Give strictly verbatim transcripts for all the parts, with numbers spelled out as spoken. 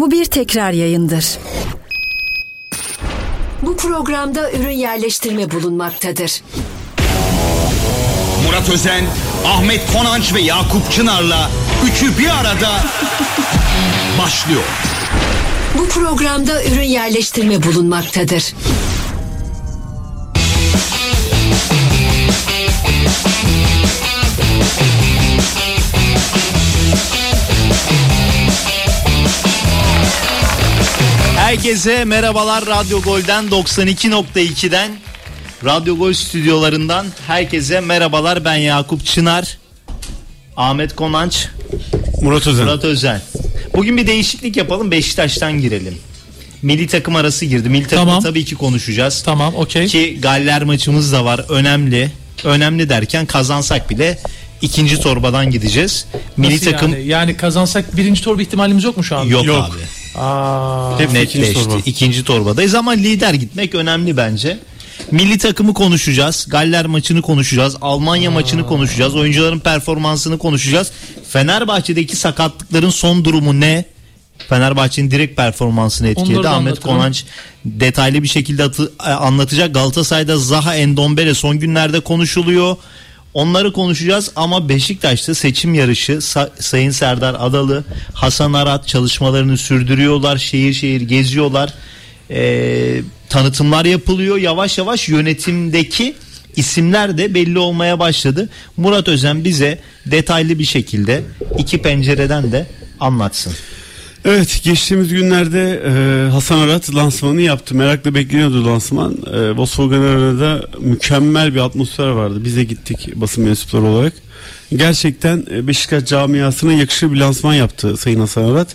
Bu bir tekrar yayındır. Bu programda ürün yerleştirme bulunmaktadır. Murat Özen, Ahmet Konanç ve Yakup Çınar'la üçü bir arada başlıyor. Bu programda ürün yerleştirme bulunmaktadır. Herkese merhabalar. Radyo Gold'den doksan iki nokta ikiden Radyo Gold stüdyolarından herkese merhabalar. Ben Yakup Çınar, Ahmet Konanç, Murat Özen. Murat Özen. Bugün bir değişiklik yapalım, Beşiktaş'tan girelim. Milli takım arası girdi. Milli takımı tamam, tabii ki konuşacağız. Tamam, okey. Ki Galler maçımız da var. Önemli. Önemli derken kazansak bile ikinci torbadan gideceğiz. Milli Nasıl takım yani? yani kazansak birinci torba ihtimalimiz yok mu şu an? Yok, yok abi. Aa, hep netleşti. İkinci, torba. ikinci torbadayız ama lider gitmek önemli bence. Milli takımı konuşacağız, Galler maçını konuşacağız, Almanya Aa. maçını konuşacağız, oyuncuların performansını konuşacağız. Fenerbahçe'deki sakatlıkların son durumu ne? Fenerbahçe'nin direkt performansını etkiledi. Ahmet Konanç detaylı bir şekilde atı, anlatacak. Galatasaray'da Zaha, Endombele son günlerde konuşuluyor. Onları konuşacağız ama Beşiktaş'ta seçim yarışı. Sayın Serdar Adalı, Hasan Arat çalışmalarını sürdürüyorlar. Şehir şehir geziyorlar. Ee, tanıtımlar yapılıyor. Yavaş yavaş yönetimdeki isimler de belli olmaya başladı. Murat Özen bize detaylı bir şekilde iki pencereden de anlatsın. Evet, geçtiğimiz günlerde e, Hasan Arat lansmanı yaptı. Merakla bekleniyordu lansman. E, Volkswagen Arena'da mükemmel bir atmosfer vardı. Bize gittik basın mensupları olarak. Gerçekten e, Beşiktaş camiasına yakışır bir lansman yaptı Sayın Hasan Arat.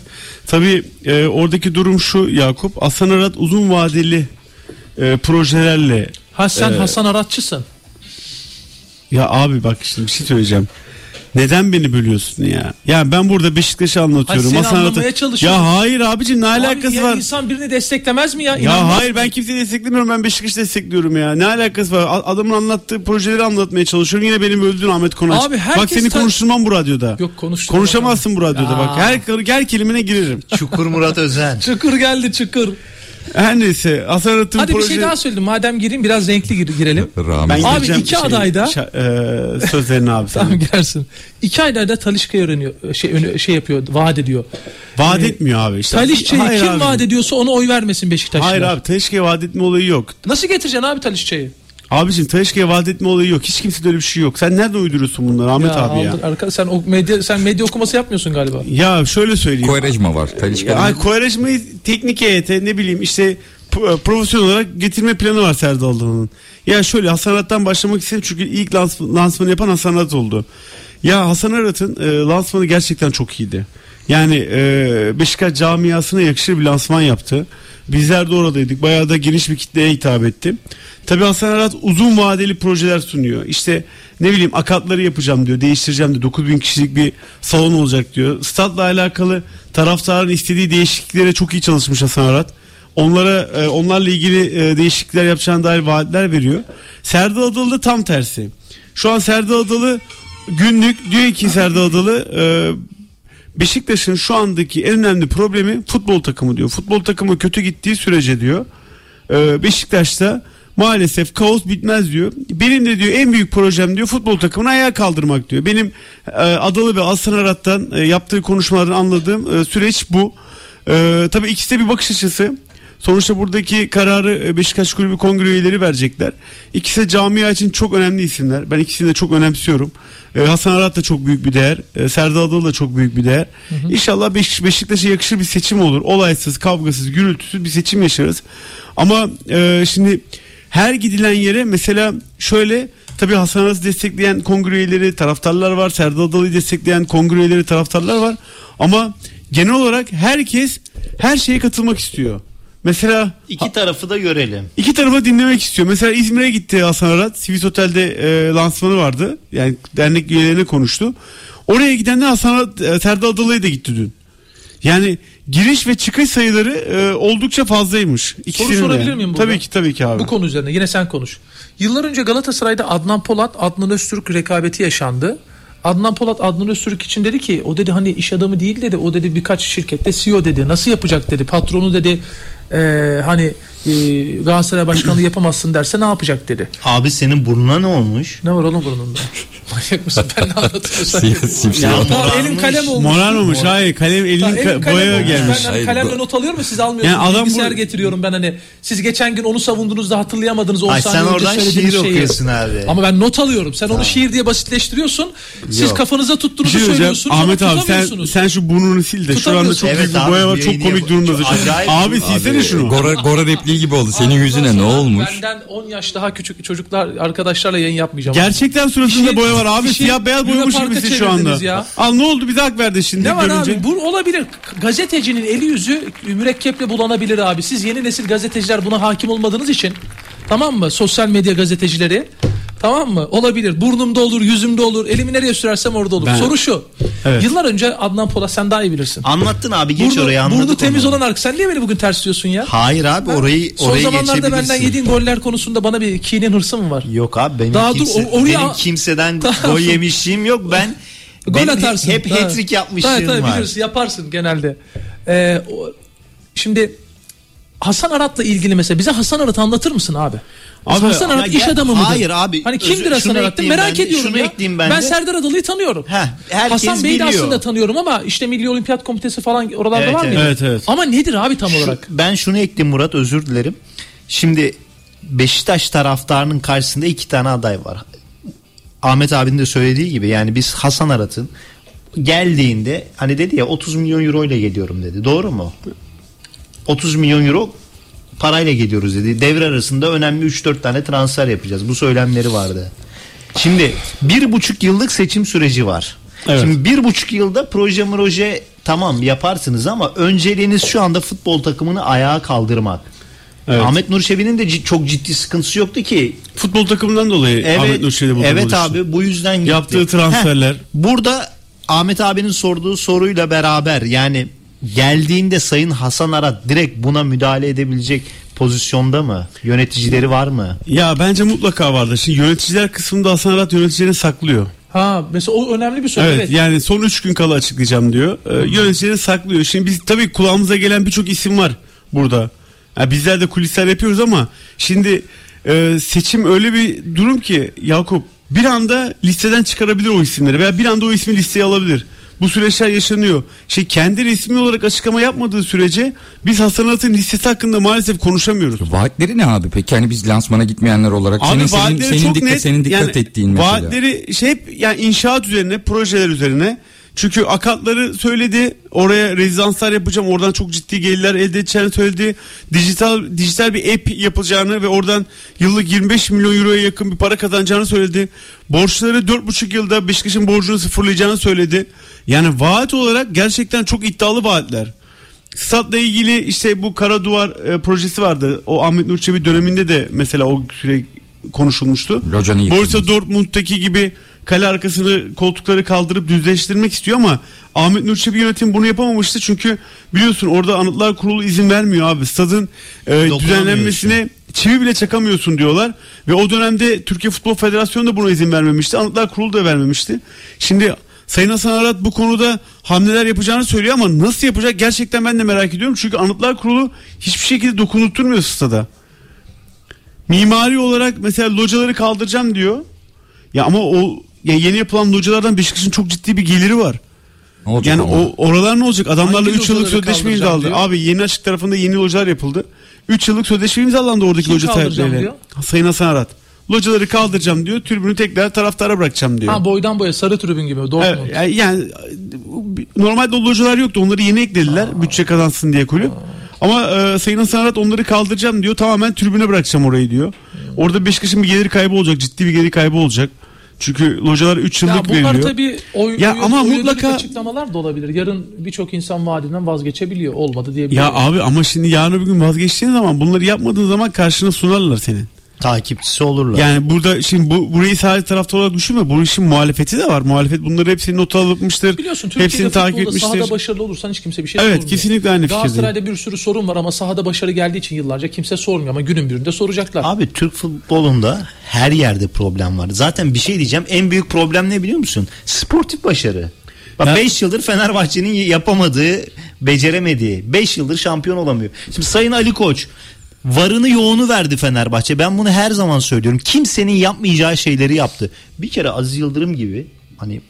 Tabii e, oradaki durum şu Yakup. Hasan Arat uzun vadeli e, projelerle... Ha sen e, Hasan Aratçısın. Ya abi bak şimdi bir şey söyleyeceğim. Neden beni bölüyorsun ya? Ya ben burada Beşiktaş'ı anlatıyorum. Hayır, seni anlamaya çalışıyorum. Ya hayır abicim, ne abi alakası ya var? İnsan birini desteklemez mi ya? İnanmaz ya hayır mı? Ben kimseyi desteklemiyorum. Ben Beşiktaş'ı destekliyorum ya. Ne alakası var? Adamın anlattığı projeleri anlatmaya çalışıyorum. Yine benim öldüğün Ahmet Konaç. Abi, bak seni tar- konuşturmam bu radyoda. Yok konuşturmam. Konuşamazsın bu radyoda. Aa. Bak her, her kelimene girerim. Çukur Murat Özen. Çukur geldi çukur. Her neyse. Hadi proje... bir şey daha söyledim. Madem gireyim biraz renkli gir- girelim. Rahmet. Abi iki şey, adayda şa- e, sözlerini abi. Tamam girersin. İki adayda Talisca öğreniyor. Şey, şey yapıyor. Vaat ediyor. Vaat ee, etmiyor abi. İşte. Talisca'yı kim abi. vaat ediyorsa ona oy vermesin Beşiktaş'ta. Hayır abi, Talisca'ya vaat etme olayı yok. Nasıl getireceksin abi Talisca'yı? Abicim Talisca'ya vaat etme olayı yok. Hiç kimse öyle bir şey yok. Sen nerede uyduruyorsun bunları Ahmet ya, abi ya? Arka, sen o medya sen medya okuması yapmıyorsun galiba. Ya şöyle söyleyeyim. Kovarejma var Talisca'da. Ay Kovarejma'yı teknik heyet, ne bileyim işte profesyonel olarak getirme planı var Serdar Adalı'nın. Ya şöyle Hasan Arat'tan başlamak istedim çünkü ilk lans, lansmanı yapan Hasan Arat oldu. Ya Hasan Arat'ın e, lansmanı gerçekten çok iyiydi. Yani e, Beşiktaş camiasına yakışır bir lansman yaptı. Bizler de oradaydık. Bayağı da geniş bir kitleye hitap etti. Tabii Hasan Arat uzun vadeli projeler sunuyor. İşte ne bileyim akatları yapacağım diyor. Değiştireceğim diyor. dokuz bin kişilik bir salon olacak diyor. Statla alakalı taraftarın istediği değişikliklere çok iyi çalışmış Hasan Arat. Onlara, onlarla ilgili değişiklikler yapacağına dair vaatler veriyor. Serdar Adalı da tam tersi. Şu an Serdar Adalı günlük diyor ki Serdar Adalı Beşiktaş'ın şu andaki en önemli problemi futbol takımı diyor. Futbol takımı kötü gittiği sürece diyor Beşiktaş'ta maalesef kaos bitmez diyor. Benim de diyor en büyük projem diyor futbol takımını ayağa kaldırmak diyor. Benim Adalı ve Hasan Arat'tan yaptığı konuşmalardan anladığım süreç bu. Tabii ikisi de bir bakış açısı. Sonuçta buradaki kararı Beşiktaş Kulübü Kongre üyeleri verecekler. İkisi de camia için çok önemli isimler. Ben ikisini de çok önemsiyorum. Ee, Hasan Arat da çok büyük bir değer. Ee, Serdar Adalı da çok büyük bir değer. Hı hı. İnşallah Beş- Beşiktaş'a yakışır bir seçim olur. Olaysız, kavgasız, gürültüsüz bir seçim yaşarız. Ama e, şimdi her gidilen yere mesela şöyle... Tabii Hasan Arat'ı destekleyen kongre üyeleri, taraftarlar var. Serdar Adalı'yı destekleyen kongre üyeleri, taraftarlar var. Ama genel olarak herkes her şeye katılmak istiyor. Mesela iki tarafı da görelim. İki tarafı dinlemek istiyor. Mesela İzmir'e gitti Hasan Arat. Swiss Otel'de e, lansmanı vardı. Yani dernek üyelerine konuştu. Oraya gidenler Hasan Arat, e, Serdar Adalı'ya da gitti dün. Yani giriş ve çıkış sayıları e, oldukça fazlaymış. İkisinin Soru sorabilir yani. miyim burada? Tabii ki tabii ki abi. Bu konu üzerine yine sen konuş. Yıllar önce Galatasaray'da Adnan Polat, Adnan Öztürk rekabeti yaşandı. Adnan Polat Adnan Öztürk için dedi ki, o dedi hani iş adamı değil dedi, o dedi birkaç şirkette C E O dedi, nasıl yapacak dedi, patronu dedi e, hani e, Galatasaray başkanlığı yapamazsın derse ne yapacak dedi. Abi senin burnuna ne olmuş? Ne var oğlum burnunda? Manyak mısın, ben ne anlatıyorum? Elim kalem olmuş. Moral olmuş, hayır kalem, elin ka- boya gelmiş. Ben hani kalemle not alıyorum mu, siz almıyorsunuz, yani bilgisayar bu... getiriyorum ben hani. Siz geçen gün onu savundunuz da hatırlayamadınız. Ay sen oradan şiir okuyorsun abi. Ama ben not alıyorum, sen onu şiir diye basitleştiriyorsun. Siz yok, kafanıza tuttuğunuzu şey söylüyorsunuz. Ahmet abi sen, sen şu burnunu sil de şu anda çok evet büyük bir boya var, çok komik durumdasın. Abi silsene şunu. Gora, Gora repliği gibi oldu. Senin ondan yüzüne ne olmuş? Benden on yaş daha küçük çocuklar arkadaşlarla yayın yapmayacağım. Gerçekten suratında şey, boya var abi. Şey, siyah beyaz boyamış gibisin şu anda. Ya. Al ne oldu, bir daha hak verdi şimdi. Ne var görünce abi? Bu olabilir. Gazetecinin eli yüzü mürekkeple bulanabilir abi. Siz yeni nesil gazeteciler buna hakim olmadığınız için, tamam mı? Sosyal medya gazetecileri, tamam mı? Olabilir. Burnumda olur, yüzümde olur. Elimi nereye sürersem orada olur. Ben... Soru şu. Evet. Yıllar önce Adnan Polat, sen daha iyi bilirsin. Anlattın abi, geç burnu, oraya anladık. Burnu temiz onu. Olan Ark. Sen niye beni bugün ters diyorsun ya? Hayır abi, ben, orayı oraya geçebilirsin. Son zamanlarda benden yediğin goller konusunda bana bir kinin, hırsı mı var? Yok abi benim, daha kimse, dur, oraya... benim kimseden gol yemişliğim yok. Ben gol atarsın. Hep hat-trick yapmışlığım var. Tabii bilirsin, yaparsın genelde. Ee, şimdi Hasan Arat'la ilgili mesela, bize Hasan Arat'ı anlatır mısın abi? Abi, Hasan Arat iş adamı mıdır? Hayır abi. Hani kimdir Hasan Arat? Merak ben, ediyorum ya. Ben, ben Serdar Adalı'yı tanıyorum. Heh, Hasan Bey'i de aslında tanıyorum ama işte Milli Olimpiyat Komitesi falan oralarda evet, var mıydı? Evet, evet. Ama nedir abi tam Şu, olarak? Ben şunu ekleyeyim Murat, özür dilerim. Şimdi Beşiktaş taraftarının karşısında iki tane aday var. Ahmet abinin de söylediği gibi, yani biz Hasan Arat'ın geldiğinde hani dedi ya, otuz milyon euro ile geliyorum dedi. Doğru mu? otuz milyon euro parayla geliyoruz dedi. Devre arasında önemli üç dört tane transfer yapacağız. Bu söylemleri vardı. Şimdi bir buçuk yıllık seçim süreci var. Evet. Şimdi bir buçuk yılda proje proje tamam yaparsınız ama önceliğiniz şu anda futbol takımını ayağa kaldırmak. Evet. Ahmet Nur Çebi'nin de c- çok ciddi sıkıntısı yoktu ki. Futbol takımından dolayı evet, Ahmet Nur Çebi bu. Evet abi, bu yüzden gitti. Yaptığı transferler. Heh, burada Ahmet abinin sorduğu soruyla beraber yani geldiğinde Sayın Hasan Arat direkt buna müdahale edebilecek pozisyonda mı? Yöneticileri var mı? Ya bence mutlaka vardır. Şimdi yöneticiler kısmında Hasan Arat yöneticilerini saklıyor. Ha mesela o önemli bir soru. Evet, evet. Yani son üç gün kala açıklayacağım diyor. Ee, yöneticilerini saklıyor. Şimdi biz tabii kulağımıza gelen birçok isim var burada. Yani bizler de kulisler yapıyoruz ama şimdi e, seçim öyle bir durum ki Yakup, bir anda listeden çıkarabilir o isimleri veya bir anda o ismi listeye alabilir. Bu süreçler yaşanıyor. Şey, kendi resmi olarak açıklama yapmadığı sürece biz Hasan Arat'ın listesi hakkında maalesef konuşamıyoruz. Vaatleri ne abi peki? Yani biz lansmana gitmeyenler olarak abi, senin senin, senin dikkat, net, senin dikkat yani, ettiğin mesela. Vaatleri şey hep yani inşaat üzerine, projeler üzerine. Çünkü akatları söyledi. Oraya rezidanslar yapacağım. Oradan çok ciddi gelirler elde edeceğini söyledi. Dijital dijital bir app yapılacağını ve oradan yıllık yirmi beş milyon euroya yakın bir para kazanacağını söyledi. Borçları dört buçuk yılda Beşiktaş'ın borcunu sıfırlayacağını söyledi. Yani vaat olarak gerçekten çok iddialı vaatler. Stat'la ilgili işte bu kara duvar e, projesi vardı. O Ahmet Nur Çebi döneminde de mesela o süre konuşulmuştu. Borussia Dortmund'daki gibi kale arkasını, koltukları kaldırıp düzleştirmek istiyor ama Ahmet Nur Çebi yönetim bunu yapamamıştı. Çünkü biliyorsun orada Anıtlar Kurulu izin vermiyor abi. Stadın e, düzenlenmesine çivi bile çakamıyorsun diyorlar. Ve o dönemde Türkiye Futbol Federasyonu da buna izin vermemişti. Anıtlar Kurulu da vermemişti. Şimdi Sayın Hasan Arat bu konuda hamleler yapacağını söylüyor ama nasıl yapacak gerçekten ben de merak ediyorum. Çünkü Anıtlar Kurulu hiçbir şekilde dokunutturmuyor stada. Mimari olarak mesela locaları kaldıracağım diyor. Ya ama o ya yeni yapılan localardan Beşiktaş'ın çok ciddi bir geliri var. Yani o oralar ne olacak? Adamlarla üç yıllık sözleşme imzaladı. Abi yeni açık tarafında yeni localar yapıldı. üç yıllık sözleşme imzalandı oradaki loca sahipleriyle. Sayın Hasan Arat. Locaları kaldıracağım diyor. Tribünü tekrar taraftara bırakacağım diyor. Ha, boydan boya sarı tribün gibi. Doğru evet, mu? Yani normalde o localar yoktu. Onları yeni eklediler. Aa. Bütçe kazansın diye kulüp. Aa. Ama e, Sayın Hasan Arat onları kaldıracağım diyor. Tamamen tribüne bırakacağım orayı diyor. Hmm. Orada Beşiktaş'ın bir gelir kaybı olacak. Ciddi bir gelir kaybı olacak. Çünkü localar üç yıllık veriliyor. Ya bunlar tabii oy, ya uyuz, ama mutlaka açıklamalar da olabilir. Yarın birçok insan vaadinden vazgeçebiliyor. Olmadı diyebiliyor. Ya abi ama şimdi yarın bir gün vazgeçtiğin zaman bunları yapmadığın zaman karşına sunarlar senin. takipçisi olurlar. Yani burada şimdi bu, burayı sadece taraftar olarak düşünme. Bunun için muhalefeti de var. Muhalefet bunları hepsini nota alınmıştır. Biliyorsun Türkiye'de futbolda sahada başarılı olursan hiç kimse bir şey sormuyor. Evet, kesinlikle aynı fikirde. Galatasaray'da bir sürü sorun var ama sahada başarı geldiği için yıllarca kimse sormuyor ama günün birinde soracaklar. Abi Türk futbolunda her yerde problem var. Zaten bir şey diyeceğim. En büyük problem ne biliyor musun? Sportif başarı. Bak beş yıldır Fenerbahçe'nin yapamadığı, beceremediği. beş yıldır şampiyon olamıyor. Şimdi Sayın Ali Koç varını yoğunu verdi Fenerbahçe. Ben bunu her zaman söylüyorum. Kimsenin yapmayacağı şeyleri yaptı. Bir kere Aziz Yıldırım gibi hani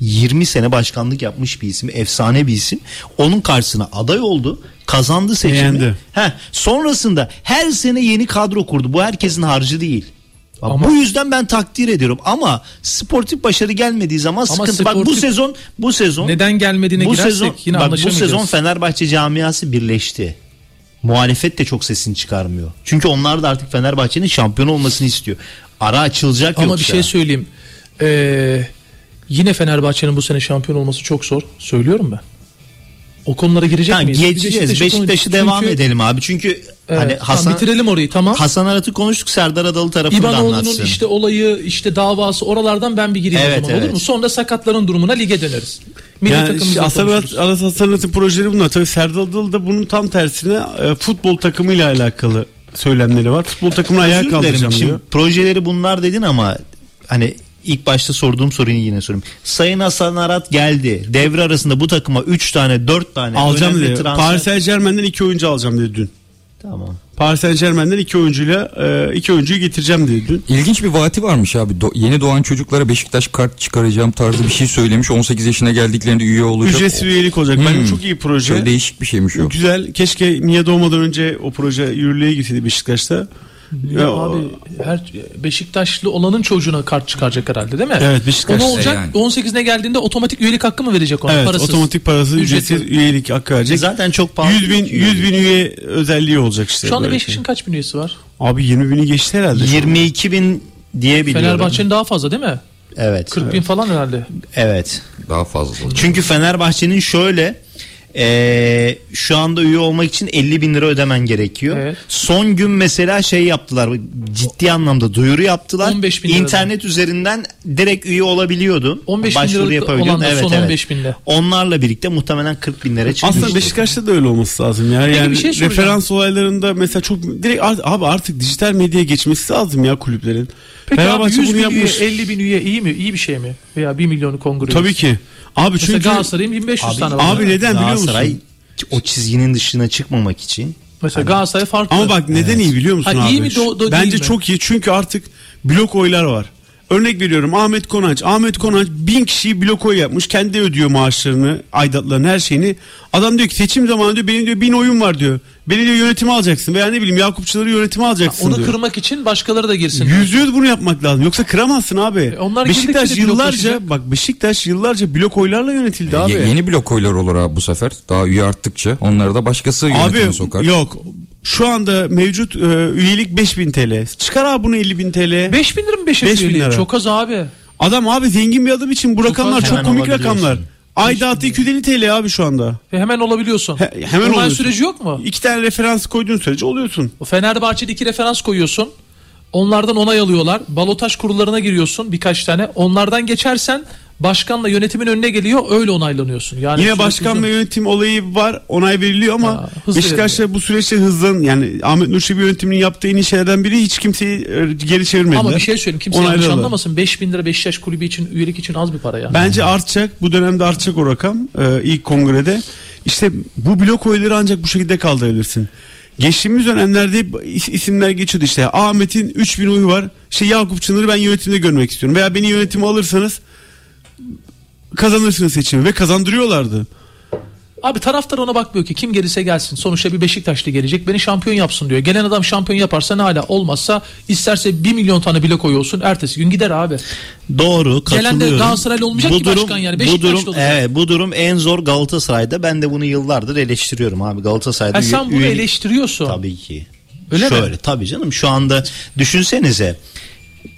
yirmi sene başkanlık yapmış bir isim, efsane bir isim. Onun karşısına aday oldu. Kazandı seçimi. Heh, sonrasında her sene yeni kadro kurdu. Bu herkesin harcı değil. Ama, bu yüzden ben takdir ediyorum ama sportif başarı gelmediği zaman sıkıntı. Sportif, bak bu sezon bu sezon neden gelmediğine girersek sezon, yine bak, bu sezon Fenerbahçe camiası birleşti. Muhalefet de çok sesini çıkarmıyor. Çünkü onlar da artık Fenerbahçe'nin şampiyon olmasını istiyor. Ara açılacak ama yoksa. Ama bir şey söyleyeyim. Ee, yine Fenerbahçe'nin bu sene şampiyon olması çok zor. Söylüyorum ben. O konulara girecek ha, miyiz? Geçeceğiz. Beşiktaş'ı, Beşiktaş'ı devam çünkü, edelim abi. Çünkü evet, hani Hasan, tamam, bitirelim orayı, tamam. Hasan Arat'ı konuştuk. Serdar Adalı tarafından anlatsın. İbanoğlu'nun işte olayı, işte davası, oralardan ben bir gireyim evet, o zaman evet. Olur mu? Sonra sakatların durumuna lige döneriz. Milli yani takımımızla konuşuruz. Arat, Hasan Arat'ın projeleri bunlar. Tabii Serdar Adalı da bunun tam tersine futbol takımıyla alakalı söylemleri var. Futbol takımına ayağa kaldıracağım diyor. Projeleri bunlar dedin ama hani İlk başta sorduğum soruyu yine sorayım. Sayın Hasan Arat geldi. Devre arasında bu takıma üç tane dört tane alacağım önemli dedi. Transfer... Paris Saint-Germain'den iki oyuncu alacağım dedi dün. Tamam. Paris Saint-Germain'den iki oyuncuyla iki oyuncuyu getireceğim dedi dün. İlginç bir vaati varmış abi. Do- yeni doğan çocuklara Beşiktaş kart çıkaracağım tarzı bir şey söylemiş. on sekiz yaşına geldiklerinde üye olacak. Ücretsiz üyelik olacak. Hmm. Bence çok iyi proje. Çok değişik bir şeymiş o. Güzel. Keşke niye doğmadan önce o proje yürürlüğe gitseydi Beşiktaş'ta. Ya abi her Beşiktaşlı olanın çocuğuna kart çıkaracak herhalde değil mi? Evet, Beşiktaş. Ona olacak yani. on sekizine geldiğinde otomatik üyelik hakkı mı verecek ona? Evet, parasız. Otomatik parası ücretsiz üyelik hakkı verecek. Zaten çok pahalı. yüz bin, yüz bin üye özelliği olacak işte. Şu anda Beşiktaş'ın kaç bin üyesi var? Abi yirmi bini geçti herhalde. yirmi iki bin diye biliyorum. Fenerbahçe'nin daha fazla değil mi? Evet. kırk evet. bin falan herhalde. Evet. Daha fazla. Çünkü Fenerbahçe'nin şöyle Ee, şu anda üye olmak için elli bin lira ödemen gerekiyor. Evet. Son gün mesela şey yaptılar, ciddi anlamda duyuru yaptılar. İnternet üzerinden direkt üye olabiliyordun. Başvuru yapabiliyordun. Evet, son evet. on beş bin lira. Onlarla birlikte muhtemelen kırk bin lira çıkmıştı. Aslında Beşiktaş'ta da öyle olması lazım ya. Yani, yani şey referans olaylarında mesela çok direkt abi artık dijital medyaya geçmesi lazım ya kulüplerin. Peki abi yüz bin yapmış. Üye, elli bin üye iyi mi? İyi bir şey mi? Veya bir milyonu kongre. Tabii ki. Abi mesela çünkü Galatasaray'ın bin beş yüz abi, tane var. Abi neden biliyor musun? Galatasaray o çizginin dışına çıkmamak için. Mesela hani, Galatasaray farklı. Ama bak neden evet. iyi biliyor musun ha, abi? Mi, do, do, Bence çok mi? iyi çünkü artık blok oylar var. Örnek veriyorum Ahmet Konanç. Ahmet Konanç bin kişiyi blok oy yapmış. Kendi ödüyor maaşlarını, aidatlarını, her şeyini. Adam diyor ki seçim zamanı diyor benim diyor bin oyum var diyor. Beni diyor yönetime alacaksın veya ne bileyim Yakup Çınar'ı yönetime alacaksın ha, onu diyor. Onu kırmak için başkaları da girsin. Yüz yüz bunu yapmak lazım. Yoksa kıramazsın abi. E onlar Beşiktaş yıllarca bak Beşiktaş yıllarca blok oylarla yönetildi e, abi. Yeni blok oylar olur abi bu sefer. Daha üye arttıkça onları da başkası yönetime sokar. Abi yok. Şu anda mevcut e, üyelik beş bin TL. Çıkar abi bunu elli bin TL. beş bin lira mı beş bin lira? Çok az abi. Adam abi zengin bir adam için bu çok rakamlar az. Çok hemen komik rakamlar. Aidatı iki yüz elli TL abi şu anda. Ve hemen olabiliyorsun. He, hemen olay süreci yok mu? İki tane referans koyduğun sürece oluyorsun. Fenerbahçe'de iki referans koyuyorsun. Onlardan onay alıyorlar. Balotaj kurullarına giriyorsun birkaç tane. Onlardan geçersen başkanla yönetimin önüne geliyor, öyle onaylanıyorsun. Yani yine başkan ve yönetim olayı var, onay veriliyor ama ha, Beşiktaş'ta bu süreçte hızlan yani Ahmet Nur Çebi yönetiminin yaptığı en iyi şeylerden biri hiç kimseyi geri çevirmediler. Ama bir şey söyleyeyim, kimse yanlış anlamasın. beş bin lira Beşiktaş kulübü için üyelik için az bir para ya. Bence artacak, bu dönemde artacak o rakam ee, ilk kongrede. İşte bu blok oyları ancak bu şekilde kaldırabilirsin. Geçtiğimiz dönemlerde hep isimler geçiyordu işte. Ahmet'in üç bin oyu var. İşte Yakup Çınar'ı ben yönetimde görmek istiyorum veya beni yönetime alırsanız kazanırsınız seçimi ve kazandırıyorlardı. Abi taraftar ona bakmıyor ki, kim gelirse gelsin. Sonuçta bir Beşiktaşlı gelecek, beni şampiyon yapsın diyor. Gelen adam şampiyon yaparsa ne hala, olmazsa isterse bir milyon tane bile koyulsun, ertesi gün gider abi. Doğru, katılıyorum. Gelen de Galatasaraylı olmayacak bu ki durum, başkan yani Beşiktaşlı olacak. Evet, bu durum en zor Galatasaray'da. Ben de bunu yıllardır eleştiriyorum abi Galatasaray'da. Ha, sen bunu üye... eleştiriyorsun. Tabii ki. Öyle Şöyle, mi? Tabii canım, şu anda düşünsenize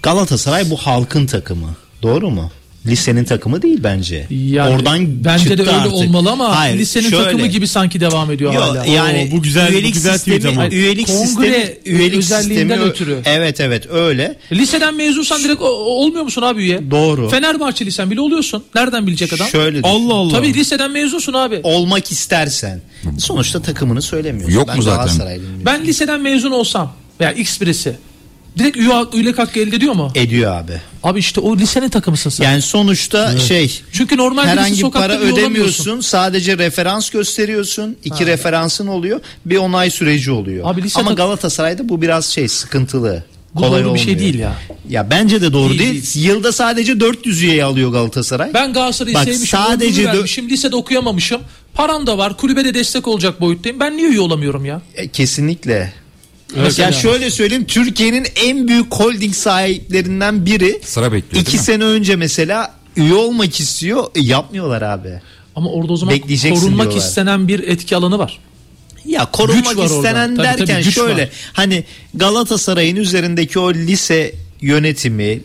Galatasaray bu halkın takımı. Doğru mu? lisenin takımı değil bence. Yani, oradan bence de öyle artık olmalı ama hayır, lisenin şöyle, takımı gibi sanki devam ediyor yok, hala. Yani Oo, bu güzel üyelik bu güzel sistemi, tamam. Yani, üyelik kongre sistemi, üyelik özelliğinden sistemi, ötürü. Evet evet öyle. Liseden mezunsan direkt olmuyor musun abi üye? Doğru. Fenerbahçe lisen bile oluyorsun. Nereden bilecek adam? Şöyle Allah Allah. Tabii liseden mezunsun abi. Olmak istersen. Sonuçta takımını söylemiyorsun. Yok ben mu zaten? Ben liseden mezun olsam veya X birisi direkt üyelik hakkı elde ediyor mu? Ediyor abi. Abi işte o lisenin takımısın sen. Yani sonuçta evet. şey. Çünkü normal herhangi para ödemiyorsun. Sadece referans gösteriyorsun. İki ha, referansın evet. oluyor. Bir onay süreci oluyor. Abi, ama tak- Galatasaray'da bu biraz şey sıkıntılı. Bu kolay doğru olmuyor. Bir şey değil ya. Ya bence de doğru değil. değil. değil. Yılda sadece dört yüz üyeyi alıyor Galatasaray. Ben Galatasaray'ı bak, sevmişim. Sadece dö- lisede okuyamamışım. Param da var. Kulübe de destek olacak boyuttayım. Ben niye üye olamıyorum ya? E, kesinlikle. Evet, yani şöyle söyleyeyim, Türkiye'nin en büyük holding sahiplerinden biri sıra bekliyor, iki sene önce mesela üye olmak istiyor, e, yapmıyorlar abi. Ama orada o zaman korunmak diyorlar. İstenen bir etki alanı var. Ya korunmak var istenen tabii, derken tabii, şöyle var. Hani Galatasaray'ın üzerindeki o lise yönetimi,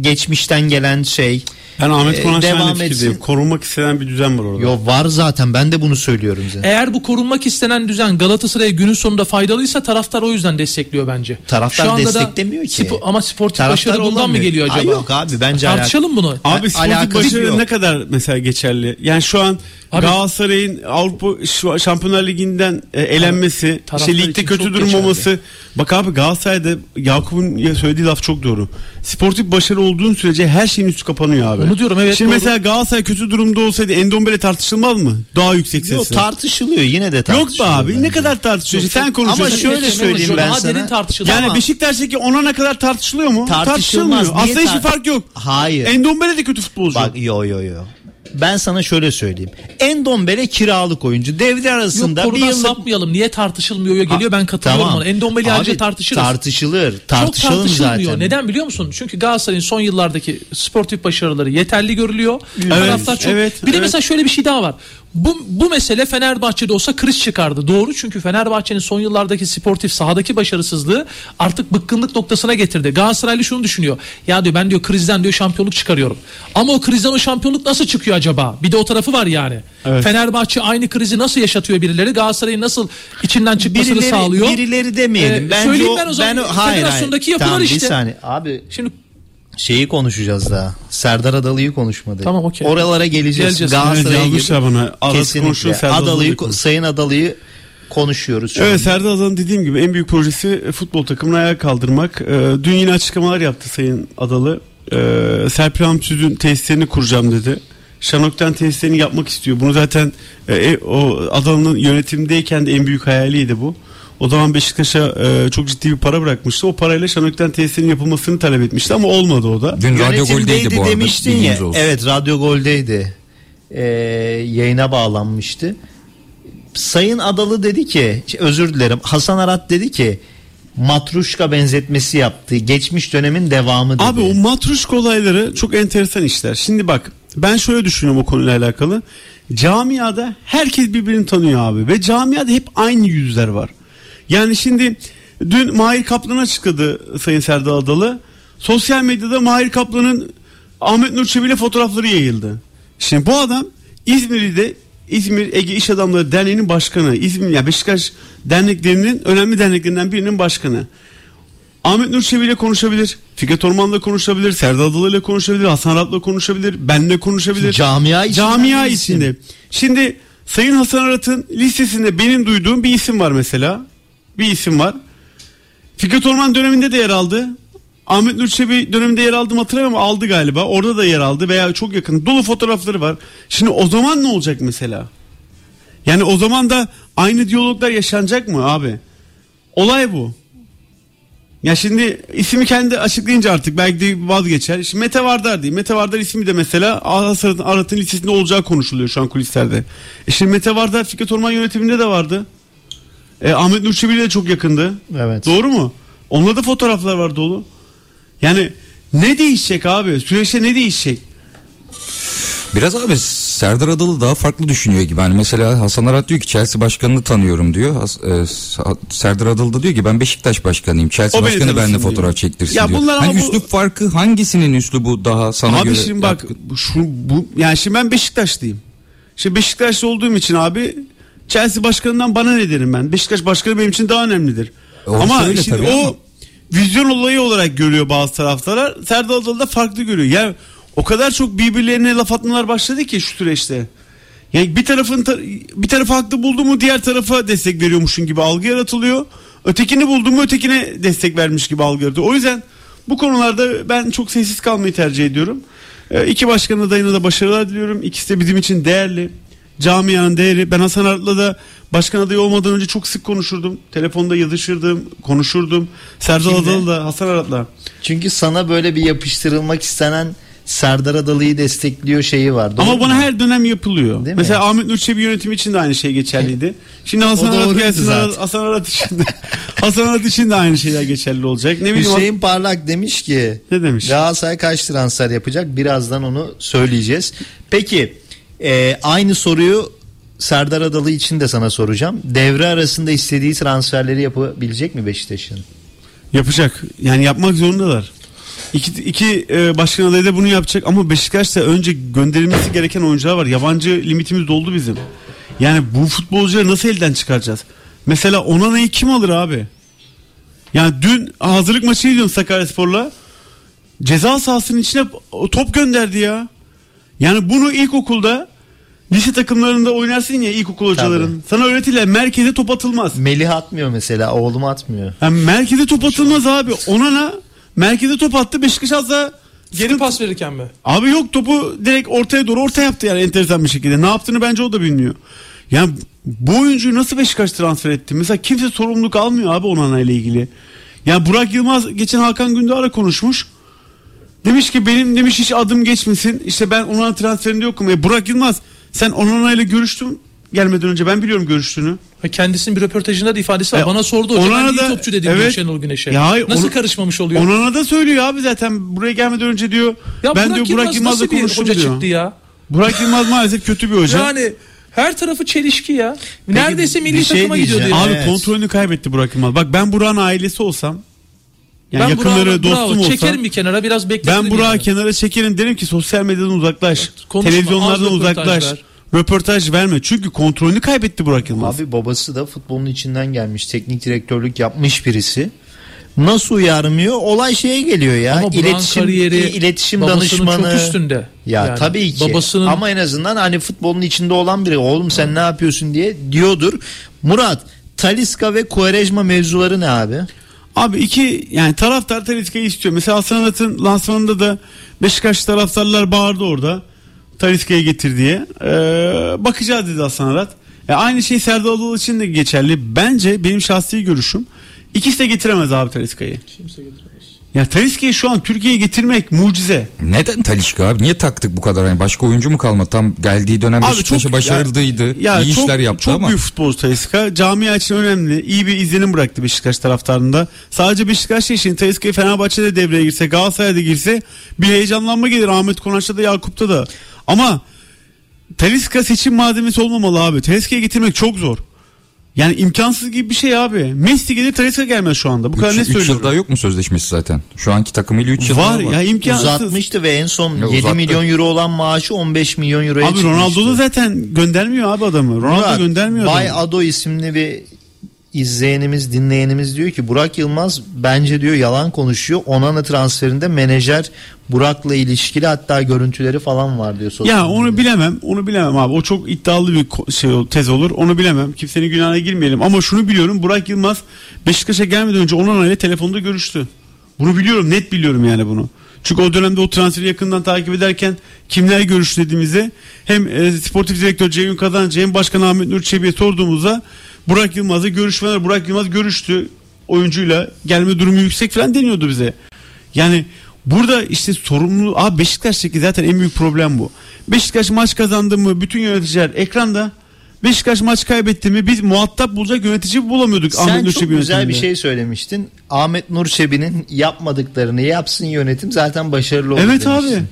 geçmişten gelen şey. Ben Ahmet Konanç'la etkiledim. Korunmak istenen bir düzen var orada. Yo var zaten. Ben de bunu söylüyorum zaten. Eğer bu korunmak istenen düzen Galatasaray'a günün sonunda faydalıysa taraftar o yüzden destekliyor bence. Taraftar desteklemiyor ki. Spo- ama sportif taraftar başarı bundan olamıyor. Mı geliyor acaba? Ay yok abi bence alakalı. Tartışalım bunu. Abi sportif başarı yok. Ne kadar mesela geçerli? Yani şu an abi, Galatasaray'ın Avrupa Şampiyonlar Ligi'nden elenmesi, işte ligde kötü durum olması. Bak abi Galatasaray'da Yakup'un söylediği laf çok doğru. Sportif başarı olduğun sürece her şeyin üstü kapanıyor abi. Onu diyorum evet. Şimdi doğru. Mesela Galatasaray kötü durumda olsaydı Endombele tartışılmaz mı? Daha yüksek sesle. Yok tartışılıyor yine de tartışılıyor. Yok be abi bence. Ne kadar tartışılıyor? Yok, sen konuşuyorsun. Ama şöyle söyleyeyim ben sana. Yani Beşiktaş'taki ona ne kadar tartışılıyor mu? Tartışılmaz. Aslında tar- hiçbir fark yok. Hayır. Endombele de kötü futbolcu. Bak yo yo yo. Ben sana şöyle söyleyeyim. Endombele kiralık oyuncu. Devre arasında yok, bir yıllık... sapmayalım. Niye tartışılmıyor ya geliyor ha, ben katılıyorum tamam. Ona. Endombele ayrıca tartışırız. Tartışılır. Tartışalım çok tartışılmıyor. Zaten. Neden biliyor musun? Çünkü Galatasaray'ın son yıllardaki sportif başarıları yeterli görülüyor. Evet, taraftar çok. Evet, bir de evet. Mesela şöyle bir şey daha var. Bu, bu mesele Fenerbahçe'de olsa kriz çıkardı. Doğru çünkü Fenerbahçe'nin son yıllardaki sportif sahadaki başarısızlığı artık bıkkınlık noktasına getirdi. Galatasaraylı şunu düşünüyor. Ya diyor ben diyor krizden diyor şampiyonluk çıkarıyorum. Ama o krizden o şampiyonluk nasıl çıkıyor acaba? Bir de o tarafı var yani. Evet. Fenerbahçe aynı krizi nasıl yaşatıyor birileri? Galatasaray'ın nasıl içinden çıkmasını birileri, sağlıyor? Birileri demeyelim. Ee, ben söyleyeyim o, ben o zaman ben o, hayır, federasyondaki hayır, yapılar tamam, işte. Bir saniye. Abi şimdi şeyi konuşacağız daha. Serdar Adalı'yı konuşmadık. Tamam okey. Oralara geleceğiz. geleceğiz. Galatasaray'a gelip kesinlikle. Adalı'yı, Sayın Adalı'yı konuşuyoruz. Evet Serdar Adalı'nın dediğim gibi en büyük projesi futbol takımını ayağa kaldırmak. Ee, dün yine açıklamalar yaptı Sayın Adalı. Ee, Serpil Hamsüz'ün tesislerini kuracağım dedi. Şanok'tan tesislerini yapmak istiyor. Bunu zaten e, o Adalı'nın yönetimdeyken de en büyük hayaliydi bu. O zaman Beşiktaş'a e, çok ciddi bir para bırakmıştı. O parayla Şanökten tesisinin yapılmasını talep etmişti ama olmadı o da. Dün Radyo Gold'deydi bu arada. Demiştin ya. Evet Radyo Gold'deydi. Ee, yayına bağlanmıştı. Sayın Adalı dedi ki özür dilerim Hasan Arat dedi ki matruşka benzetmesi yaptı. Geçmiş dönemin devamı dedi. Abi o matruşka olayları çok enteresan işler. Şimdi bak ben şöyle düşünüyorum o konuyla alakalı. Camiada herkes birbirini tanıyor abi ve camiada hep aynı yüzler var. Yani şimdi dün Mahir Kaplan'a açıkladı Sayın Serdar Adalı. Sosyal medyada Mahir Kaplan'ın Ahmet Nur Çebi ile fotoğrafları yayıldı. Şimdi bu adam İzmir'de İzmir Ege İş Adamları Derneği'nin başkanı. İzmir ya yani Beşiktaş derneklerinin önemli derneklerinden birinin başkanı. Ahmet Nur Çebi ile konuşabilir. Fikret Orman'la konuşabilir. Serdar Adalı ile konuşabilir. Hasan Arat'la konuşabilir. Benle konuşabilir. Camia içinde. Camia içinde. Şimdi Sayın Hasan Arat'ın listesinde benim duyduğum bir isim var mesela. Bir isim var. Fikret Orman döneminde de yer aldı. Ahmet Nur Çebi döneminde yer aldım hatırlamıyorum ama aldı galiba. Orada da yer aldı veya çok yakın. Dolu fotoğrafları var. Şimdi o zaman ne olacak mesela? Yani o zaman da aynı diyaloglar yaşanacak mı abi? Olay bu. Ya şimdi ismi kendi açıklayınca artık belki de vazgeçer. Şimdi Mete Vardar değil. Mete Vardar ismi de mesela Hasan Arat'ın listesinde olacağı konuşuluyor şu an kulislerde. E şimdi Mete Vardar Fikret Orman yönetiminde de vardı. E, Ahmet Nur Çebi'yle de çok yakındı. Evet. Doğru mu? Onunla da fotoğraflar var dolu. Yani ne değişecek abi? Süreçte ne değişecek? Biraz abi Serdar Adalı daha farklı düşünüyor gibi. Hani mesela Hasan Arat diyor ki Chelsea başkanını tanıyorum diyor. Serdar Adalı da diyor ki ben Beşiktaş başkanıyım. Chelsea o başkanı benimle fotoğraf çektirsin ya diyor. Hani bu... üslup farkı hangisinin üslubu daha sana abi göre? Abi şimdi bak şu, bu, yani şimdi ben Beşiktaşlıyım. Şimdi Beşiktaşlı olduğum için abi Chelsea başkanından bana ne derim ben? Beşiktaş başkanı benim için daha önemlidir. E ama şimdi o ama. Vizyon olayı olarak görüyor bazı taraftarlar. Serdar Adalı da farklı görüyor. Yani o kadar çok birbirlerine laf atmalar başladı ki şu süreçte. Yani bir tarafın bir tarafı haklı buldu mu diğer tarafa destek veriyormuşun gibi algı yaratılıyor. Ötekini buldu mu ötekine destek vermiş gibi algı yaratılıyor. O yüzden bu konularda ben çok sessiz kalmayı tercih ediyorum. E, iki başkan adayına da başarılar diliyorum. İkisi de bizim için değerli. Camianın değeri. Ben Hasan Arat'la da başkan adayı olmadan önce çok sık konuşurdum. Telefonda yazışırdım, konuşurdum. Serdar Adalı'la, Hasan Arat'la. Çünkü sana böyle bir yapıştırılmak istenen Serdar Adalı'yı destekliyor şeyi var. Doğru ama mi? Bana her dönem yapılıyor. Değil mesela mi? Ahmet Nur Çebi yönetimi için de aynı şey geçerliydi. Şimdi Hasan Arat gelsin. Hasan Arat için de Hasan Arat için de aynı şeyler geçerli olacak. Ne bileyim. Hüseyin o... Parlak demiş ki. Ne demiş? Galatasaray kaç transfer yapacak? Birazdan onu söyleyeceğiz. Peki e, aynı soruyu Serdar Adalı için de sana soracağım. Devre arasında istediği transferleri yapabilecek mi Beşiktaş'ın? Yapacak. Yani yapmak zorundalar. İki, iki e, başkan adayı da bunu yapacak ama Beşiktaş'ta önce gönderilmesi gereken oyuncular var. Yabancı limitimiz doldu bizim. Yani bu futbolcuları nasıl elden çıkaracağız? Mesela Onana'yı kim alır abi? Yani dün hazırlık maçı izliyorum Sakaryaspor'la. Ceza sahasının içine top gönderdi ya. Yani bunu ilkokulda lise takımlarında oynarsın ya ilkokul hocaların. Tabii. Sana öğretirler merkeze top atılmaz. Melih atmıyor mesela, oğlum atmıyor. Yani merkeze top atılmaz abi. Onana merkeze top attı. Beşiktaş az da geri pas verirken mi? Abi yok, topu direkt ortaya doğru orta yaptı yani enteresan bir şekilde. Ne yaptığını bence o da bilmiyor. Yani bu oyuncuyu nasıl Beşiktaş transfer etti? Mesela kimse sorumluluk almıyor abi Onana ile ilgili. Yani Burak Yılmaz geçen Hakan Gündoğar'a konuşmuş. Demiş ki benim demiş hiç adım geçmesin. İşte ben Onana transferinde yokum. E Burak Yılmaz sen Onana ile görüştün gelmeden önce, ben biliyorum görüştüğünü. Kendisinin bir röportajında da ifadesi var. E, Bana sordu hocam ben iyi topçu dedim evet, Şenol Güneş'e. Ya, nasıl ona, karışmamış oluyor? Onana da söylüyor abi zaten buraya gelmeden önce diyor. Ya, ben Burak diyor Burak Yılmaz'la konuştum diyor. Çıktı ya. Burak Yılmaz maalesef kötü bir hoca. Yani her tarafı çelişki ya. Neredeyse peki, milli şey takıma gidiyor diyor. Abi evet. Kontrolünü kaybetti Burak Yılmaz. Bak ben Burak'ın ailesi olsam. Yani ben yakınları, dostum bravo, olsam. Çekerim bir kenara biraz bekletirim. Ben Burak'ı yani kenara çekerim derim ki sosyal medyadan uzaklaş. Konuşma, televizyonlardan uzaklaş. Röportaj verme. Çünkü kontrolünü kaybetti Burak Yılmaz. Abi babası da futbolun içinden gelmiş. Teknik direktörlük yapmış birisi. Nasıl uyarmıyor? Olay şeye geliyor ya. Ama iletişim, kariyeri, iletişim danışmanı. Çok üstünde. Ya yani, tabii ki. Babasının... Ama en azından hani futbolun içinde olan biri. Oğlum sen ha. ne yapıyorsun diye diyordur. Murat, Talisca ve Quaresma mevzuları ne abi? Abi iki yani taraftar Talisca'yı istiyor. Mesela Hasan Arat'ın lansmanında da Beşiktaş taraftarlar bağırdı orada. Talisca'ya getir diye. Ee, bakacağız dedi Hasan Arat. E, aynı şey Serdar Adalı için de geçerli. Bence benim şahsi görüşüm. İkisi de getiremez abi Talisca'yı. Kimse getiremez. Ya Talisca'yı şu an Türkiye'ye getirmek mucize. Neden Talisca abi? Niye taktık bu kadar? Yani başka oyuncu mu kalmadı? Tam geldiği dönemde Beşiktaş'a başarılıydı. Ya, ya iyi çok, işler yaptı çok ama. Çok büyük futbolcu Talisca. Camia için önemli. İyi bir izlenim bıraktı Beşiktaş taraftarında. Sadece Beşiktaş için Talisca'yı Fenerbahçe'de devreye girse, Galatasaray'da girse bir heyecanlanma gelir. Ahmet Konanç'ta da Yakup'ta da. Ama Talisca seçim malzemesi olmamalı abi. Talisca'ya getirmek çok zor. Yani imkansız gibi bir şey abi. Messi gelir, Talisca gelmez şu anda. Bu üç, kadar ne söylüyorum? üç yıl daha yok mu sözleşmesi zaten? Şu anki takımıyla üç yıl daha var. Var ya, imkansız. Uzatmıştı ve en son ya, yedi milyon euro olan maaşı on beş milyon euroya abi, çıkmıştı. Abi Ronaldo da zaten göndermiyor abi adamı. Ronaldo Murat, göndermiyor adamı. Bay Ado isimli bir izleyenimiz, dinleyenimiz diyor ki Burak Yılmaz bence diyor yalan konuşuyor. Onana transferinde menajer Burak'la ilişkili hatta görüntüleri falan var diyor. Ya onu diyor. bilemem. Onu bilemem abi. O çok iddialı bir şey, tez olur. Onu bilemem. Kimsenin günahına girmeyelim. Ama şunu biliyorum. Burak Yılmaz Beşiktaş'a gelmeden önce Onana ile telefonda görüştü. Bunu biliyorum. Net biliyorum yani bunu. Çünkü o dönemde o transferi yakından takip ederken kimler görüştü dediğimizde hem e, sportif direktör Ceyhun Kazancı hem başkan Ahmet Nur Çebi'ye sorduğumuzda Burak Yılmaz'la görüşmeler, Burak Yılmaz görüştü oyuncuyla, gelme durumu yüksek falan deniyordu bize. Yani burada işte sorumlu, abi Beşiktaş'taki zaten en büyük problem bu. Beşiktaş maç kazandı mı bütün yöneticiler ekranda, Beşiktaş maç kaybetti mi biz muhatap bulacak yönetici bulamıyorduk. Sen Ahmet Nur çok Çebi güzel yönetiminde. Bir şey söylemiştin. Ahmet Nur Çebi'nin yapmadıklarını yapsın yönetim zaten başarılı olur. Evet demiştin. Abi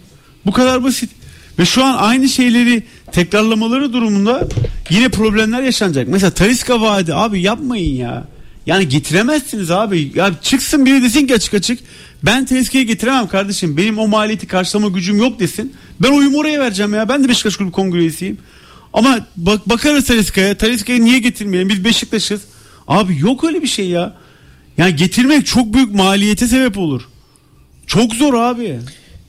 bu kadar basit. Ve şu an aynı şeyleri tekrarlamaları durumunda yine problemler yaşanacak. Mesela Talisca vaadi, abi yapmayın ya. Yani getiremezsiniz abi. Ya çıksın biri desin ki açık açık, ben Talisca'yı getiremem kardeşim, benim o maliyeti karşılama gücüm yok desin. Ben oyumu oraya vereceğim ya. Ben de Beşiktaş Kulübü Kongre üyesiyim. Ama bak, bakarız Talisca'ya. Talisca'yı niye getirmeyelim? Biz Beşiktaş'ız. Abi yok öyle bir şey ya. Yani getirmek çok büyük maliyete sebep olur. Çok zor abi.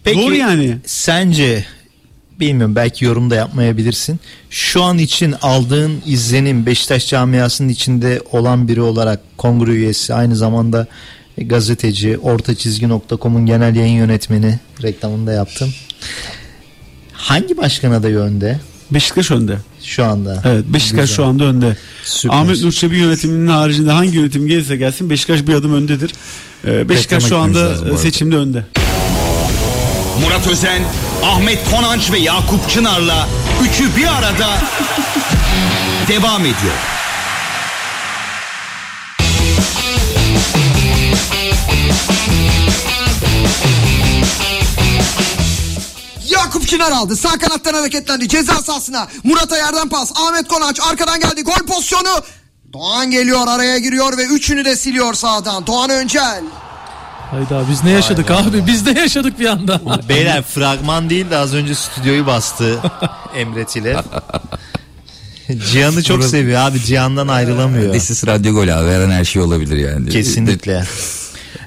Peki, zor yani. Sence, bilmiyorum, belki yorumda yapmayabilirsin, şu an için aldığın izlenim, Beşiktaş camiasının içinde olan biri olarak, kongre üyesi, aynı zamanda gazeteci, ortaçizgi nokta com'un genel yayın yönetmeni, reklamını da yaptım, hangi başkan adayı önde? Beşiktaş önde. Şu anda. Evet, Beşiktaş güzel. Şu anda önde. Süper. Ahmet Nur Çebi yönetiminin haricinde hangi yönetim gelirse gelsin Beşiktaş bir adım öndedir. Ee, Beşiktaş şu anda seçimde önde. Murat Özen, Ahmet Konanç ve Yakup Çınar'la üçü bir arada devam ediyor. Yakup Çınar aldı. Sağ kanattan hareketlendi. Ceza sahasına. Murat'a yerden pas. Ahmet Konanç arkadan geldi. Gol pozisyonu. Doğan geliyor, araya giriyor ve üçünü de siliyor sağdan. Doğan Öncel. Hayda, biz ne yaşadık? Hayda abi? Biz de yaşadık bir anda. Beyler fragman değil de az önce stüdyoyu bastı Emre Çilev. Cihan'ı çok seviyor abi. Cihan'dan ayrılamıyor. This is Radyo Gold abi. Her an her şey olabilir yani. Kesinlikle.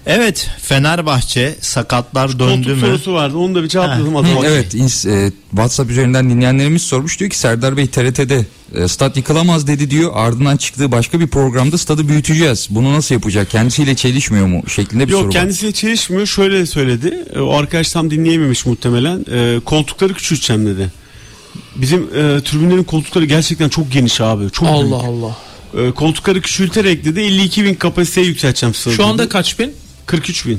Evet, Fenerbahçe sakatlar döndü mü? Koltuk sorusu vardı, onu da bir cevapladım az önce. Evet, e, WhatsApp üzerinden dinleyenlerimiz sormuş, diyor ki Serdar Bey T R T'de e, stat yıkılamaz dedi diyor. Ardından çıktığı başka bir programda stadı büyüteceğiz, bunu nasıl yapacak, kendisiyle çelişmiyor mu şeklinde bir Yok, soru var. Yok, kendisiyle çelişmiyor, şöyle söyledi. E, o arkadaş tam dinleyememiş muhtemelen. E, koltukları küçülteceğim dedi. Bizim e, tribünlerin koltukları gerçekten çok geniş abi. Çok Allah büyük. Allah. E, koltukları küçülterek dedi elli iki bin kapasiteye yükselteceğim stadı. Şu anda kaç bin? kırk üç bin.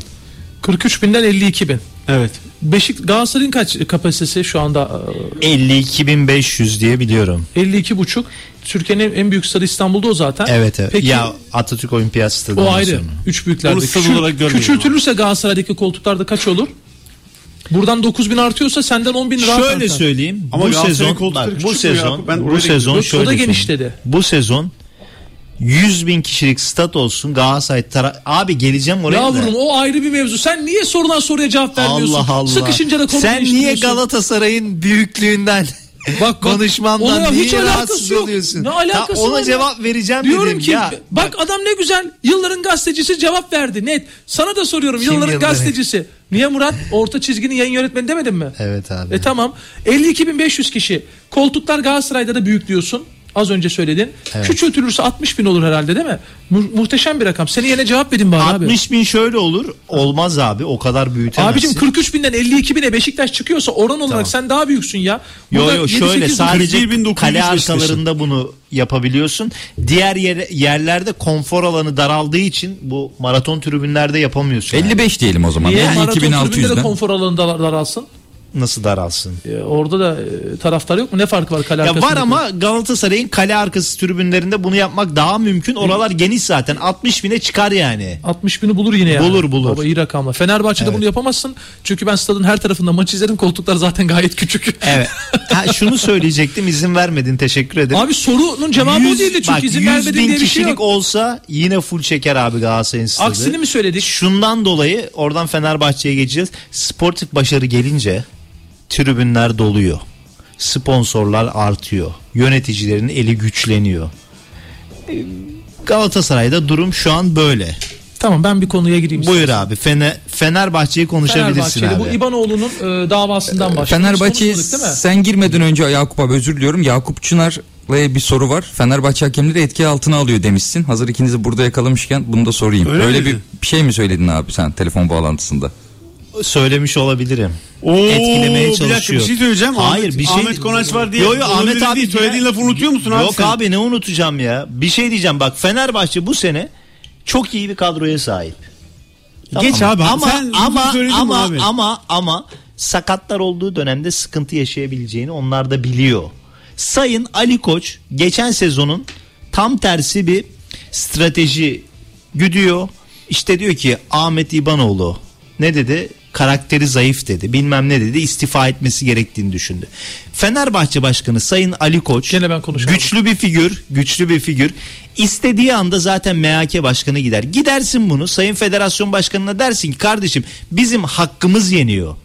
kırk üç binden elli iki bin. Evet. Beşik Galatasaray'ın kaç kapasitesi şu anda? elli iki bin beş yüz diye biliyorum. elli iki buçuk. Türkiye'nin en büyük stadı İstanbul'da o zaten. Evet evet. Peki, ya Atatürk Olimpiyat Stadı. O ayrı. Sonra. Üç büyüklerde. Küçül, küçültülürse Galatasaray'daki koltuklarda kaç olur? Buradan dokuz bin artıyorsa senden on bin rahat. Şöyle artar. Söyleyeyim. Ama bu sezon, bak, bu sezon, ben bu sezon şöyle. O da genişledi. Bu sezon. yüz bin kişilik stat olsun Galatasaray tara- abi geleceğim oraya. Yavrum, o ayrı bir mevzu. Sen niye sorulan soruya cevap vermiyorsun? Allah Allah. Sıkışınca da konu değiştiriyorsun. Sen niye Galatasaray'ın büyüklüğünden bak, konuşmamdan niye rahatsız yok. Oluyorsun? Ne alakası Ta, ona var cevap ya? Vereceğim diyorum dedim ki, ya. Bak, bak adam ne güzel yılların gazetecisi cevap verdi net. Sana da soruyorum, kim yılların yılları? Gazetecisi. Niye Murat? Orta çizginin yayın yönetmeni demedin mi? Evet abi. E tamam. elli iki bin beş yüz kişi. Koltuklar Galatasaray'da da büyük diyorsun. Az önce söyledin. Evet. Küçültülürse altmış bin olur herhalde, değil mi? Mu- muhteşem bir rakam. Seni yine cevap verdim bari abi. altmış bin şöyle olur. Olmaz abi. O kadar büyütemezsin. Abicim kırk üç binden elli iki bine Beşiktaş çıkıyorsa oran olarak tamam. Sen daha büyüksün ya. Yok yok şöyle sadece kale arkalarında bunu yapabiliyorsun. Diğer yer, yerlerde konfor alanı daraldığı için bu maraton tribünlerde yapamıyorsun. elli beş yani. Diyelim o zaman. Niye yani maraton tribünde de konfor alanı daralsın? Nasıl daralsın? E, orada da e, taraftar yok mu? Ne fark var kale arkası? Ya var ama Galatasaray'ın kale arkası tribünlerinde bunu yapmak daha mümkün. Oralar hı. Geniş zaten. altmış bine çıkar yani. altmış bini bulur yine yani. Bulur bulur. Baba iyi rakamla. Fenerbahçe'de evet. Bunu yapamazsın. Çünkü ben stadın her tarafında maç izlerim. Koltuklar zaten gayet küçük. Evet. Ha, şunu söyleyecektim. İzin vermedin. Teşekkür ederim. Abi sorunun cevabı yüz, o değildi. Çünkü bak, izin vermedin diye bir şey yok. yüz bin kişilik olsa yine full çeker abi Galatasaray'ın stadı. Aksini mi söyledik? Şundan dolayı oradan Fenerbahçe'ye geçeceğiz. Sportif başarı gelince tribünler doluyor. Sponsorlar artıyor. Yöneticilerin eli güçleniyor. Galatasaray'da durum şu an böyle. Tamam, ben bir konuya gireyim. Buyur sana. Abi. Fener, Fenerbahçe'yi konuşabilirsin Fenerbahçe'de abi. Bu İbanoğlu'nun e, davasından başlıyor. Fenerbahçe sen girmeden önce Yakup abi özür diliyorum. Yakup Çınar'la bir soru var. Fenerbahçe hakemleri etki altına alıyor demişsin. Hazır ikinizi burada yakalamışken bunu da sorayım. Öyle, Öyle bir şey mi söyledin abi sen telefon bağlantısında? Söylemiş olabilirim. Oo, etkilemeye çalışıyor. Bir dakika, bir şey söyleyeceğim. Hayır, Ahmet, bir şey. Ahmet Konaç var diye. Yok yok Ahmet abi söylediğin lafı unutuyor musun abi? Yok sen? Abi ne unutacağım ya? Bir şey diyeceğim. Bak Fenerbahçe bu sene çok iyi bir kadroya sahip. Tamam. Geç abi. Ama sen ama ama, abi? ama ama ama sakatlar olduğu dönemde sıkıntı yaşayabileceğini onlar da biliyor. Sayın Ali Koç geçen sezonun tam tersi bir strateji güdüyor. İşte diyor ki Ahmet İbanoğlu ne dedi? karakteri zayıf dedi, bilmem ne dedi, istifa etmesi gerektiğini düşündü. Fenerbahçe Başkanı Sayın Ali Koç gene ben konuşamadım. Güçlü bir figür, güçlü bir figür. İstediği anda zaten M H K Başkanı gider. Gidersin bunu Sayın Federasyon Başkanı'na, dersin ki kardeşim bizim hakkımız yeniyor.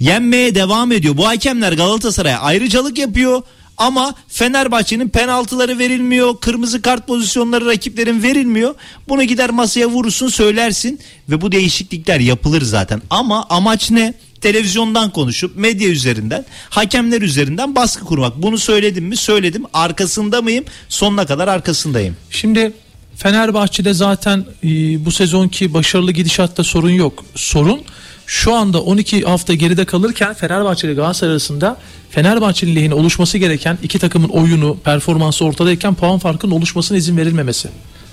Yenmeye devam ediyor. Bu hakemler Galatasaray'a ayrıcalık yapıyor. Ama Fenerbahçe'nin penaltıları verilmiyor, kırmızı kart pozisyonları rakiplerin verilmiyor. Bunu gider masaya vurursun, söylersin ve bu değişiklikler yapılır zaten. Ama amaç ne? Televizyondan konuşup medya üzerinden, hakemler üzerinden baskı kurmak. Bunu söyledim mi? Söyledim. Arkasında mıyım? Sonuna kadar arkasındayım. Şimdi Fenerbahçe'de zaten e, bu sezonki başarılı gidişatta sorun yok. Sorun şu anda on iki hafta geride kalırken Fenerbahçe ile Galatasaray arasında Fenerbahçe'nin lehine oluşması gereken iki takımın oyunu, performansı ortadayken puan farkının oluşmasına izin verilmemesi.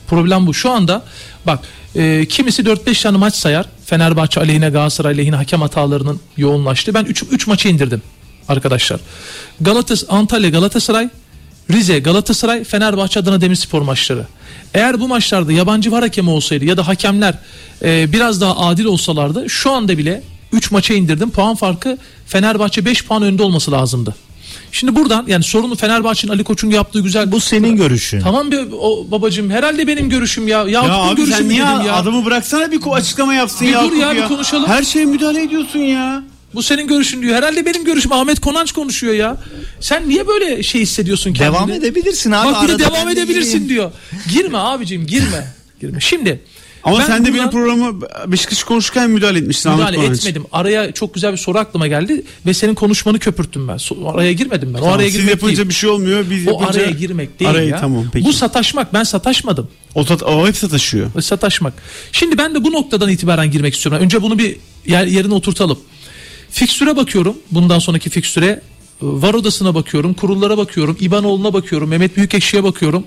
Problem bu. Şu anda bak e, kimisi dört beş tane maç sayar. Fenerbahçe aleyhine, Galatasaray lehine hakem hatalarının yoğunlaştığı. Ben üç maçı indirdim arkadaşlar. Galatasaray, Antalya Galatasaray, Rize Galatasaray, Fenerbahçe Adana Demirspor maçları. Eğer bu maçlarda yabancı var hakemi olsaydı ya da hakemler e, biraz daha adil olsalardı şu anda bile üç maça indirdim. Puan farkı Fenerbahçe beş puan önde olması lazımdı. Şimdi buradan yani sorunu Fenerbahçe'nin Ali Koç'un yaptığı güzel. Bu senin görüşün. Tamam be, o, babacığım herhalde benim görüşüm ya. Yakup'un ya abi sen niye ya. Adamı bıraksana bir açıklama yapsın bir Yakup dur ya, ya. Bir konuşalım. Her şeye müdahale ediyorsun ya. Bu senin görüşün diyor. Herhalde benim görüşüm. Ahmet Konanç konuşuyor ya. Sen niye böyle şey hissediyorsun kendini? Devam edebilirsin abi. Bak bir de devam edebilirsin gireyim. Diyor. Girme abicim girme. girme. Şimdi. Ama sen de benim programı Beşiktaş konuşurken müdahale etmişsin Ahmet Konanç. Müdahale etmedim. Araya çok güzel bir soru aklıma geldi ve senin konuşmanı köpürttüm ben. Araya girmedim ben. O tamam, araya girmek değil. Siz yapınca bir şey olmuyor. Biz o araya girmek değil arayı, ya. Tamam, bu sataşmak. Ben sataşmadım. O, sat, o hep sataşıyor. O sataşmak. Şimdi ben de bu noktadan itibaren girmek istiyorum. Önce bunu bir yer, yerine oturtalım. Fikstüre bakıyorum. Bundan sonraki fikstüre, var odasına bakıyorum, kurullara bakıyorum, İbanoğlu'na bakıyorum, Mehmet Büyükekşi'ye bakıyorum.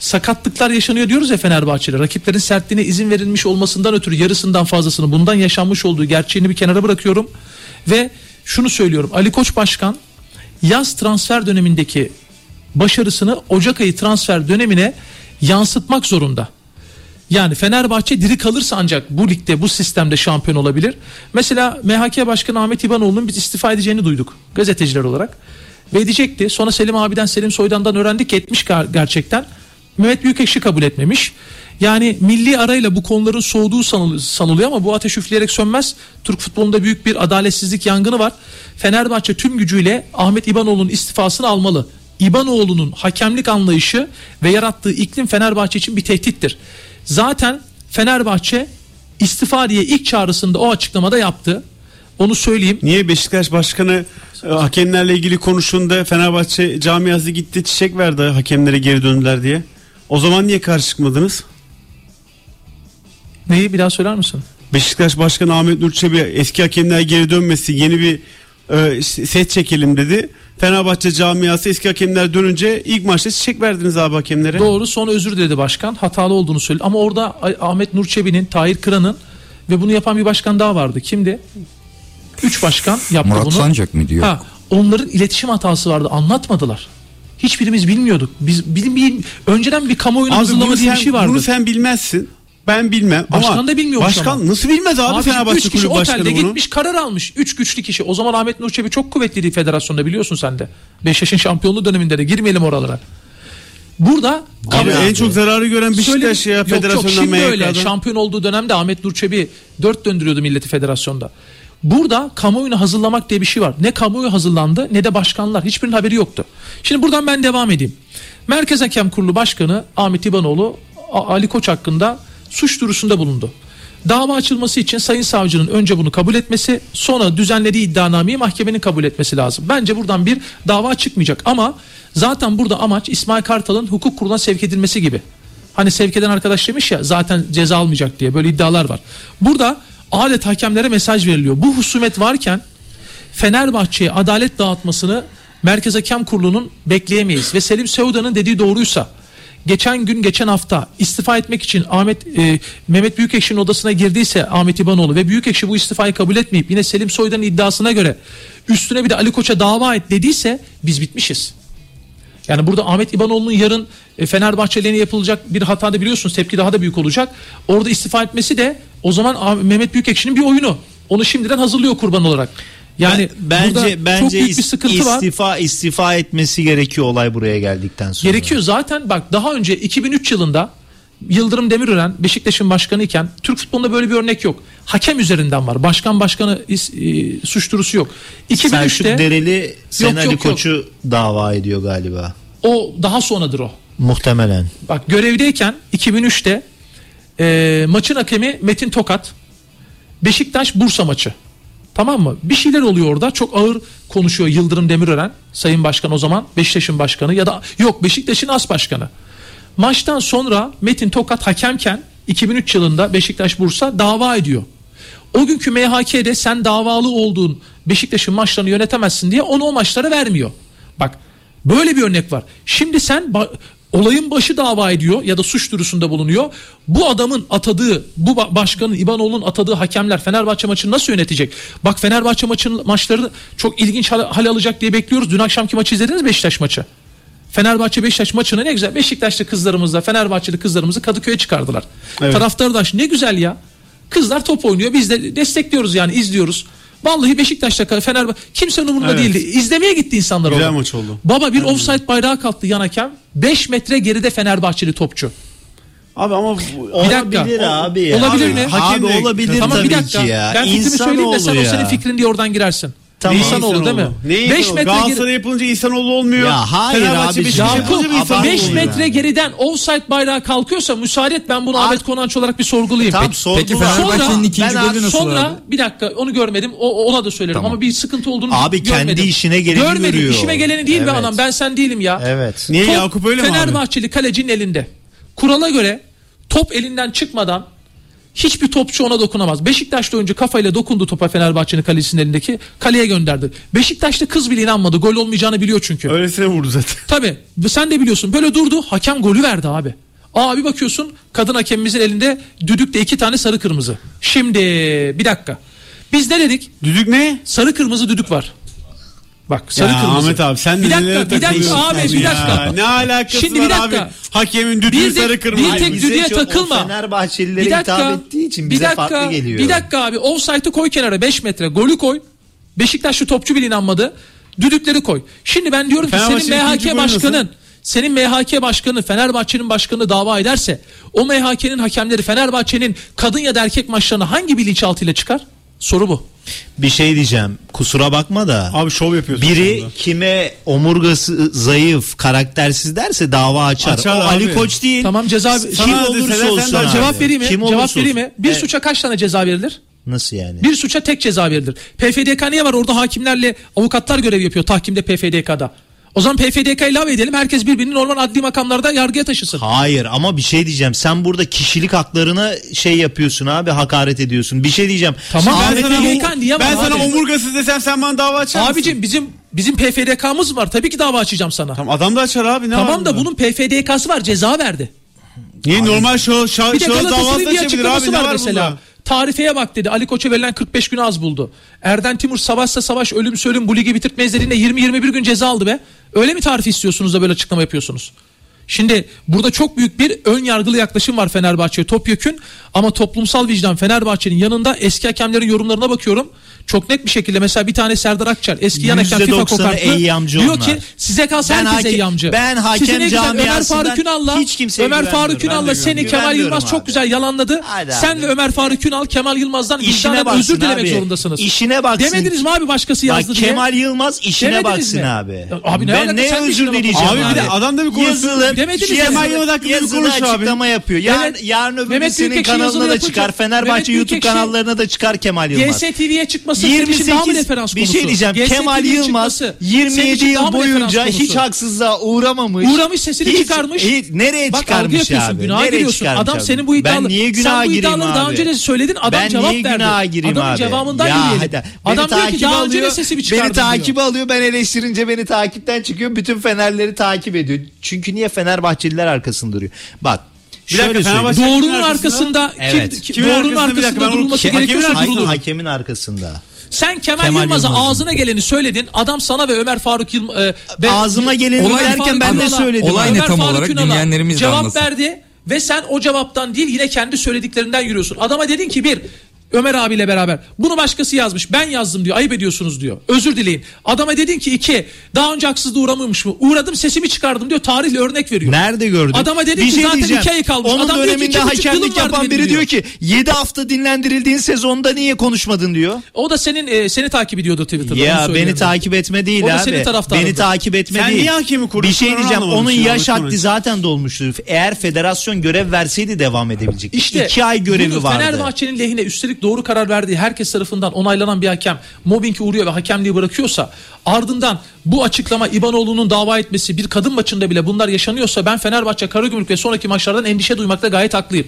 Sakatlıklar yaşanıyor diyoruz ya Fenerbahçe'de. Rakiplerin sertliğine izin verilmiş olmasından ötürü yarısından fazlasını bundan yaşanmış olduğu gerçeğini bir kenara bırakıyorum. Ve şunu söylüyorum. Ali Koç Başkan yaz transfer dönemindeki başarısını Ocak ayı transfer dönemine yansıtmak zorunda. Yani Fenerbahçe diri kalırsa ancak bu ligde, bu sistemde şampiyon olabilir. Mesela M H K Başkanı Ahmet İbanoğlu'nun biz istifa edeceğini duyduk gazeteciler olarak. Ve diyecekti. Sonra Selim abiden, Selim Soydan'dan öğrendik ki etmiş gerçekten. Mehmet Büyükekşi kabul etmemiş. Yani milli arayla bu konuların soğuduğu sanılıyor ama bu ateş üfleyerek sönmez. Türk futbolunda büyük bir adaletsizlik yangını var. Fenerbahçe tüm gücüyle Ahmet İbanoğlu'nun istifasını almalı. İbanoğlu'nun hakemlik anlayışı ve yarattığı iklim Fenerbahçe için bir tehdittir. Zaten Fenerbahçe istifa diye ilk çağrısında o açıklamada yaptı. Onu söyleyeyim. Niye Beşiktaş Başkanı hakemlerle ilgili konuşunda Fenerbahçe camiası gitti çiçek verdi hakemlere geri döndüler diye. O zaman niye karşı çıkmadınız? Neyi bir daha söyler misin? Beşiktaş Başkanı Ahmet Nur Çebi eski hakemler geri dönmesi yeni bir e, set çekelim dedi. Fenerbahçe camiası eski hakemler dönünce ilk maçta çiçek verdiniz abi hakemlere. Doğru, sonra özür diledi başkan. Hatalı olduğunu söyledi. Ama orada Ahmet Nur Çebi'nin, Tahir Kıran'ın ve bunu yapan bir başkan daha vardı. Kimdi? Üç başkan yaptı Murat bunu. Murat Sancak mı diyor? Ha, onların iletişim hatası vardı. Anlatmadılar. Hiçbirimiz bilmiyorduk. Biz bilim, bilim, önceden bir kamuoyunu hazırlaması bir şey vardı. Bunu sen bilmezsin. Ben bilmem. Başkan ama da bilmiyormuş başkan ama. Başkan nasıl bilmez abi, abi Fenerbahçe Kulübü Başkanı bunu? üç kişi otelde gitmiş karar almış. üç güçlü kişi. O zaman Ahmet Nur Çebi çok kuvvetliydi federasyonda, biliyorsun sen de. Beşiktaş'ın şampiyonluğu döneminde de girmeyelim oralara. Burada abi en abi. Çok zararı gören Beşiktaş ya federasyondan. Yok yok şimdi öyle. Şampiyon olduğu dönemde Ahmet Nur Çebi dört döndürüyordu milleti federasyonda. Burada kamuoyunu hazırlamak diye bir şey var. Ne kamuoyu hazırlandı ne de başkanlar. Hiçbirinin haberi yoktu. Şimdi buradan ben devam edeyim. Merkez Hakem Kurulu Başkanı Ahmet İbanoğlu Ali Koç hakkında suç duyurusunda bulundu. Dava açılması için Sayın Savcı'nın önce bunu kabul etmesi, sonra düzenlediği iddianameyi mahkemenin kabul etmesi lazım. Bence buradan bir dava çıkmayacak ama zaten burada amaç İsmail Kartal'ın hukuk kuruluna sevk edilmesi gibi. Hani sevk eden arkadaş demiş ya zaten ceza almayacak diye, böyle iddialar var. Burada alet hakemlere mesaj veriliyor. Bu husumet varken Fenerbahçe'ye adalet dağıtmasını Merkez Hakem Kurulu'nun bekleyemeyiz. Ve Selim Seuda'nın dediği doğruysa geçen gün, geçen hafta istifa etmek için Ahmet e, Mehmet Büyükekşi'nin odasına girdiyse Ahmet İbanoğlu ve Büyükekşi bu istifayı kabul etmeyip yine Selim Soydan'ın iddiasına göre üstüne bir de Ali Koç'a dava et dediyse biz bitmişiz. Yani burada Ahmet İbanoğlu'nun yarın e, Fenerbahçeliğine yapılacak bir hatada biliyorsunuz tepki daha da büyük olacak. Orada istifa etmesi de o zaman Mehmet Büyükekşi'nin bir oyunu. onu şimdiden hazırlıyor kurban olarak. Yani bence bence istifa var. istifa etmesi gerekiyor olay buraya geldikten sonra. Gerekiyor zaten. Bak daha önce iki bin üç yılında Yıldırım Demirören Beşiktaş'ın başkanı iken Türk futbolunda böyle bir örnek yok. Hakem üzerinden var. Başkan başkanı e, suç durusu yok. iki bin üçte Selçuk Dereli Sen Ali Koç'u dava ediyor galiba. O daha sonradır o. Muhtemelen. Bak görevdeyken iki bin üçte e, maçın hakemi Metin Tokat, Beşiktaş Bursa maçı. Tamam mı? Bir şeyler oluyor orada. Çok ağır konuşuyor Yıldırım Demirören. Sayın Başkan o zaman Beşiktaş'ın başkanı ya da yok Beşiktaş'ın as başkanı. Maçtan sonra Metin Tokat hakemken iki bin üç yılında Beşiktaş Bursa dava ediyor. O günkü M H K'de sen davalı olduğun Beşiktaş'ın maçlarını yönetemezsin diye onu o maçlara vermiyor. Bak böyle bir örnek var. Şimdi sen ba- olayın başı dava ediyor ya da suç duyurusunda bulunuyor. Bu adamın atadığı, bu başkanın İbanoğlu'nun atadığı hakemler Fenerbahçe maçını nasıl yönetecek? Bak Fenerbahçe maçının maçları çok ilginç hale, hale alacak diye bekliyoruz. Dün akşamki maçı izlediniz mi, Beşiktaş maçı? Fenerbahçe Beşiktaş maçını ne güzel. Beşiktaşlı kızlarımızla Fenerbahçeli kızlarımızı Kadıköy'e çıkardılar. Evet. Taraftardaş ne güzel ya. Kızlar top oynuyor. Biz de destekliyoruz yani, izliyoruz. Vallahi Beşiktaş'ta Fenerbahçe kimsenin umurunda evet. değildi. İzlemeye gitti insanlar orada. Güzel maç oldu. Baba bir evet. offside bayrağı kalktı yan hakem. beş metre geride Fenerbahçeli topçu. Abi ama bir dakika. Olabilir abi ya. Olabilir abi, mi? Hakem abi olabilir tamam, tabii bir dakika. ki ya. Ben fikrimi söyleyeyim de sen ya. o senin fikrin diye oradan girersin. Tamam. İnsanoğlu değil mi? beş metre Galatasaray geri... yapılınca İnsanoğlu olmuyor. Ya hayır Fenerbahçe abi. beş metre geriden offside bayrağı kalkıyorsa müsaade et ben bunu Ahmet Konanç olarak bir sorgulayayım. Tamam, peki, peki Fenerbahçe'nin ikinci golü nasıl Sonra abi? bir dakika onu görmedim. O, ona da söylerim tamam. ama bir sıkıntı olduğunu abi, görmedim. Abi kendi işine geleni görmedim. görüyor. Görmedim. İşime geleni değil evet. be anam. Ben sen değilim ya. Evet. Niye top, Yakup öyle mi abi? Fenerbahçeli kalecinin elinde. Kurala göre top elinden çıkmadan hiçbir topçu ona dokunamaz. Beşiktaşlı oyuncu kafayla dokundu topa, Fenerbahçe'nin kalesinin elindeki, kaleye gönderdi. Beşiktaşlı kız bile inanmadı. Gol olmayacağını biliyor çünkü. Öylesine vurdu zaten. Tabii. Sen de biliyorsun. Böyle durdu. Hakem golü verdi abi. Aa bir bakıyorsun kadın hakemimizin elinde düdükte iki tane sarı kırmızı. Şimdi bir dakika. Biz ne dedik? Düdük ne? Sarı kırmızı düdük var. Bak sarı ya kırmızı. Ahmet abi sen de bir dakika, bir dakika abi bir dakika. Ne alakası Şimdi var bir dakika. abi? Hakemin düdüğü sarı kırmızı. Bir tek düdüğe takılma. Fenerbahçelilere hitap ettiği için bize dakika, farklı geliyor. Bir dakika abi, ofsaytı koy kenara, beş metre golü koy. Beşiktaşlı topçu bile inanmadı. Düdükleri koy. Şimdi ben diyorum ki senin M H K başkanın, senin M H K başkanı Fenerbahçe'nin başkanını dava ederse o M H K'nin hakemleri Fenerbahçe'nin kadın ya da erkek maçlarına hangi bilinçaltıyla çıkar? Soru bu. Bir şey diyeceğim. Kusura bakma da. Abi şov yapıyorsun. Biri sonunda. Kime omurgası zayıf, karaktersiz derse dava açar. açar o abi. Ali Koç değil. Tamam ceza. Kim olursa olsun. Cevap vereyim mi? Kim Cevap vereyim mi? Bir evet. suça kaç tane ceza verilir? Nasıl yani? Bir suça tek ceza verilir. P F D K niye var? Orada hakimlerle avukatlar görev yapıyor tahkimde P F D K'da. O zaman P F D K'yı ilave edelim. Herkes birbirini normal adli makamlarda yargıya taşısın. Hayır ama bir şey diyeceğim. Sen burada kişilik haklarına şey yapıyorsun abi. Hakaret ediyorsun. Bir şey diyeceğim. Tamam. Ben sana, o, ben sana omurgasız desem sen bana dava açar mısın? Abicim bizim bizim P F D K'mız var. Tabii ki dava açacağım sana. Tamam adam da açar abi. Ne tamam da abi? Bunun P F D K'sı var. Ceza verdi. Niye abi. normal şahıs şah, davası açabilir abi? Bir de Galatasaray'ın bir açıklaması var mesela. Bunda? Tarifeye bak dedi. Ali Koç'a verilen kırk beş günü az buldu. Erden Timur savaşsa savaş, ölümse ölüm, bu ligi bitirtmeyiz dediğinde yirmi yirmi bir gün ceza aldı be. Öyle mi tarif istiyorsunuz da böyle açıklama yapıyorsunuz? Şimdi burada çok büyük bir ön yargılı yaklaşım var Fenerbahçe'ye topyekün. Ama toplumsal vicdan Fenerbahçe'nin yanında. Eski hakemlerin yorumlarına bakıyorum. Çok net bir şekilde mesela bir tane Serdar Akçar, eski yan hakem FIFA kokartlı, diyor ki size kalsa ben herkes eyyamcı. Ben hakem camiasından hiç kimseye güvenmiyorum. Ömer Faruk Ünal'la seni Kemal Yılmaz abi. çok güzel yalanladı. Hadi Sen abi. ve Ömer Faruk Ünal Kemal Yılmaz'dan vicdanen özür dilemek zorundasınız. İşine baksın. Demediniz mi abi başkası yazdı Bak, diye? Kemal Yılmaz işine Demediniz baksın mi? abi. abi ne ben ne özür dileyeceğim abi? Bir de adam da bir konuşuyor. Demediniz mi? Kemal Yılmaz hakkında bir konuşuyor abi. Açıklama yapıyor. Yarın öbür gün senin kanalına da çıkar. Fenerbahçe YouTube kanallarına da çıkar Kemal Yılmaz. G S T V'ye çıkma. yirmi sekiz bir şey diyeceğim. G S T Kemal Yılmaz yirmi yedi yıl boyunca hiç haksızlığa uğramamış. Uğramış sesini hiç, çıkarmış. Hiç, nereye Bak, çıkarmış abi? Günaha nereye giriyorsun? Adam abi? senin bu iddiaları. Ben niye günaha gireyim abi? Sen bu iddiaları daha önce de söyledin. Adam ben cevap verdi. Ben niye günaha gireyim Adamın abi? Adamın cevabından yürüyelim. Adam diyor ki daha önce de sesimi çıkardım. Beni takip alıyor. Ben eleştirince beni takipten çıkıyor. Bütün Fenerleri takip ediyor. Çünkü niye Fenerbahçeliler arkasında duruyor? Bak. Bir Şöyle dakika, doğrunun arkasında, evet. kim, kim, doğrunun arkasında, arkasında durulması gerekiyorsa durulur. Hakemin arkasında. Sen Kemal, Kemal Yılmaz'a Yılmaz ağzına geleni söyledin. Adam sana ve Ömer Faruk Yılmaz e, ağzına geleni derken ben de söyledim. Olay ne tam Faruk olarak dinleyenlerimiz de anlasın. Cevap verdi ve sen o cevaptan değil yine kendi söylediklerinden yürüyorsun. Adama dedin ki bir Ömer abiyle beraber. Bunu başkası yazmış. Ben yazdım diyor. Ayıp ediyorsunuz diyor. Özür dileyin. Adama dedin ki iki. Daha önce haksızlığa uğramamış mı? Uğradım, sesimi çıkardım diyor. Tarihle örnek veriyor. Nerede gördün? Adama dedin bir ki şey zaten diyeceğim. İki ay kalmış. Onun adam döneminde diyor ki, hakemlik yapan biri diyor. diyor ki yedi hafta dinlendirildiğin sezonda niye konuşmadın diyor. O da senin e, seni takip ediyordu Twitter'da. Ya beni takip etme değil o abi. Beni da. takip etme Sen değil. Sen niye hakemi kurulsun? Bir şey diyeceğim. Onun yaş haddi zaten dolmuştu. Eğer federasyon görev verseydi devam edebilecek. İşte iki ay görevi vardı. Fenerbahçe'nin lehine üstelik doğru karar verdiği herkes tarafından onaylanan bir hakem mobbinge uğruyor ve hakemliği bırakıyorsa, ardından bu açıklama İbanoğlu'nun dava etmesi, bir kadın maçında bile bunlar yaşanıyorsa, ben Fenerbahçe, Karagümrük ve sonraki maçlardan endişe duymakta gayet haklıyım.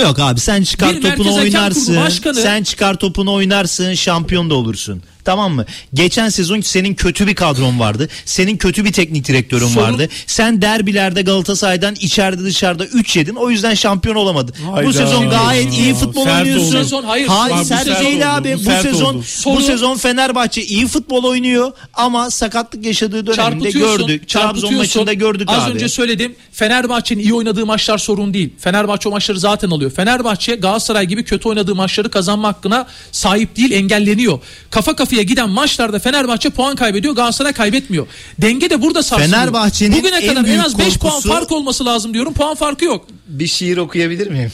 Yok abi, sen çıkar bir topunu oynarsın. Başkanı, sen çıkar topunu oynarsın, şampiyon da olursun. Tamam mı? Geçen sezon senin kötü bir kadron vardı. Senin kötü bir teknik direktörün Sorun... vardı. Sen derbilerde Galatasaray'dan içeride dışarıda üç yedin. O yüzden şampiyon olamadın. Hayda. Bu sezon gayet iyi futbol sert oynuyorsun. Bu sezon hayır. Hayır, abi, sert sert değil abi. Bu sezon Sorun... bu sezon Fenerbahçe iyi futbol oynuyor ama sakatlık yaşadığı dönemde gördük. Trabzon maçında gördük az abi. Az önce söyledim. Fenerbahçe'nin iyi oynadığı maçlar sorun değil. Fenerbahçe o maçları zaten alıyor. Fenerbahçe Galatasaray gibi kötü oynadığı maçları kazanma hakkına sahip değil, engelleniyor. Kafa kafaya giden maçlarda Fenerbahçe puan kaybediyor, Galatasaray kaybetmiyor. Denge de burada sarsılıyor. Fenerbahçe'nin bugüne kadar en, en az beş korkusu... puan fark olması lazım diyorum. Puan farkı yok. Bir şiir okuyabilir miyim?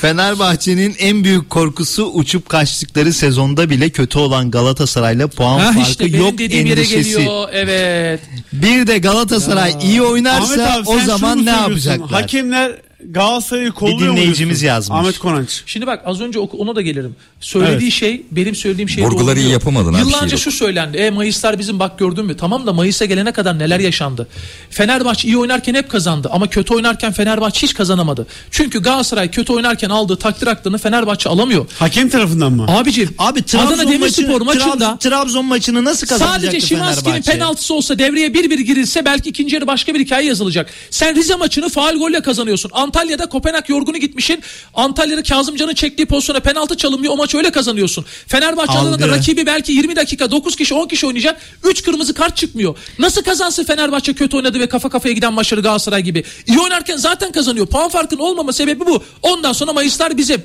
Fenerbahçe'nin en büyük korkusu uçup kaçtıkları sezonda bile kötü olan Galatasaray'la puan ha, farkı işte yok endişesi. Evet. Bir de Galatasaray ya. iyi oynarsa abi, o zaman ne yapacaklar? Hakemler Galatasaray'ı kolluyor. Dinleyicimiz yazmış. Ahmet Konanç. Şimdi bak, az önce ona da gelelim. Söylediği evet. şey benim söylediğim şey. Vurguları iyi yapamadın. Yıllarca şey şu söylendi. E Mayıslar bizim, bak gördün mü? Tamam da Mayıs'a gelene kadar neler yaşandı? Fenerbahçe iyi oynarken hep kazandı ama kötü oynarken Fenerbahçe hiç kazanamadı. Çünkü Galatasaray kötü oynarken aldığı takdir haklarını Fenerbahçe alamıyor. Hakem tarafından mı? Abiciğim. Abi Trabzon Adana Demirspor maçında Trabzon maçını nasıl kazanacaktı Fenerbahçe? Sadece Şimanski'nin penaltısı olsa, devreye bir bir girilse belki ikinci yarı başka bir hikaye yazılacak. Sen Rize maçını faul golle kazanıyorsun. Antalya'da Kopenhag yorgunu gitmişin. Antalya'da Kazımcan'ın çektiği pozisyona penaltı çalınmıyor. O maçı öyle kazanıyorsun. Fenerbahçe Algı. Adına rakibi belki yirmi dakika dokuz kişi on kişi oynayacak. üç kırmızı kart çıkmıyor. Nasıl kazansın Fenerbahçe kötü oynadı ve kafa kafaya giden maçları Galatasaray gibi? İyi oynarken zaten kazanıyor. Puan farkının olmama sebebi bu. Ondan sonra Mayıslar bizim.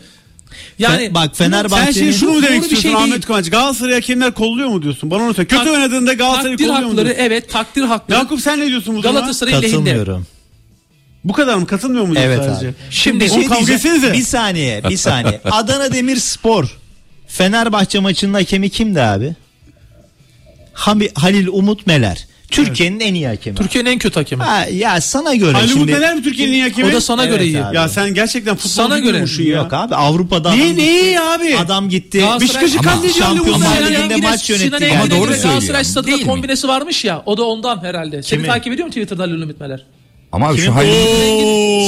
Yani Fe, bak Fenerbahçe'nin sen şey şunu mu demek istiyorsun şey Ahmet Konanç? Galatasaray hakemler kolluyor mu diyorsun? Bana onu söyle. Kötü tak, oynadığında Galatasaray'ı kolluyor hakları, mu diyorsun? Evet, takdir hakları. Yakup sen ne diyorsun bu duruma? Galatasaray'ın lehinde. Bu kadar mı? Katılmıyor muyuz evet sadece? Abi. Şimdi, Şimdi şey diyeceğim. Bir saniye, bir saniye. Adana Demirspor Fenerbahçe maçının hakemi kimdi abi? Halil Umut Meler. Türkiye'nin evet. en iyi hakemi. Türkiye'nin en kötü hakemi. Ha, ya sana göre. Halil Umut Meler mi Türkiye'nin en iyi hakemi? O da sana evet göre iyi. Abi. Ya sen gerçekten futbol bilmiyorsun ya. Yok abi, Avrupa'da adam gitti. Ne iyi abi? Adam gitti. Beşiktaş'ı kandırdı Halil Umut Meler'in maç yönetti. Ama doğru söylüyor. Galatasaray stadında kombinesi varmış ya. O da ondan herhalde. Seni takip ediyor mu Twitter'da Halil Umut Meler? Ama abi, şu Halil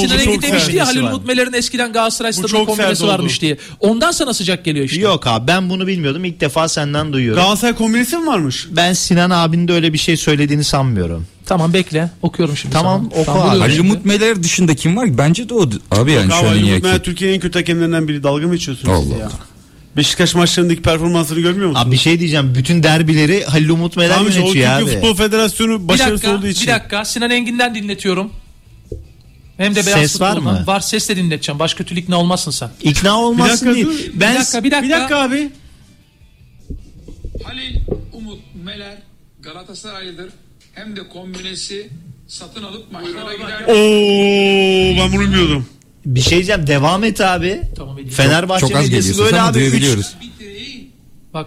Sinan Engin demişti ya, Halil Umut Meler'in eskiden Galatasaray Stadı'nın kombinesi varmış diye. Ondan sana sıcak geliyor işte. Yok abi, ben bunu bilmiyordum, ilk defa senden duyuyorum. Galatasaray kombinesi mi varmış? Ben Sinan abinin de öyle bir şey söylediğini sanmıyorum. Tamam bekle, okuyorum şimdi. Tamam, sana. Oku abi. Halil Umut Meler dışında kim var? Bence de o abi yani. Yok, Halil Umut Meler Türkiye'nin en kötü hakemlerinden biri, dalga mı geçiyorsunuz Allah siz ya? Allah. Beşiktaş maçlarındaki performansını görmüyor musunuz? Abi bir şey diyeceğim. Bütün derbileri Halil Umut Meler tamam, yönetiyor Türkiye abi. Türkiye Futbol Federasyonu başarısı dakika, olduğu için. Bir dakika. Sinan Engin'den dinletiyorum. Hem de beyaz ses var mı? Var, sesle dinleteceğim. Başka türlü ikna olmasın sen. İkna olmasın bir dakika, değil. Dur, ben... Bir dakika bir dakika. Bir dakika abi. Halil Umut Meler Galatasaraylıdır. Hem de kombinesi satın alıp maçlara gider. Ooo, ben bunu bilmiyordum. Bir şey diyeceğim, devam et abi. Tamam, Fenerbahçe çok, çok medyası böyle abi. Duyabiliyoruz. Bak.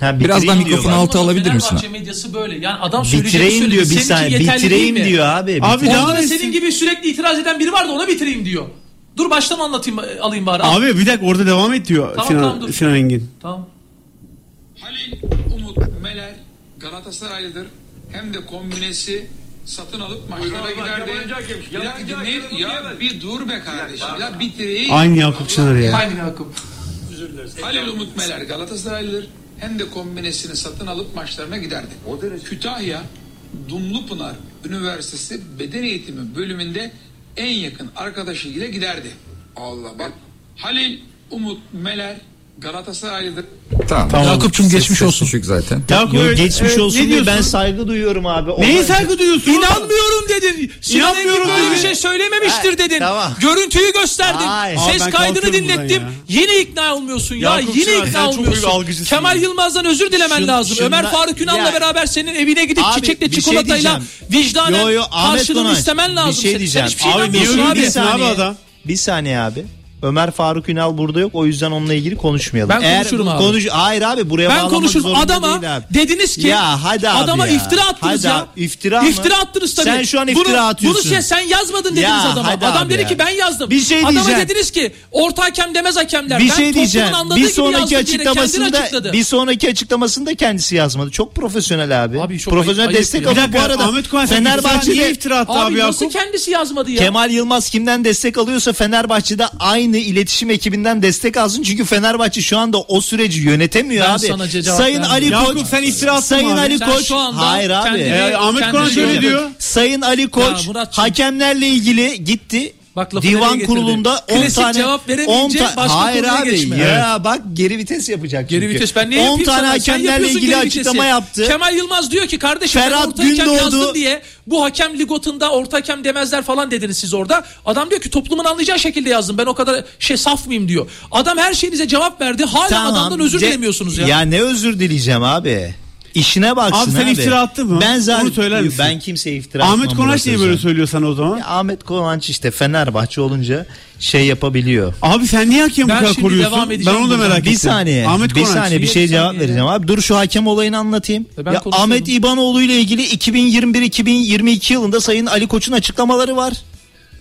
Ha, birazdan mikrofonu altı alabilir misin? Fenerbahçe medyası böyle. Yani adam bitireyim diyor, bir saniye bitireyim diyor abi. Abi daha senin gibi sürekli itiraz eden biri var da ona bitireyim diyor. Dur baştan anlatayım, alayım bari. Abi, abi bir dakika, orada devam et diyor tamam, Sinan, tamam, Sinan Engin. Tamam. Halil Umut Meler Galatasaraylıdır. Hem de kombinesi satın alıp maçlara giderdi. Ya, ya, ya, ya bir dur be kardeşim. Ya bitireyim. Aynı Yakup Çınar ya. Aynı Yakup. Özür dileriz. Halil Umut Meler Galatasaraylıdır. Hem de kombinesini satın alıp maçlarına giderdi. O derece. Kütahya Dumlupınar Üniversitesi Beden Eğitimi bölümünde en yakın arkadaşıyla giderdi. Allah bak. Halil Umut Meler Galatasaraylıdır. Tamam. tamam. Yakup'cum geçmiş ses, olsun. Zaten. Yakup, ya, geçmiş evet, olsun diye ben saygı duyuyorum abi. Neye saygı duyuyorsun? İnanmıyorum dedin. İnanmıyorum diye bir şey söylememiştin. verilmiştir dedin. Tamam. Görüntüyü gösterdin. Hayır. Ses Aa, kaydını dinlettim. Yine ikna olmuyorsun ya. Yakup yine Çınar, ikna olmuyorsun. Kemal Yılmaz'dan özür dilemen Şun, lazım. Şunla, Ömer Faruk Ünal'la beraber senin evine gidip abi, çiçekle çikolatayla şey vicdanen yo, yo, karşılığını istemen lazım. Bir şey diyeceğim. Sen, sen abi niye öyle abi adam? Bir saniye abi. Ömer Faruk Ünal burada yok, o yüzden onunla ilgili konuşmayalım. Ben Eğer konuşurum abi. Konuş- Hayır abi, buraya ben bağlamak zorunda adama değil abi. Dediniz ki ya, hadi abi adama ya. iftira attınız hadi ya. İftira, iftira attınız tabii. Sen şu an iftira bunu, atıyorsun. Bunu şey, sen yazmadın dediniz ya, adama. Adam dedi ya. ki ben yazdım. Bir şey adama dediniz ki orta hakem demez hakemler. Bir ben şey diyeceğim. Bir sonraki açıklamasında bir sonraki açıklamasında kendisi yazmadı. Çok profesyonel abi. abi çok profesyonel ayıp, destek alıyor. Bu arada Ahmet Konanç Fenerbahçe'ye iftira attı abi. Nasıl kendisi yazmadı ya? Kemal Yılmaz kimden destek alıyorsa Fenerbahçe'de aynı iletişim ekibinden destek alsın, çünkü Fenerbahçe şu anda o süreci yönetemiyor ben abi. Sayın Ali Koç, sen istirahat Sayın Ali Koç. Hayır abi. E, Ahmet Konanç öyle diyor. Sayın Ali Koç hakemlerle ilgili gitti. Bak, Divan kurulunda on tane cevap veremeyince ta- başka hayır abi geçme. Ya bak geri vites yapacak. Geri çünkü. vites ben niye yapayım? on tane hakemlerle ilgili açıklama yaptı. Kemal Yılmaz diyor ki kardeşim Ferhat orta hakem yazdım diye bu hakem ligotunda orta hakem demezler falan dediniz siz orada. Adam diyor ki toplumun anlayacağı şekilde yazdım. Ben o kadar şey saf mıyım diyor. Adam her şeyinize cevap verdi. Hala tamam, adamdan özür ce- dilemiyorsunuz ya. Ya ne özür dileyeceğim abi? İşine baksın abi. Sen abi. iftira attın mı? Ben zaten ben kimseye iftira atmam. Ahmet Konanç niye böyle söylüyor sana o zaman? Ya Ahmet Konanç işte Fenerbahçe olunca şey yapabiliyor. Abi sen niye hakem bu kadar koruyorsun? Ben onu da merak ettim. Bir saniye. Ahmet bir saniye bir şey cevap vereceğim abi. Dur şu hakem olayını anlatayım. Ya Ahmet İbanoğlu ile ilgili iki bin yirmi bir iki bin yirmi iki yılında Sayın Ali Koç'un açıklamaları var.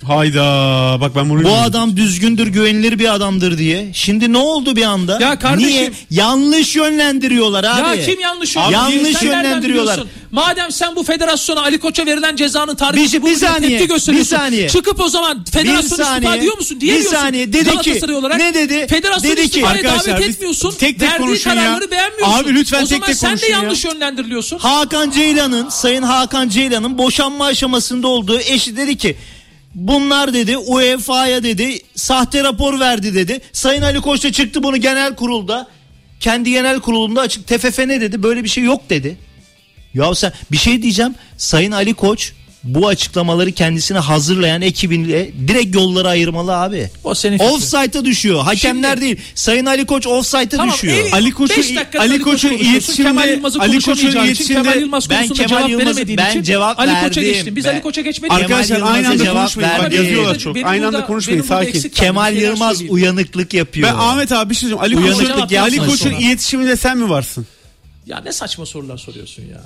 Hayda bak ben bunu bu adam düzgündür, güvenilir bir adamdır diye. Şimdi ne oldu bir anda? Ya kardeşim, niye yanlış yönlendiriyorlar abi? Ya kim yanlış yönlendiriyor? Yanlış yönlendiriyorlar. Madem sen bu federasyona Ali Koç'a verilen cezanın tarihi bu tepki gösteriyorsun. Çıkıp o zaman federasyon istifa diyor musun? Diye diyorsun. Bir saniye dedi ki ne dedi? Federasyon istifaya davet etmiyorsun. Tek tek konuşuyor. Kararları beğenmiyorsun. Abi lütfen tek tek sen de yanlış yönlendiriliyorsun. Hakan Ceylan'ın, Sayın Hakan Ceylan'ın boşanma aşamasında olduğu eşi dedi ki bunlar dedi U E F A'ya dedi sahte rapor verdi dedi. Sayın Ali Koç da çıktı bunu genel kurulda, kendi genel kurulunda açık T F F ne dedi, böyle bir şey yok dedi. Ya sen bir şey diyeceğim, Sayın Ali Koç bu açıklamaları kendisine hazırlayan ekibinle direkt yolları ayırmalı abi. O senin offside'a düşüyor. Hakemler şimdi değil. Sayın Ali Koç offside'a tamam, düşüyor. El, Ali Koç'un Ali Koç'un iletişimde Kemal Yılmaz'ı konuşamayacağı için Kemal Yılmaz konusunda ben cevap veremediğim ben için cevap Ali Koç'a geçtim. Biz ben, Ali Koç'a geçmedik. Arkadaşlar aynı anda konuşmayın. Bak yazıyorlar çok. Aynı anda konuşmayın. Sakin. Kemal Yılmaz uyanıklık yapıyor. Ben Ahmet abi bir şey söyleyeceğim. Ali Koç'un Ali Koç'un iletişiminde sen mi varsın? Ya ne saçma sorular soruyorsun ya.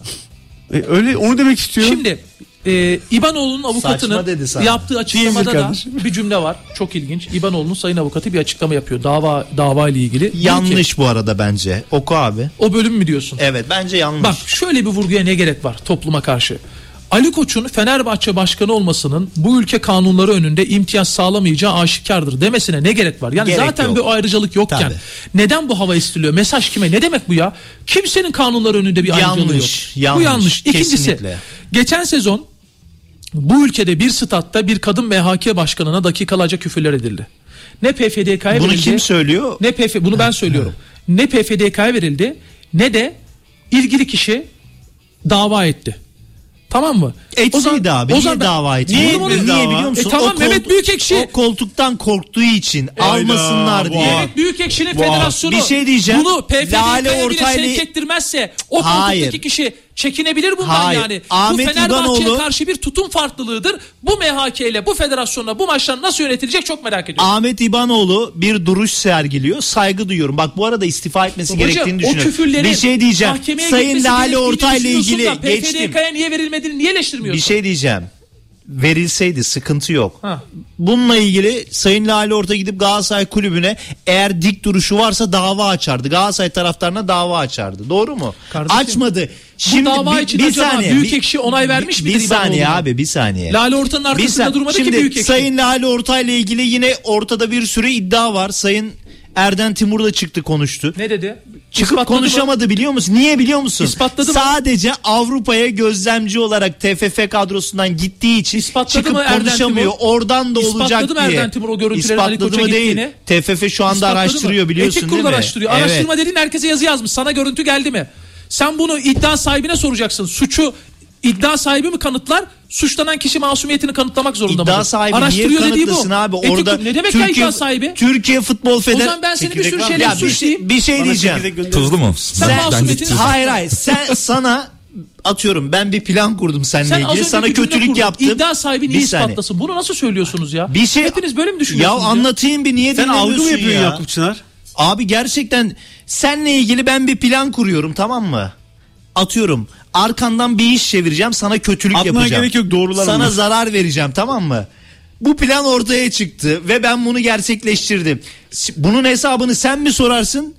Öyle onu demek istiyorum. Şimdi Ee, İbanoğlu'nun avukatının yaptığı açıklamada da bir cümle var. Çok ilginç. İbanoğlu'nun sayın avukatı bir açıklama yapıyor. Dava dava ile ilgili. Yanlış ki, bu arada bence. Oku abi. O bölüm mü diyorsun? Evet bence yanlış. Bak şöyle bir vurguya ne gerek var topluma karşı? Ali Koç'un Fenerbahçe başkanı olmasının bu ülke kanunları önünde imtiyaz sağlamayacağı aşikardır demesine ne gerek var? Yani gerek zaten yok. Bir ayrıcalık yokken tabii. Neden bu hava istiliyor? Mesaj kime? Ne demek bu ya? Kimsenin kanunları önünde bir ayrıcalığı yanlış, yok. Yanlış. Bu yanlış. İkincisi kesinlikle. Geçen sezon bu ülkede bir statta bir kadın M H K başkanına dakikalarca küfürler edildi. Ne P F D K'ya verildi. Bunu kim söylüyor? Ne P F... Bunu ben söylüyorum. Ne P F D K'ya verildi ne de ilgili kişi dava etti. Tamam mı? Etseydi abi. Niye ben... dava etti? Niye, niye biliyor musun? E, tamam o Mehmet Büyükekşi. O koltuktan korktuğu için e, almasınlar e, diye. Mehmet Büyükekşi'nin federasyonu. Bir şey diyeceğim. Bunu P F D K'ya bile sevk ettirmezse o hayır. Koltuktaki kişi çekinebilir bundan hayır. Yani. Ahmet bu Fenerbahçe'ye İbanoğlu, karşı bir tutum farklılığıdır. Bu M H K ile bu federasyonla bu maçlar nasıl yönetilecek çok merak ediyorum. Ahmet İbanoğlu bir duruş sergiliyor. Saygı duyuyorum. Bak bu arada istifa etmesi hocam, gerektiğini düşünüyorum. Bir şey diyeceğim. Sayın Lale Ortay'la ilgili da, geçtim. P F D K'ya niye verilmediğini niye eleştirmiyorsun? Bir şey diyeceğim. Verilseydi sıkıntı yok. Ha. Bununla ilgili Sayın Lale Orta gidip Galatasaray kulübüne eğer dik duruşu varsa dava açardı. Galatasaray taraftarına dava açardı. Doğru mu? Kardeşim, açmadı. Şimdi bu dava için acaba Büyükekşi onay vermiş midir? Bir saniye abi bir saniye. Lale Orta'nın arkasında saniye, durmadı şimdi ki Büyükekşi. Sayın Lale Orta ile ilgili yine ortada bir sürü iddia var. Sayın Erden Timur da çıktı konuştu. Ne dedi? Çıkıp ispatladı konuşamadı mı? Biliyor musun? Niye biliyor musun? İspatladı sadece mı? Avrupa'ya gözlemci olarak T F F kadrosundan gittiği için ispatladı çıkıp mı konuşamıyor. Timur? Oradan da ispatladı olacak diye. Erden Timur o görüntüleri Ali Koç'a gittiğini? T F F şu anda ispatladı araştırıyor mı? Biliyorsun Etik değil mi? Etik kurul araştırıyor. Evet. Araştırma dediğin herkese yazı yazmış. Sana görüntü geldi mi? Sen bunu iddia sahibine soracaksın. Suçu İddia sahibi mi kanıtlar? Suçlanan kişi masumiyetini kanıtlamak zorunda mı? İddia sahibi araştırıyor niye kanıtlasın abi? Orada Etik, ne demek Türkiye, ya iddia sahibi? Türkiye Futbol Federasyonu. O zaman ben seni bir sürü şeyle suçlayayım. Bir şey diyeceğim. Tuzlu mu? Sen, sen masumiyetini... Hayır hayır. Sen sana... Atıyorum ben bir plan kurdum seninle sen ilgili. Sana kötülük kurdum. Yaptım. İddia sahibi niye ispatlasın? Bunu nasıl söylüyorsunuz ya? Bir şey, hepiniz böyle mi düşünüyorsunuz? Ya, ya anlatayım bir niye dinlemiyorsun ya? Sen algı yapıyorsun Yakup Çınar. Abi gerçekten seninle ilgili ben bir plan kuruyorum, tamam mı? Atıyorum arkandan bir iş çevireceğim, sana kötülük Atmaya yapacağım. Gerek yok, doğrular sana olur. Zarar vereceğim, tamam mı? Bu plan ortaya çıktı ve ben bunu gerçekleştirdim. Bunun hesabını sen mi sorarsın?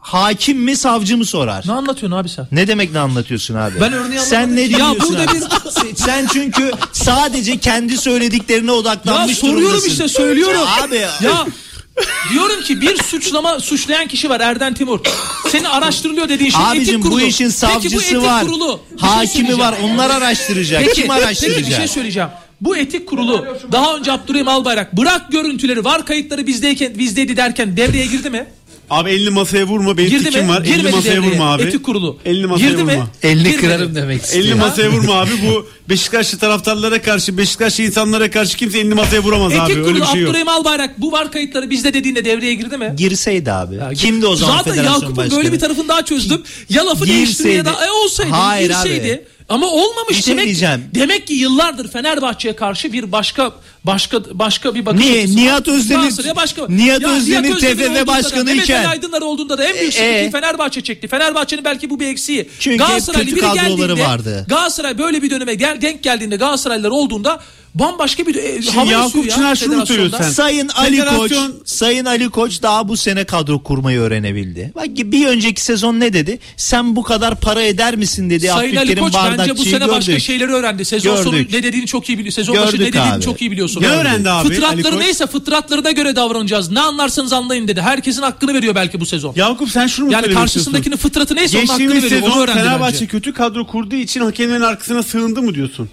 Hakim mi savcı mı sorar? Ne anlatıyorsun abi sen? Ne demek ne anlatıyorsun abi? Ben örneği sen ne diyorsun abi? Biz... Sen çünkü sadece kendi söylediklerine odaklanmış durumdasın. Ya soruyorum durumdasın. işte söylüyorum. Abi ya. ya diyorum ki bir suçlama suçlayan kişi var, Erden Timur. Seni araştırılıyor dediğin şey abicim, etik kurulu. Abicim bu işin savcısı var. Kurulu, hakimi şey var, onlar araştıracak. Peki, kim araştıracak? Peki bir şey söyleyeceğim. Bu etik kurulu daha önce Abdurrahim Albayrak bırak görüntüleri var kayıtları bizdeyken bizdeydi derken devreye girdi mi? Abi elini masaya vurma. Benim girdi fikrim mi? Var. Girmedi elini masaya devreye. Vurma abi. Etik kurulu. Elini masaya girdi vurma. Mi? Elini girmedi. Kırarım demek istiyor. Elini masaya vurma abi. Bu Beşiktaşlı taraftarlara karşı, Beşiktaşlı insanlara karşı kimse elini masaya vuramaz etik abi. Etik kurulu şey Abdurrahim Albayrak bu var kayıtları bizde dediğinde devreye girdi mi? Girseydi abi. Ya, kimdi o zaman zaten federasyon Yakup'un başkanı? Böyle bir tarafını daha çözdüm. Ya lafı değiştirdi ya da e, olsaydı. Hayır girseydi. Abi. Ama olmamış şey demek. Diyeceğim. Demek ki yıllardır Fenerbahçe'ye karşı bir başka başka başka bir bakış. Niye? Nihat Özden'in başka, Nihat Özden'in T F F başkanı iken Mehmet Aydınlar olduğunda da en büyük sıkıntıyı e, Fenerbahçe çekti. Fenerbahçe'nin belki bu bir eksiği. Çünkü Galatasaraylı biri geldiğinde vardı. Galatasaray böyle bir döneme gel, denk geldiğinde Galatasaraylılar olduğunda bambaşka bir e, hava Yakup Çınar şunu söylüyor sen. Sayın Ali Koç, Sayın Ali Koç daha bu sene kadro kurmayı öğrenebildi. Bak bir önceki sezon ne dedi? Sen bu kadar para eder misin dedi Abdülkerim Bardakçı'yı. Bence bu sene gördük. Başka şeyleri öğrendi. Sezon gördük. Sonu ne dediğini çok iyi biliyor. Sezon gördük başı ne dediğini abi. Çok iyi biliyorsun. Ne öğrendi abi? Fıtratları neyse fıtratlarına göre davranacağız. Ne anlarsanız anlayın dedi. Herkesin hakkını veriyor belki bu sezon. Yakup sen şunu mu yani karşısındakinin fıtratı neyse onun hakkını veriyor. Onu öğrendi bence. Fenerbahçe kötü kadro kurduğu için hakemlerin arkasına sığındı mı diyorsun?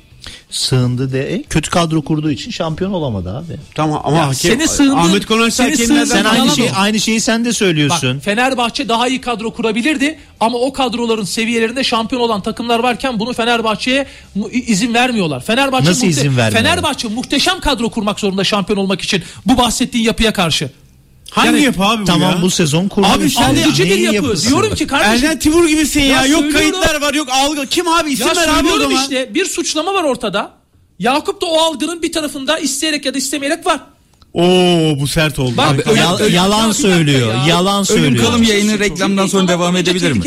Sığındı de kötü kadro kurduğu için şampiyon olamadı abi. Tamam ama ya hakem sığındı, Ahmet Konanç sen aynı şeyi aynı şeyi sen de söylüyorsun. Bak, Fenerbahçe daha iyi kadro kurabilirdi ama o kadroların seviyelerinde şampiyon olan takımlar varken bunu Fenerbahçe'ye izin vermiyorlar. Fenerbahçe Nasıl muhte- izin vermiyorlar? Fenerbahçe muhteşem kadro kurmak zorunda şampiyon olmak için bu bahsettiğin yapıya karşı. Hangi yani, yapı abi bu tamam, ya? Tamam bu sezon kurulmuş. Abi sen alıcı bir yapı. Yapıyorsun? Diyorum ki kardeşim. Erden Timur gibisin ya. ya yok kayıtlar var yok algı. Kim abi isim ver abi o zaman. Işte, bir suçlama var ortada. Yakup da o algının bir tarafında isteyerek ya da istemeyerek var. Oo bu sert oldu. Bak, abi, ya, ölüm, yalan söylüyor. Ya. Yalan söylüyor. Ölüm kalım yayının reklamdan sonra devam edebilir mi?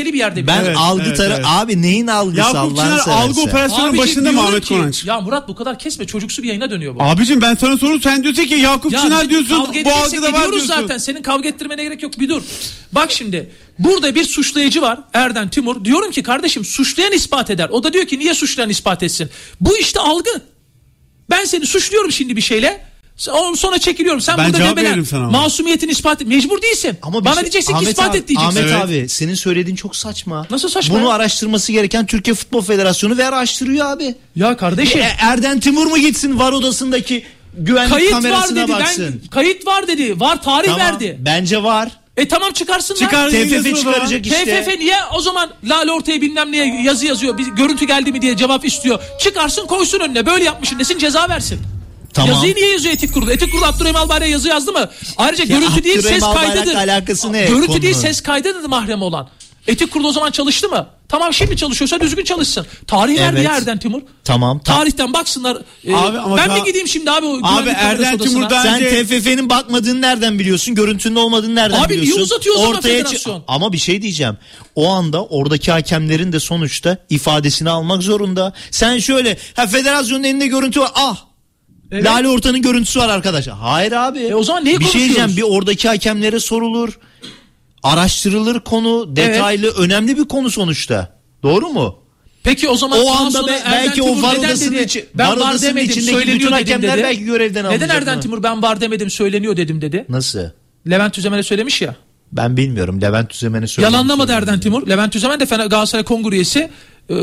Ben evet, algı evet, tarafı evet. Abi neyin algısı Allah'ını seversen. Yakup Çınar algı operasyonun başında mı Ahmet Konanç? Ya Murat bu kadar kesme çocuksu bir yayına dönüyor bu. Abicim ben sana soruyorum sen diyorsun ki Yakup ya, Çınar diyorsun bu algı da var diyorsun. Zaten senin kavga ettirmene gerek yok bir dur. Bak şimdi burada bir suçlayıcı var Erden Timur. Diyorum ki kardeşim suçlayan ispat eder. O da diyor ki niye suçlayan ispat etsin? Bu işte algı. Ben seni suçluyorum şimdi bir şeyle. Sonra çekiliyorum. Sen ben burada demeden masumiyetini ispat et. Mecbur değilsin. Ama bana şey, diyeceksin Ahmet ki ispat abi, et diyeceksin. Ahmet evet. Abi senin söylediğin çok saçma. Nasıl saçma? Bunu ya? Araştırması gereken Türkiye Futbol Federasyonu ve araştırıyor abi. Ya kardeşim. E, Erden Timur mu gitsin var odasındaki güvenlik kayıt kamerasına var dedi, baksın. Ben, kayıt var dedi. Var tarih tamam, verdi. Bence var. E tamam çıkarsınlar. T F F çıkaracak işte. T F F niye o zaman Lale ortaya bilmem neye yazı yazıyor. Biz, görüntü geldi mi diye cevap istiyor. Çıkarsın koysun önüne. Böyle yapmışsın desin ceza versin. Tamam. Yazıyı niye yazıyor etik kurulu? Etik kurulu Abdurrahim Albayrak'a yazı yazdı mı? Ayrıca ya görüntü değil ses kaydıdır. Alakası ne? Görüntü konu. Değil ses kaydıdır mahrem olan. Etik kurulu o zaman çalıştı mı? Tamam şimdi çalışıyorsa düzgün çalışsın. Tarih evet. Verdi ya Erden Timur. Tamam. Tam. Tarihten baksınlar. Abi, ee, ben mi gideyim şimdi abi? Abi Erden Timur'dan sen önce... T F F'nin bakmadığını nereden biliyorsun? Görüntünün olmadığını nereden abi, biliyorsun? Abi niye uzatıyor o zaman federasyon? Ç- Ama bir şey diyeceğim. O anda oradaki hakemlerin de sonuçta ifadesini almak zorunda. Sen şöyle ha federasyonun elinde görüntü var. Ah! Evet. Lale Orta'nın görüntüsü var arkadaş. Hayır abi. E o zaman neyi bir şey diyeceğim. Bir oradaki hakemlere sorulur. Araştırılır konu. Detaylı evet. Önemli bir konu sonuçta. Doğru mu? Peki o zaman o anda be, belki Timur o var odasının içi, ben var demedim söyleniyor dedim dedi. Belki görevden alacak. Neden Erden Timur ben var demedim söyleniyor dedim dedi. Nasıl? Levent Üzemen'e söylemiş ya. Ben bilmiyorum Levent Üzemen'e söylemiş. Yalanlamadı Erden Timur. Levent Üzemen de Galatasaray Kongre üyesi.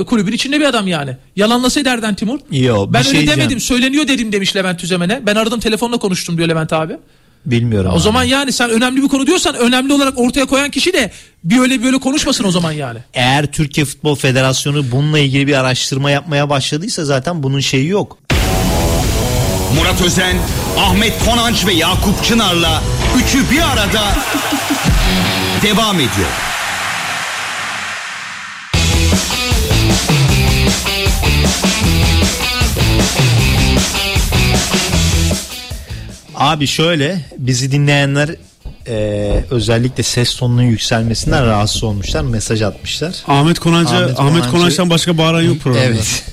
Kulübün içinde bir adam yani. Yalanlasaydı Erden Timur. Yo, ben öyle şey demedim. Söyleniyor dedim demiş Levent Üzemen'e. Ben aradım telefonla konuştum diyor Levent abi. Bilmiyorum. O abi. zaman yani sen önemli bir konu diyorsan önemli olarak ortaya koyan kişi de bir öyle böyle konuşmasın o zaman yani. Eğer Türkiye Futbol Federasyonu bununla ilgili bir araştırma yapmaya başladıysa zaten bunun şeyi yok. Murat Özen, Ahmet Konanç ve Yakup Çınar'la üçü bir arada devam ediyor. Abi şöyle, bizi dinleyenler e, özellikle ses tonunun yükselmesinden rahatsız olmuşlar, mesaj atmışlar. Ahmet Konanç'a Ahmet, Ahmet Konanç'tan başka bağıran yok programda. Evet.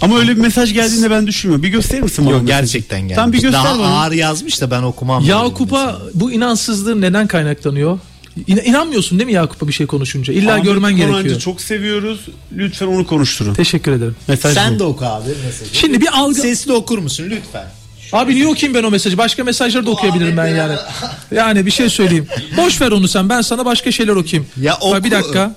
Ama öyle bir mesaj geldiğinde ben düşünmüyorum. Bir gösterir misin bana? Yok, gerçekten geldi. Tam bir göster bana. Daha ağır yazmış da ben okumam. Yakup'a bu inansızlığın neden kaynaklanıyor? İna, inanmıyorsun değil mi Yakup'a bir şey konuşunca? İlla Ahmet görmen Konancı gerekiyor. Ahmet çok seviyoruz. Lütfen onu konuşturun. Teşekkür ederim. Mesaj Sen mi? de oku abi mesajı. Şimdi bir algı... Sesli okur musun lütfen? Abi niye okuyayım ben o mesajı? Başka mesajları da okuyabilirim ben yani. Yani bir şey söyleyeyim. Boş ver onu sen. Ben sana başka şeyler okuyayım. Ya oku. Bak, bir dakika.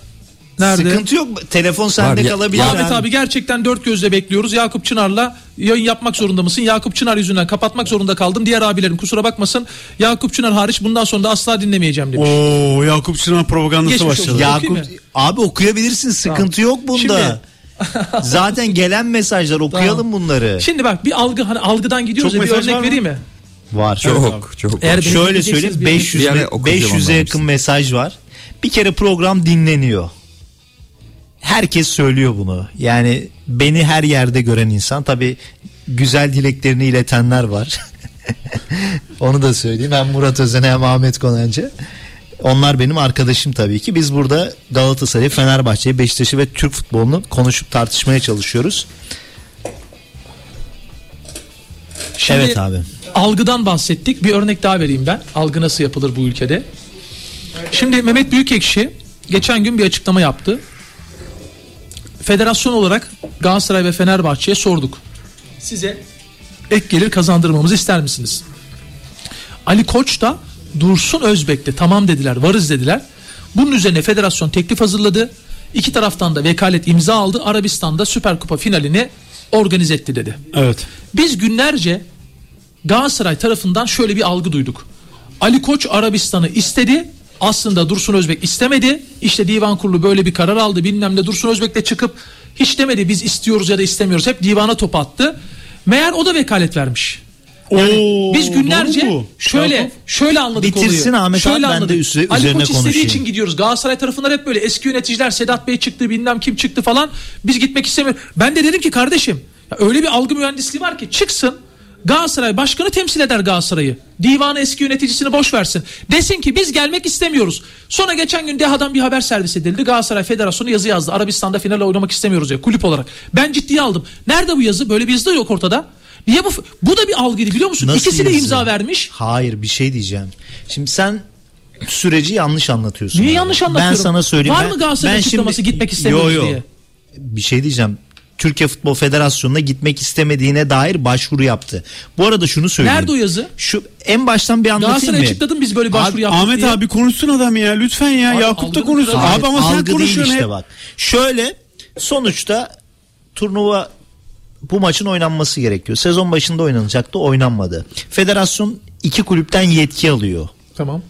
Nerede? Sıkıntı yok. Telefon sende kalabilir. Ahmet yani. Abi gerçekten dört gözle bekliyoruz. Yakup Çınar'la yayın yapmak zorunda mısın? Yakup Çınar yüzünden kapatmak zorunda kaldım. Diğer abilerim kusura bakmasın. Yakup Çınar hariç bundan sonra da asla dinlemeyeceğim demiş. Oo, Yakup Çınar propagandası geçmiş başladı. Yakup, abi okuyabilirsin. Sıkıntı tamam. yok bunda. Şimdi, zaten gelen mesajlar okuyalım tamam. bunları. Şimdi bak bir algı hani algıdan gidiyoruz ya, bir örnek vereyim mi? Var. Çok çok. Eğer şöyle söyleyeyim, beş yüz beş yüze yakın mesaj var. Bir kere program dinleniyor. Herkes söylüyor bunu. Yani beni her yerde gören insan, tabii güzel dileklerini iletenler var. Onu da söyleyeyim. Hem Murat Özen hem Ahmet Konancı. Onlar benim arkadaşım tabii ki. Biz burada Galatasaray'ı, Fenerbahçe'yi, Beşiktaş'ı ve Türk futbolunu konuşup tartışmaya çalışıyoruz. Şimdi evet abi. Algıdan bahsettik. Bir örnek daha vereyim ben. Algı nasıl yapılır bu ülkede? Şimdi Mehmet Büyükekşi geçen gün bir açıklama yaptı. Federasyon olarak Galatasaray ve Fenerbahçe'ye sorduk. Size ek gelir kazandırmamızı ister misiniz? Ali Koç da Dursun Özbek de tamam dediler, varız dediler. Bunun üzerine federasyon teklif hazırladı. İki taraftan da vekalet imza aldı. Arabistan'da Süper Kupa finalini organize etti dedi. Evet. Biz günlerce Galatasaray tarafından şöyle bir algı duyduk. Ali Koç Arabistan'ı istedi. Aslında Dursun Özbek istemedi. İşte divan kurulu böyle bir karar aldı. Bilmem ne, Dursun Özbek de çıkıp hiç demedi biz istiyoruz ya da istemiyoruz. Hep divana top attı. Meğer o da vekalet vermiş. Yani Oo, biz günlerce şöyle şöyle anladık Bitirsin oluyor. Bitirsin Ahmet şöyle abi, anladık. Ben de üstüne, üzerine konuşayım. Ali Koç istediği için gidiyoruz. Galatasaray tarafından hep böyle eski yöneticiler, Sedat Bey çıktı, bilmem kim çıktı falan. Biz gitmek istemiyoruz. Ben de dedim ki kardeşim öyle bir algı mühendisliği var ki çıksın. Galatasaray başkanı temsil eder Galatasaray'ı. Divanı, eski yöneticisini boş versin. Desin ki biz gelmek istemiyoruz. Sonra geçen gün D H A'dan bir haber servis edildi. Galatasaray Federasyonu yazı yazdı. Arabistan'da finale oynamak istemiyoruz ya kulüp olarak. Ben ciddiye aldım. Nerede bu yazı? Böyle bir yazı da yok ortada. Niye bu? Bu da bir algıydı biliyor musun? Nasıl İkisi yazı? de imza vermiş. Hayır, bir şey diyeceğim. Şimdi sen süreci yanlış anlatıyorsun. Niye abi? Yanlış anlatıyorum? Ben sana söyleyeyim. Var mı Galatasaray açıklaması şimdi... gitmek istemiyoruz yo, yo. diye? Bir şey diyeceğim. Türkiye Futbol Federasyonu'na gitmek istemediğine dair başvuru yaptı. Bu arada şunu söyleyeyim. Nerede o yazı? Şu en baştan bir anlatayım mı? Galatasaray'a açıkladın biz böyle başvuru abi, yaptık Ahmet diye. abi konuşsun adam ya lütfen ya. Abi, Yakup da konuşsun. Abi, abi ama sen konuşuyorsun işte bak. Şöyle sonuçta turnuva bu maçın oynanması gerekiyor. Sezon başında oynanacaktı, oynanmadı. Federasyon iki kulüpten yetki alıyor. Tamam.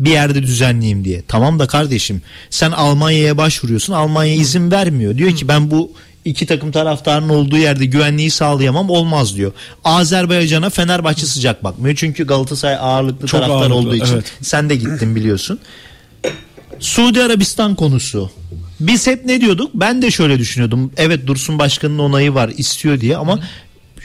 Bir yerde düzenleyeyim diye. Tamam da kardeşim sen Almanya'ya başvuruyorsun. Almanya izin vermiyor. Diyor ki ben bu İki takım taraftarının olduğu yerde güvenliği sağlayamam, olmaz diyor. Azerbaycan'a Fenerbahçe sıcak bakmıyor. Çünkü Galatasaray ağırlıklı Çok taraftar ağırlıklı, olduğu için. Evet. Sen de gittin biliyorsun. Suudi Arabistan konusu. Biz hep ne diyorduk? Ben de şöyle düşünüyordum. Evet, Dursun Başkan'ın onayı var, istiyor diye ama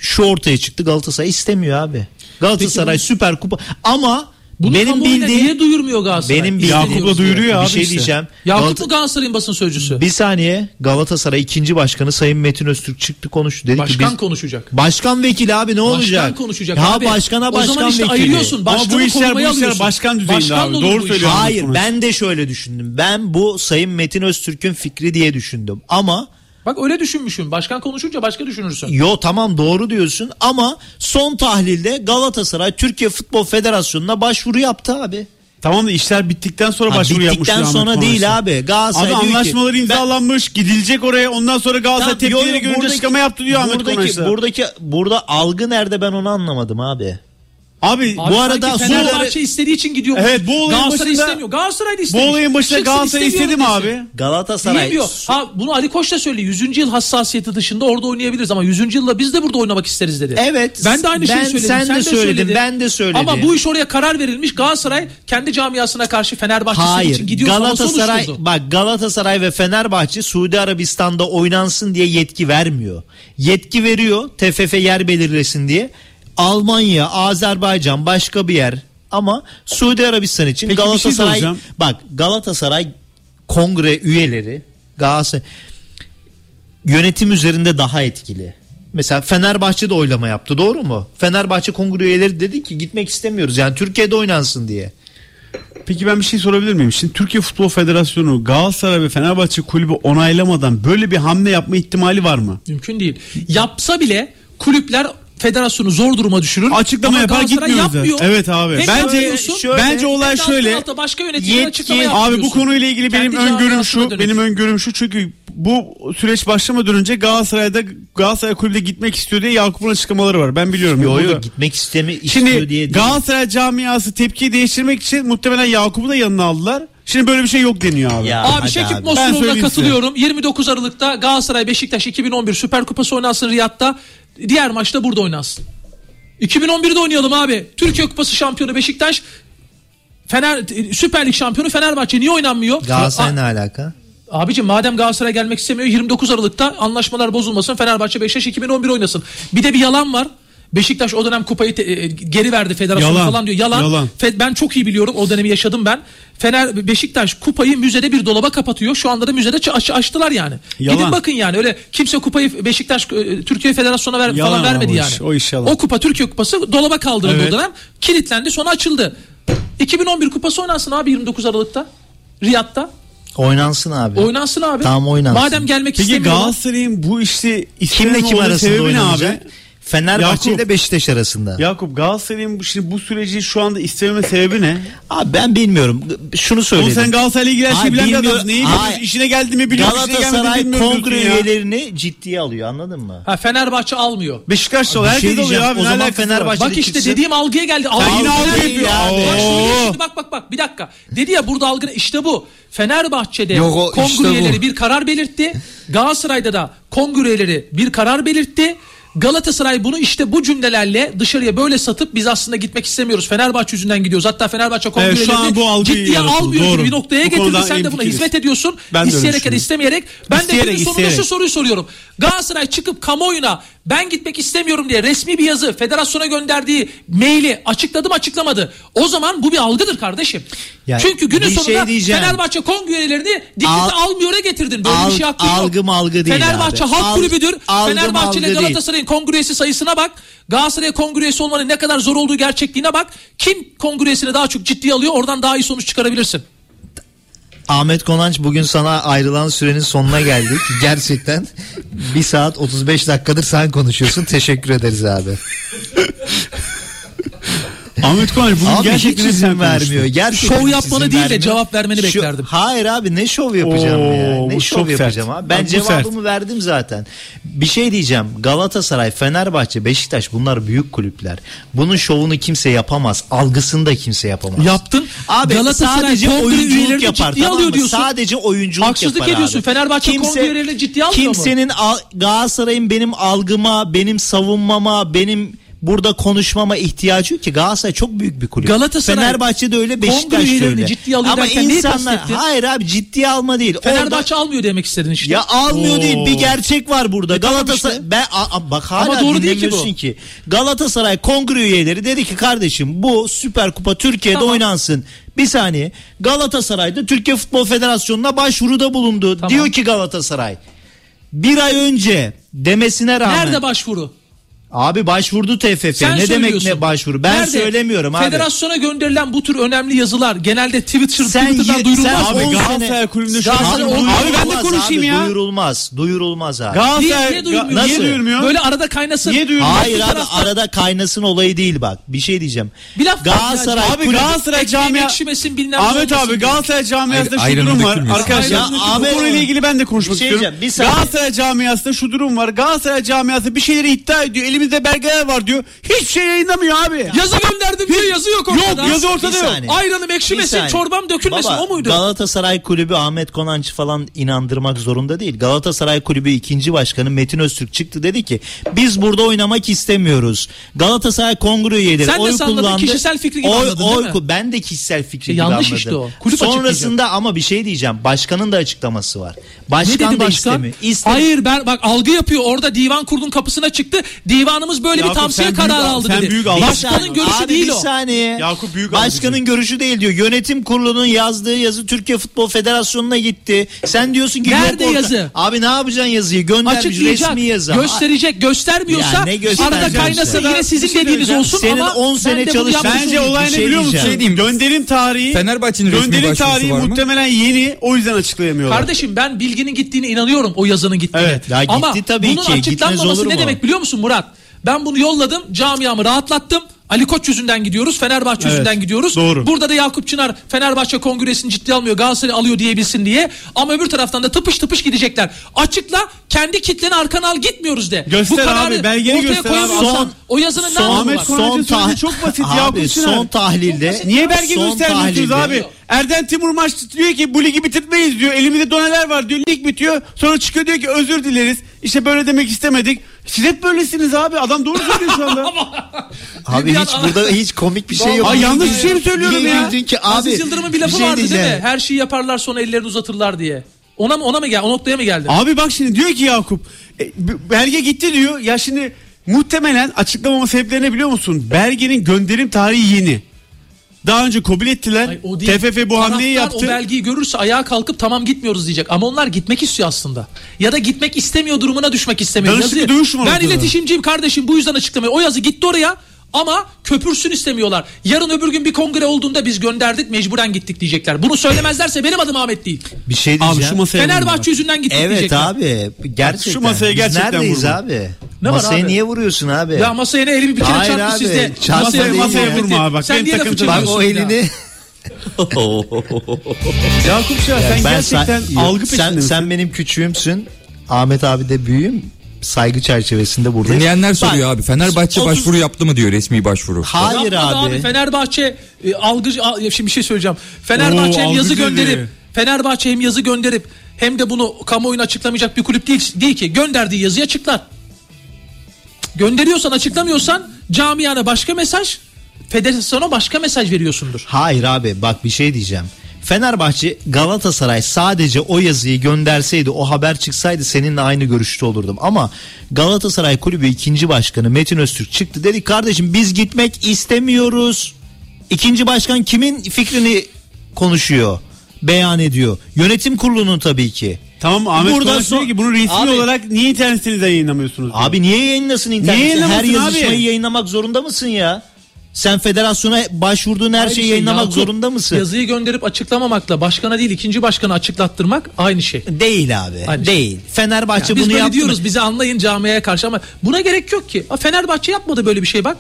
şu ortaya çıktı. Galatasaray istemiyor abi. Galatasaray Peki, Süper Kupa ama bunu benim bildiğim niye duyurmuyor Galatasaray? Benim Yakup'la duyuruyor ya. Abi bir şey işte. diyeceğim. Yakup Galata... Galatasaray'ın basın sözcüsü. Bir saniye. Galatasaray ikinci başkanı Sayın Metin Öztürk çıktı, konuştu. Dedi başkan ki biz... konuşacak. Başkan vekili abi ne başkan olacak? Başkan konuşacak. Ya abi. başkana başkan vekili. O zaman işte vekili. ayırıyorsun. Başkanı Ama bu işler bu işler başkan düzeyinde abi. Doğru söylüyorsun. Hayır, ben de şöyle düşündüm. Ben bu Sayın Metin Öztürk'ün fikri diye düşündüm. Ama bak öyle düşünmüşsün. Başkan konuşunca başka düşünürsün. Yo tamam, doğru diyorsun ama son tahlilde Galatasaray Türkiye Futbol Federasyonu'na başvuru yaptı abi. Tamam da işler bittikten sonra ha, başvuru yapmışlar. Bittikten sonra konuşsun. değil abi. Galatasaray abi anlaşmalar ki, imzalanmış, ben... gidilecek oraya. Ondan sonra Galatasaray tepkileri görünce sıkama yaptı diyor Ahmet Konanç'ta. Buradaki, buradaki burada algı nerede, ben onu anlamadım abi. Abi, abi bu arada Fenerbahçe istediği için gidiyor. Evet, bu olayın Galatasaray başında, istemiyor. Galatasaray da istemiyor. Bu olayın başında Şıksın Galatasaray istedim abi. Galatasaray. Ha, bunu Ali Koç da söylüyor. yüzüncü yıl hassasiyeti dışında orada oynayabiliriz ama yüzüncü yılda biz de burada oynamak isteriz dedi. Evet. Ben de aynı ben, şeyi söyledim. Sen, sen de, de söyledin, söyledin. Ben de söyledim. Ama bu iş oraya karar verilmiş. Galatasaray kendi camiasına karşı Fenerbahçe için gidiyor. Galatasaray bak Galatasaray ve Fenerbahçe Suudi Arabistan'da oynansın diye yetki vermiyor. Yetki veriyor T F F yer belirlesin diye. Almanya, Azerbaycan başka bir yer ama Suudi Arabistan için peki Galatasaray şey bak Galatasaray kongre üyeleri Galatasaray yönetim üzerinde daha etkili. Mesela Fenerbahçe de oylama yaptı, doğru mu? Fenerbahçe kongre üyeleri dedi ki gitmek istemiyoruz yani Türkiye'de oynansın diye. Peki ben bir şey sorabilir miyim? Şimdi Türkiye Futbol Federasyonu Galatasaray ve Fenerbahçe kulübü onaylamadan böyle bir hamle yapma ihtimali var mı? Mümkün değil. Yapsa bile kulüpler federasyonu zor duruma düşürür. Açıklama yapar gitmiyoruz. Evet abi. Peki, bence şöyle, bence olay şöyle. Başka yöneticiler açıklama yapıyor. Abi bu konuyla ilgili benim kendi öngörüm şu. Dönüş. Benim öngörüm şu çünkü bu süreç başlamadan önce Galatasaray'da Galatasaray kulübe gitmek istiyor diye Yakup'un açıklamaları var. Ben biliyorum. Yok yok gitmek istemi istiyor şimdi, diye. Şimdi Galatasaray camiası tepkiyi değiştirmek için muhtemelen Yakup'u da yanına aldılar. Şimdi böyle bir şey yok deniyor abi. Ya, abi Şekip Mosurov'la katılıyorum. Size. yirmi dokuz Aralık'ta Galatasaray Beşiktaş iki bin on bir Süper Kupası oynansın Riyad'da. Diğer maçta burada oynansın. iki bin on birde oynayalım abi. Türkiye Kupası şampiyonu Beşiktaş, Fener Süper Lig şampiyonu Fenerbahçe niye oynanmıyor? Galatasaray ne alaka? Abicim madem Galatasaray gelmek istemiyor yirmi dokuz Aralık'ta anlaşmalar bozulmasın. Fenerbahçe Beşiktaş iki bin on bir oynasın. Bir de bir yalan var. Beşiktaş o dönem kupayı te- geri verdi federasyona falan diyor. Yalan. yalan. Fe- ben çok iyi biliyorum. O dönemi yaşadım ben. Fener Beşiktaş kupayı müzede bir dolaba kapatıyor. Şu anda da müzede ç- aç- açtılar yani. Yalan. Gidin bakın yani öyle kimse kupayı Beşiktaş Türkiye Federasyonu'na ver- falan vermedi o yani. Iş, o, iş yalan. O kupa Türkiye Kupası dolaba kaldırıldı evet. O dönem. Kilitlendi sonra açıldı. iki bin on bir kupası oynansın abi yirmi dokuz Aralık'ta. Riyad'da. Oynansın abi. Oynansın abi. Tamam oynansın. Madem gelmek istemiyor. Peki Galatasaray'ın bu işte kimle kim arasında oynanacak? Fenerbahçe ile Beşiktaş arasında. Yakup Galatasaray'ın şimdi bu süreci şu anda istememe sebebi ne? Abi ben bilmiyorum. Şunu söyledim. Oğlum sen Galatasaray'la ilgilen şey bilen bir adam. Neyi Ay, işine geldi mi biliyor. Galatasaray kongre üyelerini ciddiye alıyor anladın mı? Ha Fenerbahçe almıyor. Beşiktaş da herkes şey alıyor abi. O zaman Fenerbahçe. Bak işte gitsin. Dediğim algıya geldi. Algı yine algı yapıyor. Bak, bak bak bak bir dakika. Dedi ya burada algı işte bu. Fenerbahçe'de Yok, o, kongre işte üyeleri bu. bir karar belirtti. Galatasaray'da da kongre üyeleri bir karar belirtti. Galatasaray bunu işte bu cümlelerle dışarıya böyle satıp biz aslında gitmek istemiyoruz. Fenerbahçe yüzünden gidiyoruz. Hatta Fenerbahçe kongrelerini ciddiye almıyor gibi bir noktaya getirdi. Sen de buna hizmet ediyorsun. İsteyerek ya da istemeyerek. Ben isteyerek, de bunun sonunda isteyerek. Şu soruyu soruyorum. Galatasaray çıkıp kamuoyuna ben gitmek istemiyorum diye resmi bir yazı federasyona gönderdiği maili açıkladı mı açıklamadı. O zaman bu bir algıdır kardeşim. Yani çünkü günün sonunda şey Fenerbahçe kongrelerini dikkate Al, almıyor'a getirdin. Böyle al, bir şey hakkı algı yok. Algı değil Fenerbahçe abi. Halk al, kulübüdür. Fenerbahçe ile Galatasaray'ın kongresi sayısına bak. Galatasaray'a kongresi olmanın ne kadar zor olduğu gerçekliğine bak. Kim kongresini daha çok ciddiye alıyor oradan daha iyi sonuç çıkarabilirsin. Ahmet Konanç bugün sana ayrılan sürenin sonuna geldik. Gerçekten bir saat otuz beş dakikadır sen konuşuyorsun. Teşekkür ederiz abi. Ahmet Konanç bugün abi gerçekten izin vermiyor. Gerçekten şov yapmanı değil de cevap vermeni şu, beklerdim. Hayır abi ne şov yapacağım Oo, ya. Ne şov yapacağım abi. Ben abi cevabımı verdim zaten. Bir şey diyeceğim. Galatasaray, Fenerbahçe, Beşiktaş bunlar büyük kulüpler. Bunun şovunu kimse yapamaz. Algısını da kimse yapamaz. Yaptın. Abi Galatasaray sadece oyunculuk yapar. Tamam mı? Diyorsun. Sadece oyunculuk Haksızlık yapar ediyorsun. Abi. Fenerbahçe kimse, kongrelerini ciddiye almıyor kimsenin mu? Kimsenin Galatasaray'ın benim algıma, benim savunmama, benim burada konuşmama ihtiyacı yok ki. Galatasaray çok büyük bir kulüp. Galatasaray, Fenerbahçe'de öyle, Beşiktaş'ta öyle. Ciddiye alıyor ama insanlar hayır abi ciddiye alma değil. Fenerbahçe orada almıyor demek istedin işte. Ya almıyor Oo. değil bir gerçek var burada. E, Galatasaray işte. ben a, a, bak hala dinlemiyorsun ki, ki. Galatasaray kongre üyeleri dedi ki kardeşim bu Süper Kupa Türkiye'de tamam. oynansın. Bir saniye. Galatasaray'da Türkiye Futbol Federasyonu'na başvuruda bulundu. Tamam. Diyor ki Galatasaray. Bir ay önce demesine rağmen. Nerede başvuru? Abi başvurdu T F F'ye. Ne demek ne başvuru? Ben Nerede? söylemiyorum abi. Federasyona gönderilen bu tür önemli yazılar genelde Twitter, sen Twitter'dan ye, duyurulmaz. Sen abi Galatasaray kulübünde şu an abi ben de konuşayım abi, ya. Duyurulmaz. Duyurulmaz abi. Galatasaray niye, niye duyurmuyor? Niye duyurmuyor? Böyle arada kaynasın. Niye duyurmuyor? Hayır abi arada kaynasın olayı değil bak. Bir şey diyeceğim. Bir laf Galatasaray abi kulübü, Galatasaray camia ekşimesin bilmem ne. Ahmet abi Galatasaray camiasında şu durum var. Arkadaşlar bu konuyla ilgili ben de konuşmak istiyorum. Galatasaray camiasında şu durum var. Galatasaray camiası bir şeyleri iddia ediyor. Elimi elimizde belgeler var diyor. Hiçbir şey yayınlamıyor abi. Yazı gönderdim diyor, yazı yok ortada. Yok, yazı ortada yok. Ayranım ekşimesin, çorbam dökülmesin, baba, o muydu? Galatasaray Kulübü Ahmet Konanç falan inandırmak zorunda değil. Galatasaray Kulübü ikinci başkanı Metin Öztürk çıktı, dedi ki biz burada oynamak istemiyoruz. Galatasaray Kongre üyeleri oy kullandı. Sen de sanladın, kişisel fikri gibi oy, anladın, oy, ben de kişisel fikri şey, gibi yanlış anladım. İşte o. Kulüp sonrasında ama bir şey diyeceğim. Başkanın da açıklaması var. Başkan ne dedi başkan? İstemiyor. Hayır, ben bak algı yapıyor. Orada divan kurulun kapısına çıktı. Divanımız böyle Yakup, bir tavsiye kararı aldı dedi. Başkanın görüşü abi, değil o. Saniye. Yakup büyük başkanın abi. Görüşü değil diyor. Yönetim kurulunun yazdığı yazı Türkiye Futbol Federasyonu'na gitti. Sen diyorsun ki nerede yazı? Abi ne yapacaksın yazıyı? Göndermiş resmi yazı. Gösterecek. Göstermiyorsa arada kaynasa yine sizin dediğiniz olsun ama senin on sene çalış. Bence olay ne biliyor musun? Şey diyeyim. Gönderim tarihi. Fenerbahçe'nin gönderim tarihi muhtemelen yeni. O yüzden açıklayamıyorlar. Kardeşim ben bilginin gittiğine inanıyorum. O yazının gittiğine. Evet, ya gitti. Ama tabii bunun ki açıklanmaması ne demek biliyor musun Murat? Ben bunu yolladım. Camiamı rahatlattım. Ali Koç yüzünden gidiyoruz. Fenerbahçe evet, yüzünden gidiyoruz. Doğru. Burada da Yakup Çınar Fenerbahçe Kongresi'ni ciddi almıyor. Galatasaray alıyor diyebilsin diye. Ama öbür taraftan da tıpış tıpış gidecekler. Açıkla, kendi kitleni arkana al, gitmiyoruz de. Göster bu kararı abi, belgeyi göster abi. Son, o yazının son, ne anlamı var? Son tahlil çok basit abi, Yakup Çınar. Son tahlilde. Basit, niye belge göstermiyorsunuz abi? Erden Timur maç diyor ki bu ligi bitirtmeyiz diyor. Elimizde doneler var diyor. Lig bitiyor. Sonra çıkıyor diyor ki özür dileriz. İşte böyle demek istemedik. Siz hep böylesiniz abi. Adam doğru söylüyor şu anda. Abi hiç burada hiç komik bir şey yok. Ay yanlış bir şey mi söylüyorum ya? Ki abi, Aziz Yıldırım'ın bir lafı şey vardı diyeceğim. Değil mi? Her şeyi yaparlar sonra ellerini uzatırlar diye. Ona mı ona mı gel? O noktaya mı geldi? Abi bak şimdi diyor ki Yakup, e, belge gitti diyor. Ya şimdi muhtemelen açıklamama sebeplerini biliyor musun? Belgenin gönderim tarihi yeni. Daha önce kabul ettiler. Hayır, T F F bu hamleyi yaptı. O belgeyi görürse ayağa kalkıp tamam gitmiyoruz diyecek. Ama onlar gitmek istiyor aslında. Ya da gitmek istemiyor durumuna düşmek istemiyor. Yazı, ben iletişimciyim kardeşim, bu yüzden açıklamıyor. O yazı gitti oraya ama köpürsün istemiyorlar. Yarın öbür gün bir kongre olduğunda biz gönderdik mecburen gittik diyecekler. Bunu söylemezlerse benim adım Ahmet değil. Bir şey diyeceğim. Abi, Fenerbahçe yüzünden gittik evet, diyecekler. Evet abi gerçekten. Şu masaya gerçekten neredeyiz vurma. Abi? Ne masaya abi? Niye vuruyorsun abi? Ya masaya ne elimi bir kere hayır çarptı abi, sizde. Masaya, masaya vurma abi bak. Sen niye lafı çarpıyorsun bak o elini. Ya. Yakup Şah ya sen gerçekten sen, algı peşinde sen, sen benim küçüğümsün. Ahmet abi de büyüğüm. Saygı çerçevesinde burada. Dinleyenler soruyor ben, abi Fenerbahçe otuz... başvuru yaptı mı diyor, resmi başvuru. Hayır abi. abi. Fenerbahçe e, algıcı al, şimdi bir şey söyleyeceğim. Fenerbahçe Oo, hem yazı gönderip dedi. Fenerbahçe hem yazı gönderip hem de bunu kamuoyuna açıklamayacak bir kulüp değil, değil ki. Gönderdiği yazıyı açıklar. Gönderiyorsan açıklamıyorsan camiana başka mesaj, federasyona başka mesaj veriyorsundur. Hayır abi bak bir şey diyeceğim. Fenerbahçe Galatasaray sadece o yazıyı gönderseydi, o haber çıksaydı seninle aynı görüşte olurdum. Ama Galatasaray Kulübü ikinci başkanı Metin Öztürk çıktı. Dedi kardeşim biz gitmek istemiyoruz. İkinci başkan kimin fikrini konuşuyor, beyan ediyor? Yönetim kurulunun tabii ki. Tamam Ahmet Konanç diyor ki bunu resmi abi, olarak niye internetinizde yayınlamıyorsunuz? Diyor. Abi niye yayınlasın internetinizde? Her yazışmayı abi? Yayınlamak zorunda mısın ya? Sen federasyona başvurduğun her aynı şeyi şey, yayınlamak Yakup, zorunda mısın? Yazıyı gönderip açıklamamakla başkana değil ikinci başkanı açıklattırmak aynı şey. Değil abi. Aynı değil. Şey. Fenerbahçe yani bunu yaptı. Biz diyoruz bizi anlayın camiye karşı ama buna gerek yok ki. Fenerbahçe yapmadı böyle bir şey bak.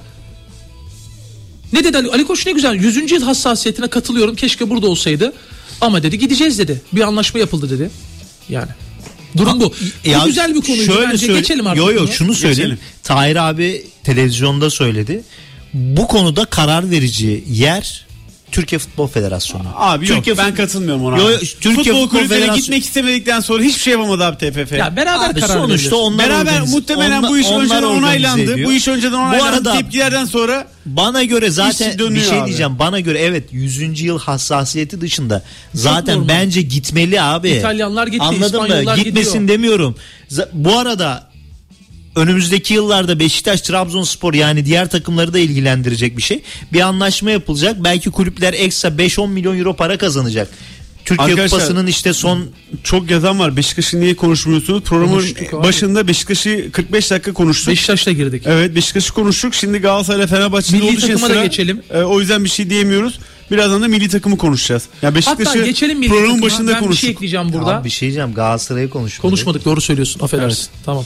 Ne dedi Ali, Ali Koç ne güzel. yüzüncü yıl hassasiyetine katılıyorum. Keşke burada olsaydı. Ama dedi gideceğiz dedi. Bir anlaşma yapıldı dedi. Yani. Durum bu. Ya, bu güzel bir konuydu. Şöyle bence söyle- geçelim artık. Yok yok şunu söyleyeyim. Tahir abi televizyonda söyledi. Bu konuda karar verici yer Türkiye Futbol Federasyonu. Abi Türkiye yok, Fut... ben katılmıyorum ona. Yo, yo, Türkiye Futbol, Futbol Kulübü'ne gitmek istemedikten sonra hiçbir şey yapamadı abi T F F. Ya beraber abi, karar veriyoruz. Beraber organiz... muhtemelen onlar, bu iş önceden onaylandı. Ediyor. Bu iş önceden onaylandı. Tepkilerden sonra bana göre zaten bir şey abi. Diyeceğim. Bana göre evet yüzüncü yıl hassasiyeti dışında zaten bence gitmeli abi. İtalyanlar gitti, anladım İspanyollar da, gitmesin gidiyor. Demiyorum. Bu arada önümüzdeki yıllarda Beşiktaş, Trabzonspor yani diğer takımları da ilgilendirecek bir şey. Bir anlaşma yapılacak. Belki kulüpler ekstra beş on milyon euro para kazanacak. Türkiye arkadaşlar, Kupası'nın işte son çok yazan var. Beşiktaş'ı niye konuşmuyorsunuz? Programın başında Beşiktaş'ı kırk beş dakika konuştuk. Beşiktaş'la girdik. Evet, Beşiktaş'ı konuştuk. Şimdi Galatasaray'la Fenerbahçe'nin olduğu şey sıra. Geçelim. E, o yüzden bir şey diyemiyoruz. Birazdan da milli takımı konuşacağız. Ya Beşiktaş'ı programın başında ben konuştuk. Ben bir şey ekleyeceğim burada. Ya, bir şey diyeceğim. Galatasaray'ı konuşmadık. Konuşmadık. Doğru söylüyorsun. Affedersin. Evet. Tamam.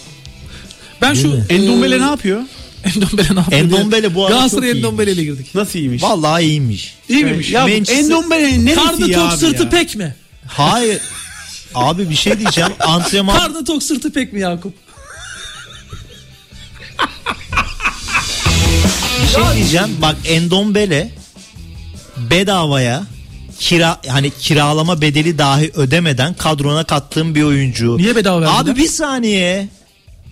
Ben değil şu mi? Endombele ne yapıyor? Endombele ne yapıyor? Endombele bu arada Galatasaray Endombele ile girdik. Nasıl iyiymiş? Vallahi iyiymiş. İyi miymiş? Ya Manchester... Endombele'nin neresi karnı ya? Karnı tok sırtı ya. Pek mi? Hayır. Abi bir şey diyeceğim. Antrenman. Karnı tok sırtı pek mi Yakup? şey diyeceğim. Bak Endombele bedavaya kira, hani kiralama bedeli dahi ödemeden kadrona kattığım bir oyuncu. Niye bedava verdiler? Abi bir saniye.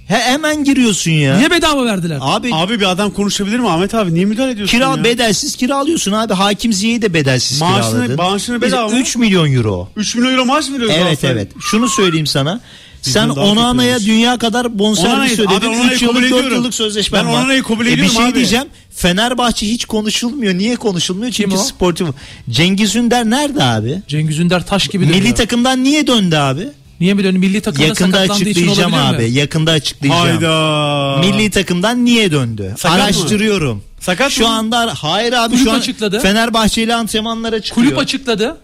He, hemen giriyorsun ya. Niye bedava verdiler? Abi, abi bir adam konuşabilir mi Ahmet abi? Niye müdahale ediyorsun kira, ya? Kira bedelsiz kiralıyorsun abi. Hakim Ziye'yi de bedelsiz maaşını, kiraladın. Maaşını bedava mı? üç milyon euro. üç milyon euro maaş mı veriyorsun? Evet aslında? Evet. Şunu söyleyeyim sana. Bizim sen Onana'ya dünya kadar bonservis ödedin. üç yıllık dört yıllık sözleşmen var. Ben Onana'yı kabul ediyorum abi. E bir şey abi. diyeceğim. Fenerbahçe hiç konuşulmuyor. Niye konuşulmuyor? Çünkü Kim sportif. O? Cengiz Ünder nerede abi? Cengiz Ünder taş gibi. Milli takımdan niye döndü abi? Niye biliyorum milli takımda sakatlandığı için olabilir mi? Yakında açıklayacağım abi. Yakında açıklayacağım. Hayda. Milli takımdan niye döndü? Sakat Araştırıyorum. Mı? Sakat şu mı? Şu anda hayır abi. Kulüp şu an açıkladı. Fenerbahçe ile antrenmanlara çıkıyor. Kulüp açıkladı.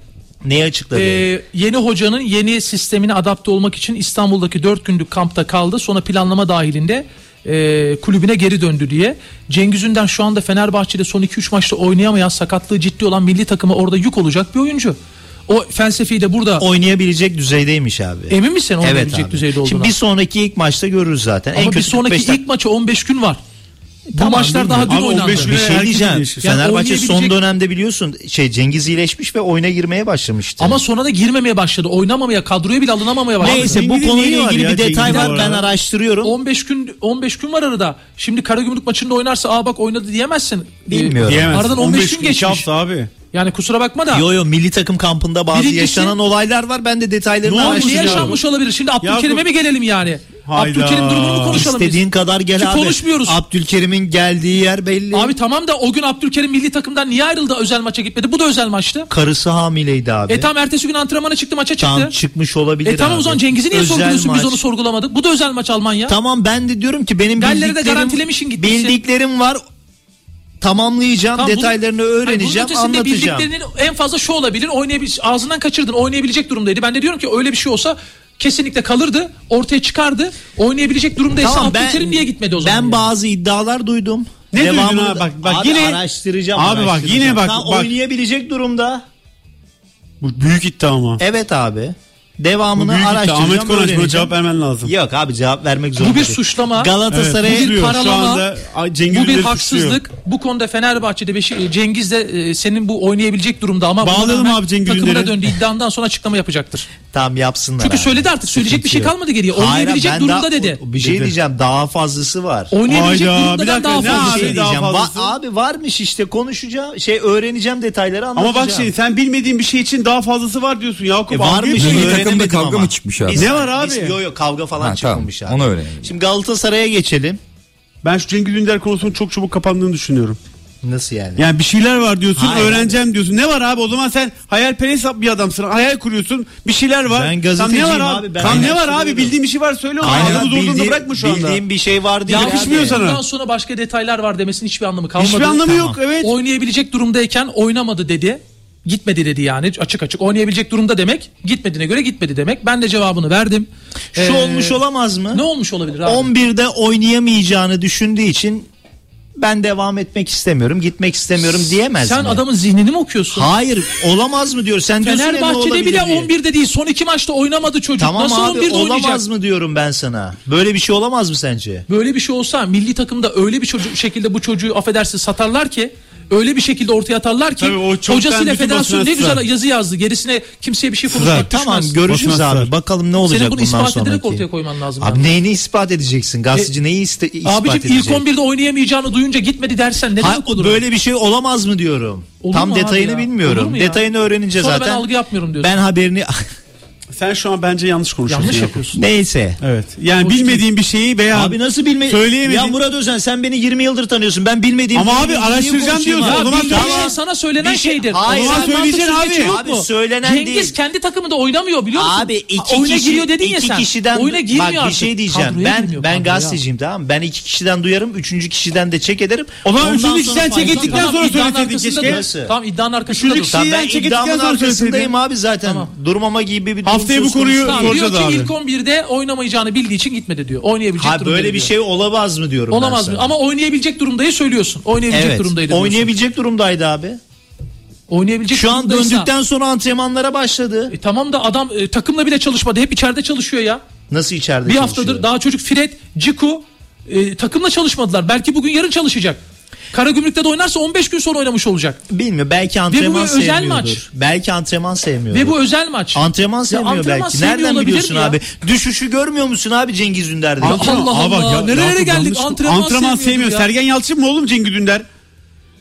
Neyi açıkladı? Ee, yeni hocanın yeni sistemine adapte olmak için İstanbul'daki dört günlük kampta kaldı. Sonra planlama dahilinde e, kulübüne geri döndü diye. Cengiz Ünder şu anda Fenerbahçe'de son iki üç maçta oynayamayan, sakatlığı ciddi olan milli takıma orada yük olacak bir oyuncu. O felsefeyi de burada oynayabilecek düzeydeymiş abi. Emin misin oynayabilecek evet düzeyde olduğuna? Şimdi bir sonraki ilk maçta görürüz zaten. Ama en kötü bir sonraki ilk tak- maça on beş gün var. Bu tamam, maçlar daha dün oynandı. Bir şey diyeceğim. Yani Fenerbahçe son dönemde biliyorsun şey Cengiz iyileşmiş ve oyuna girmeye başlamıştı. Ama sonra da girmemeye başladı. Oynamamaya, kadroya bile alınamamaya başladı. Neyse bu konuyla ilgili bir detay var. Ben araştırıyorum. on beş gün on beş gün var arada. Şimdi Karagümrük maçında oynarsa aa bak oynadı diyemezsin. Bilmiyorum. Diyemez. Aradan on beş gün geçmiş. Abi. Yani kusura bakma da. Yo yo milli takım kampında bazı birincisi, yaşanan olaylar var. Ben de detaylarını araştırıyorum. Ne yaşanmış olabilir? Şimdi Abdülkerim'e mi gelelim yani? Hayda. Abdülkerim durumunu konuşalım. İstediğin biz. kadar gel Ki abi. Konuşmuyoruz. Abdülkerim'in geldiği yer belli. Abi tamam da o gün Abdülkerim milli takımdan niye ayrıldı? Özel maça gitmedi. Bu da özel maçtı. Karısı hamileydi abi. E tamam ertesi gün antrenmana çıktı, maça çıktı. Tam çıkmış olabilir. E tamam o zaman Cengiz'i niye özel sorguluyorsun? Maç. Biz onu sorgulamadık. Bu da özel maç Almanya. Tamam ben de diyorum ki benim bildiklerim, de garantilemişin gitmişsin. Bildiklerim var. Tamamlayacağım, tamam, detaylarını bunun, öğreneceğim, hani anlatacağım. Bildiklerinin en fazla şu olabilir. Oynayabil- ağzından kaçırdın. Oynayabilecek durumdaydı. Ben de diyorum ki öyle bir şey olsa kesinlikle kalırdı, ortaya çıkardı. Oynayabilecek durumdaysa tamam, Abdülkerim niye gitmedi o zaman? Ben yani bazı iddialar duydum. Ne duydun abi? Bak, bak abi yine araştıracağım. Abi araştıracağım. Bak yine bak, bak. Oynayabilecek durumda. Bu büyük iddia ama. Evet abi. Devamını araştıracağım. Ahmet Konanç buna cevap vermen lazım. Yok abi cevap vermek zorunda. Bu bir suçlama. Galatasaray'a evet, bir paralama. Bu bir haksızlık. Tutuyor. Bu konuda Fenerbahçe'de Beşi, Cengiz de senin bu oynayabilecek durumda ama bağlayalım abi Cengiz Ünder'i. Takımına döndü. İddiandan sonra açıklama yapacaktır. Tam yapsınlar. Çünkü abi. Söyledi artık. Söyleyecek Sıkıntı bir şey kalmadı geriye. Oynayabilecek hayır, durumda daha, dedi. Bir şey dedi. Diyeceğim. Daha fazlası var. Oynayabilecek durumda bir dakika, daha fazlası şey diyeceğim. Va- abi varmış işte konuşacağım. Şey öğreneceğim detayları anlatacağım. Ama bak şey sen bilmediğin bir şey için daha fazlası var diyorsun Yakup. Varmış. Takımda kavga ama. Mı çıkmış abi? Biz, ne var abi? Biz, yo yo kavga falan ha, çıkmamış tamam. Abi. Onu öğrenelim. Şimdi Galatasaray'a geçelim. Ben şu Cengiz Ünder konusunun çok çabuk kapandığını düşünüyorum. Nasıl yani? Yani bir şeyler var diyorsun, hayır. Öğreneceğim diyorsun. Ne var abi? O zaman sen hayalperest bir adamsın. Hayal kuruyorsun. Bir şeyler var. Ben gazeteciyim tam ne var abi. abi? Ben tam ne var abi? Bildiğim bir şey var. Söyle onu. Adamı zorluğunda bırakma şu anda. Bildiğim bir şey var diye. Yakışmıyor sana. Ondan sonra başka detaylar var demesinin hiçbir anlamı kalmadı. Hiçbir anlamı tamam. Yok. Evet. Oynayabilecek durumdayken oynamadı dedi. Gitmedi dedi yani açık açık oynayabilecek durumda demek gitmediğine göre gitmedi demek ben de cevabını verdim. Şu ee, olmuş olamaz mı? Ne olmuş olabilir abi? on birde oynayamayacağını düşündüğü için ben devam etmek istemiyorum gitmek istemiyorum diyemez sen mi? Sen adamın zihnini mi okuyorsun? Hayır olamaz mı diyor. Sen Fenerbahçe'de bile diye. on birde değil son iki maçta oynamadı çocuk. Tamam nasıl abi, on birde olamaz oynayacak? Olamaz mı diyorum ben sana. Böyle bir şey olamaz mı sence? Böyle bir şey olsa milli takımda öyle bir çocuk, şekilde bu çocuğu affedersin satarlar ki. Öyle bir şekilde ortaya atarlar ki hocasıyla federasyon ne güzel yazı yazdı. Gerisine kimseye bir şey konuşmak düşmez. Tamam görüşürüz abi. Bakalım ne olacak bundan sonraki. Senin bunu ispat ederek ortaya koyman lazım. Abi yani. Neyini ispat edeceksin? Gazeteci e, neyi iste, ispat abicim, edecek? Abicim ilk on birde oynayamayacağını duyunca gitmedi dersen ne demek olur? Böyle abi? Bir şey olamaz mı diyorum. Olur tam detayını ya? Bilmiyorum. Detayını öğrenince sonra zaten. Sonra ben algı yapmıyorum diyorsun. Ben haberini... Sen şu an bence yanlış konuşuyorsun. Yanlış yapıyorsun. Neyse. Evet. Yani hoş bilmediğin değil. Bir şeyi veya abi nasıl bilme? Söyleyemediğin. Ya Murat Özen sen beni yirmi yıldır tanıyorsun. Ben bilmediğim. Ama abi araştıracağım diyorsun. Ya bir şey sana söylenen şey, şeydir. Hayır. Ona söyleyeceksin abi. Yok mu? Abi söylenen Cengiz değil. Cengiz kendi takımında oynamıyor biliyor musun? Abi iki kişi, oyuna giriyor dedin ya sen. Kişiden, oyuna girmiyor artık. Bak bir şey diyeceğim. Kadroya ben girmiyor, ben gazeteciyim tamam mı? Ben iki kişiden duyarım. Üçüncü kişiden de çek ederim. O zaman üçüncü kişiden çek ettikten sonra söyleseydin keşke. Tamam iddianın arkasında dur. Ben iddianın arkasındayım abi zaten. Durmama gibi bir haftaya bu konuyu soracağız abi. İlk on birde oynamayacağını bildiği için gitmedi diyor. Oynayabilecek ha, durumda. Böyle bir diyor. Şey olamaz mı diyorum. Olamaz mı? Ama oynayabilecek durumdayı söylüyorsun. Oynayabilecek evet, durumdaydı. Oynayabilecek diyorsun. Durumdaydı abi. Oynayabilecek. Şu an döndükten sonra antrenmanlara başladı. E, tamam da adam e, takımla bile çalışmadı. Hep içeride çalışıyor ya. Nasıl içeride? Bir çalışıyor? Haftadır daha çocuk Fred, Ciku e, takımla çalışmadılar. Belki bugün yarın çalışacak. Karagümrük'te de oynarsa on beş gün sonra oynamış olacak. Bilmiyorum, belki antrenman sevmiyordur. Belki antrenman sevmiyordur. Ve bu özel maç. Antrenman sevmiyor antrenman belki. Sevmiyor nereden biliyorsun abi? Düşüşü görmüyor musun abi Cengiz Ünder'de? Allah Allah. Allah. Ya, nerelere ya, geldik? Antrenman, antrenman sevmiyor. Ya. Sergen Yalçın mı oğlum Cengiz Ünder?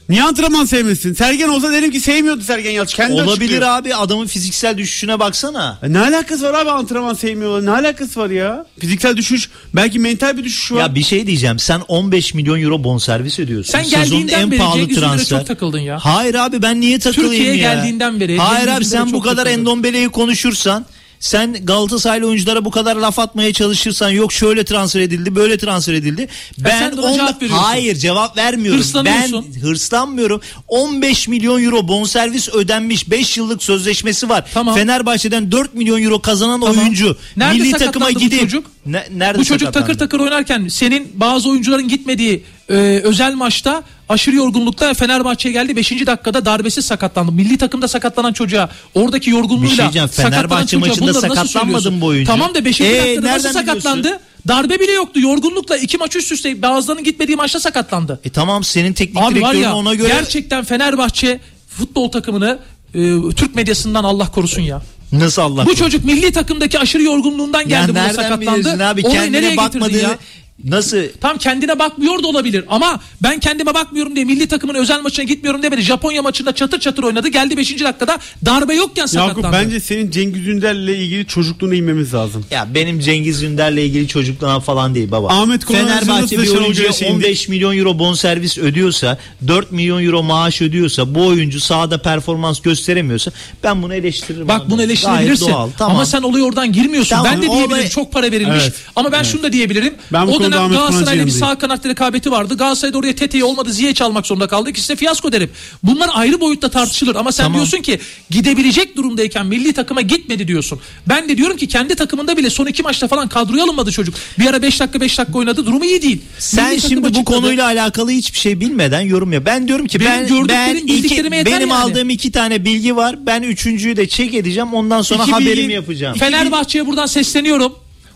Niye antrenman sevmesin? Sergen olsa derim ki sevmiyordu Sergen Yalçın. Kendi olabilir açıklıyor. Abi adamın fiziksel düşüşüne baksana. E ne alakası var abi antrenman sevmiyorlar? Ne alakası var ya? Fiziksel düşüş belki mental bir düşüş var. Ya bir şey diyeceğim. Sen on beş milyon euro bonservis ödüyorsun. Sen sezonun geldiğinden en beri pahalı transfer. Çok takıldın ya. Hayır abi ben niye takılayım Türkiye'ye ya? Türkiye'ye geldiğinden beri. Hayır abi sen bu kadar Endombele'yi konuşursan, sen Galatasaraylı oyunculara bu kadar laf atmaya çalışırsan, yok şöyle transfer edildi, böyle transfer edildi. Ben on... cevap hayır cevap vermiyorum. Ben hırslanmıyorum. on beş milyon euro bonservis ödenmiş, beş yıllık sözleşmesi var. Tamam. Fenerbahçe'den dört milyon euro kazanan tamam. oyuncu nerede milli takıma gidip bu çocuk, ne, nerede bu çocuk takır takır oynarken senin bazı oyuncuların gitmediği e, özel maçta aşırı yorgunlukta Fenerbahçe'ye geldi. beşinci dakikada darbesiz sakatlandı. Milli takımda sakatlanan çocuğa oradaki yorgunluğuyla şey Fenerbahçe maçında sakatlanmadım bu oyuncu. Tamam da beşinci dakikada nasıl sakatlandı? Biliyorsun? Darbe bile yoktu. Yorgunlukla iki maç üst üste Beyazlar'ın gitmediği maçta sakatlandı. E tamam senin teknik direktörün ona göre. Gerçekten Fenerbahçe futbol takımını e, Türk medyasından Allah korusun ya. Nasıl Allah bu korusun? Çocuk milli takımdaki aşırı yorgunluğundan geldi yani bu sakatlandı. Abi, orayı nereye getirdin ya? Nasıl? Tam kendine bakmıyor da olabilir ama ben kendime bakmıyorum diye milli takımın özel maçına gitmiyorum demedi. Japonya maçında çatır çatır oynadı. Geldi beşinci dakikada darbe yokken sakatlandı. Yakup bence senin Cengiz Ünder'le ilgili çocukluğuna inmemiz lazım. Ya benim Cengiz Ünder'le ilgili çocukluğuna falan değil baba. Ahmet Fenerbahçe bir oyuncuya on beş milyon euro bonservis ödüyorsa, dört milyon euro maaş ödüyorsa, bu oyuncu sahada performans gösteremiyorsa ben bunu eleştiririm. Bak abi. Bunu eleştirebilirsin. Doğal, tamam. Ama sen olaya oradan girmiyorsun. Tamam, ben de diyebilirim olay... çok para verilmiş. Evet, ama ben evet. şunu da diyebilirim. Ben o dönem Galatasaray'la bir sağ kanat rekabeti vardı. Galatasaray'da oraya Tete'yi olmadı Ziye'yi çalmak zorunda kaldı. İkisi de fiyasko derim. Bunlar ayrı boyutta tartışılır ama sen tamam. diyorsun ki gidebilecek durumdayken milli takıma gitmedi diyorsun. Ben de diyorum ki kendi takımında bile son iki maçta falan kadroya alınmadı çocuk. Bir ara beş dakika beş dakika oynadı. Durumu iyi değil. Sen milli şimdi bu çıkmadı. Konuyla alakalı hiçbir şey bilmeden yorum yap. Ben diyorum ki benim ben, ben iki, benim yani. Aldığım iki tane bilgi var. Ben üçüncüyü de çek edeceğim. Ondan sonra iki haberimi bilgi, yapacağım. Fenerbahçe'ye buradan sesleniyorum.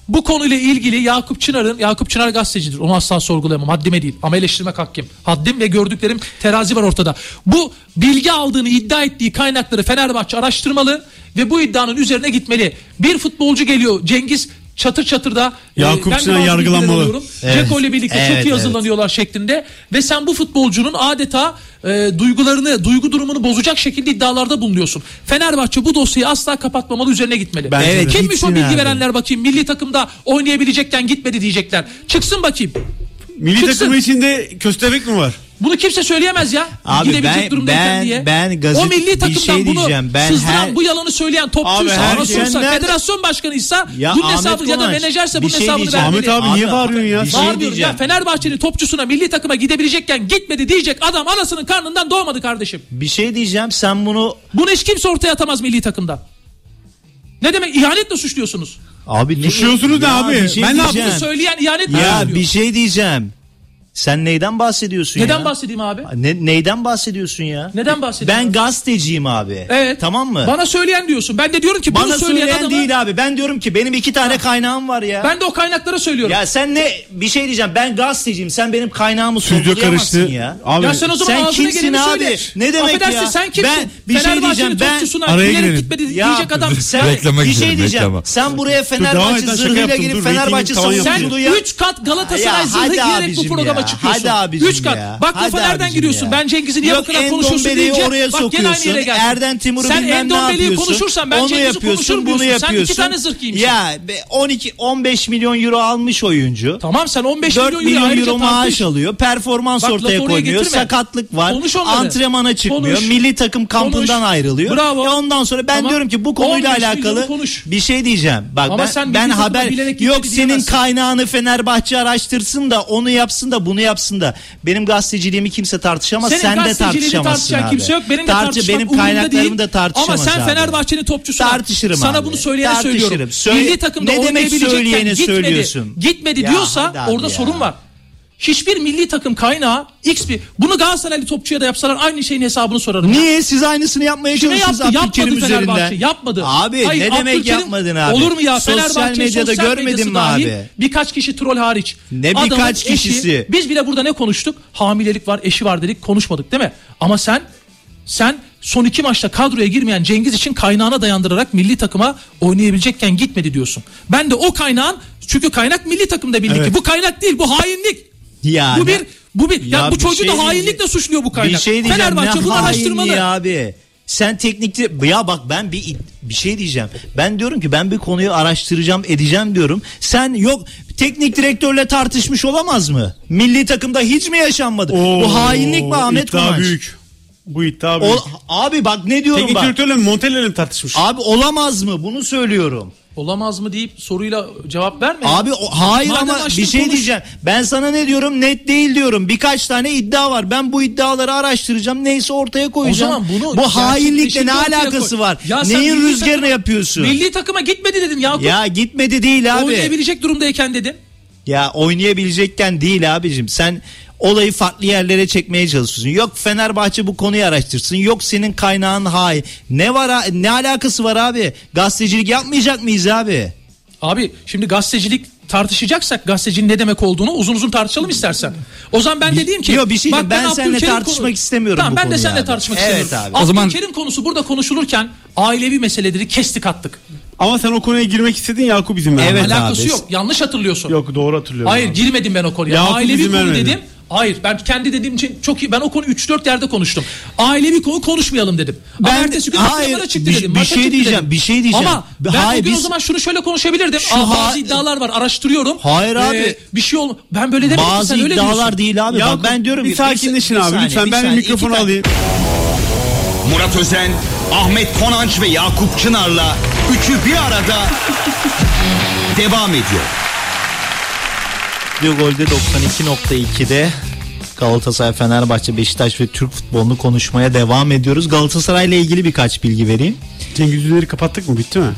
Bu konuyla ilgili Yakup Çınar'ın, Yakup Çınar gazetecidir. Onu asla sorgulayamam. Haddime değil. Ama eleştirmek hakkım. Haddim ve gördüklerim terazi var ortada. Bu bilgi aldığını iddia ettiği kaynakları Fenerbahçe araştırmalı ve bu iddianın üzerine gitmeli. Bir futbolcu geliyor Cengiz çatır çatır da Yakup Çınar yargılanmalı. Ceko ile birlikte evet, çok iyi hazırlanıyorlar evet. şeklinde ve sen bu futbolcunun adeta e, duygularını, duygu durumunu bozacak şekilde iddialarda bulunuyorsun. Fenerbahçe bu dosyayı asla kapatmamalı, üzerine gitmeli. Ben evet, kimmiş o bilgi abi. Verenler bakayım milli takımda oynayabilecekken gitmedi diyecekler. Çıksın bakayım. Milli Çıksın. Takımın içinde köstebek mi var? Bunu kimse söyleyemez ya. Abi gidebilecek durumdayken diye. Ben gazete, o milli takımdan şey bunu ben sızdıran her... bu yalanı söyleyen topçuysa, arasıysa, nerede... federasyon başkanıysa ya bunun Ahmet hesabı Konanç, ya da menajerse bunun şey hesabını vermeli. Ahmet abi niye bağırıyorsun ya? Şey bağırmıyorum ya. Fenerbahçe'nin topçusuna milli takıma gidebilecekken gitmedi diyecek adam anasının karnından doğmadı kardeşim. Bir şey diyeceğim sen bunu... Bunu hiç kimse ortaya atamaz milli takımda. Ne demek ihanetle suçluyorsunuz? Abi suçluyorsunuz ne abi? Şey ben ne yaptığını söyleyen ihanetle ya suçluyor. Bir şey diyeceğim. Sen neyden bahsediyorsun neden ya? Neden bahsedeyim abi? Ne, neyden bahsediyorsun ya? Neden bahsediyorsun? Ben abi? Gazeteciyim abi. Evet. Tamam mı? Bana söyleyen diyorsun. Ben de diyorum ki bana söyleyen, söyleyen adamı... değil abi. Ben diyorum ki benim iki tane ha. kaynağım var ya. Ben de o kaynaklara söylüyorum. Ya sen ne bir şey diyeceğim. Ben gazeteciyim. Sen benim kaynağımı sorgulayamazsın ya. Abi. Ya sen o zaman sen ağzına geleni abi? Söyle. Ne demek affedersin, ya? Sen kimsin? Ben bir şey diyeceğim. Ben araya girelim. Diyecek adam sen bir şey diyeceğim. Sen buraya Fenerbahçe zırhıyla girip Fenerbahçe savunucusu ya. Sen üç kat Galatasaray zırhı giyerek bu programa çıkıyorsun. Hadi abicim üç kat. Ya. Bak lafa nereden giriyorsun? Ya. Ben Cengiz'i niye bu kadar konuşuyorsun deyince oraya bak gene aynı yere geldi. Erden Timur'u bilmem ne yapıyorsun. Sen Endombele'yi konuşursan ben Cengiz'i konuşur bunu yapıyorsun. Sen iki tane zırh giymişsin. Ya on iki on beş milyon euro almış oyuncu. Tamam sen on beş milyon euro maaş alıyor. Performans bak, ortaya koyuyor. Sakatlık var. Antrenmana çıkmıyor. Konuş. Milli takım kampından konuş. Ayrılıyor. Bravo. Ya ondan sonra ben tamam. diyorum ki bu konuyla alakalı bir şey diyeceğim. Bak ben ben haber yok senin kaynağını Fenerbahçe araştırsın da onu yapsın da bunu yapsın da benim gazeteciliğimi kimse tartışamaz. Senin sen de tartışamazsın abi. Kimse yok. Benim, Tartı, benim kaynaklarımı da tartışamaz. Ama sen Fenerbahçe'nin topçusun. Tartışırım sana abi. Bunu söyleyene söylüyorum. Söyle, milli takımda ne demek söyleyene gitmedi, söylüyorsun? Gitmedi diyorsa ya, orada ya. Sorun var. Hiçbir milli takım kaynağı X bir. Bunu Galatasaraylı topçuya da yapsalar aynı şeyin hesabını sorarım. Niye ya. Siz aynısını yapmaya çalışıyorsunuz Abdülkerim üzerinde? Yapmadı. Abi hayır, ne demek yapmadın abi? Olur mu ya? Sosyal medyada görmedin mi abi? Birkaç kişi troll hariç. Ne adamın birkaç kişisi? Eşi, biz bile burada ne konuştuk? Hamilelik var, eşi var dedik, konuşmadık değil mi? Ama sen sen son iki maçta kadroya girmeyen Cengiz için kaynağına dayandırarak milli takıma oynayabilecekken gitmedi diyorsun. Ben de o kaynağın, çünkü kaynak milli takımda bildik evet. ki bu kaynak değil, bu hainlik. Yani, bu bir bu bir ya, ya bu bir çocuğu şey da hainlikle suçluyor bu kaynak. Bir şey diyeceğim, Fenerbahçe bunu araştırmalı. Abi. Sen teknikte ya bak ben bir bir şey diyeceğim. Ben diyorum ki ben bir konuyu araştıracağım, edeceğim diyorum. Sen yok teknik direktörle tartışmış olamaz mı? Milli takımda hiç mi yaşanmadı? Oo, bu hainlik mi Ahmet Konanç? Büyük. Bu iddia büyük. O, abi bak ne diyorum teknik bak. Teknik direktörle Montella'yla tartışmış. Abi olamaz mı? Bunu söylüyorum. Olamaz mı deyip soruyla cevap verme. Abi o, hayır madem ama bir şey konuş. Diyeceğim. Ben sana ne diyorum? Net değil diyorum. Birkaç tane iddia var. Ben bu iddiaları araştıracağım. Neyse ortaya koyacağım. Bunu, bu hainlikle ne alakası koy. var? Ya neyin rüzgarını takıma, yapıyorsun? Milli takıma gitmedi dedin Yakup. Ya gitmedi değil abi. Oynayabilecek durumdayken dedin. Ya oynayabilecekken değil abicim. Sen olayı farklı yerlere çekmeye çalışıyorsun. Yok Fenerbahçe bu konuyu araştırsın. Yok senin kaynağın hain. Ne var ne alakası var abi? Gazetecilik yapmayacak mıyız abi? Abi şimdi gazetecilik tartışacaksak gazetecinin ne demek olduğunu uzun uzun tartışalım istersen. O zaman ben de diyeyim ki yok bir şey bak, ben, ben seninle tartışmak konu... istemiyorum tamam, bu konuyu. Ben de seninle abi. tartışmak evet istemiyorum. Abi. O zaman Abdülkerim konusu burada konuşulurken ailevi meseleleri kestik attık. Ama sen o konuya girmek istedin Yakup izin vermedi. Evet, alakası abi. Yok. Yanlış hatırlıyorsun. Yok doğru hatırlıyorum. Hayır abi. Girmedim ben o konuya. Yakup ailevi konu vermedi. Dedim. Hayır ben kendi dediğim için çok iyi ben o konu üç dört yerde konuştum. Ailevi konu konuşmayalım dedim. Ben ama ertesi gün kamera çıktı dedim. Bir şey diyeceğim, dedim. bir şey diyeceğim. Ama ben hayır, biz, o zaman şunu şöyle konuşabilirdim. Aa, bazı iddialar var araştırıyorum. Hayır ee, abi bir şey olmuyor. Ben böyle demedim bazı sen öyle diyorsun. Bazı iddialar değil abi. Ya, bak, ben diyorum bir sakinleşin abi saniye, lütfen bir ben saniye, mikrofonu iki, alayım. Murat Özen, Ahmet Konanç ve Yakup Çınar'la üçü bir arada devam ediyor. Radyo Gold'de doksan iki nokta iki'de Galatasaray, Fenerbahçe, Beşiktaş ve Türk futbolunu konuşmaya devam ediyoruz. Galatasaray ile ilgili birkaç bilgi vereyim. Cengiz Ünder'i kapattık mı? Bitti mi?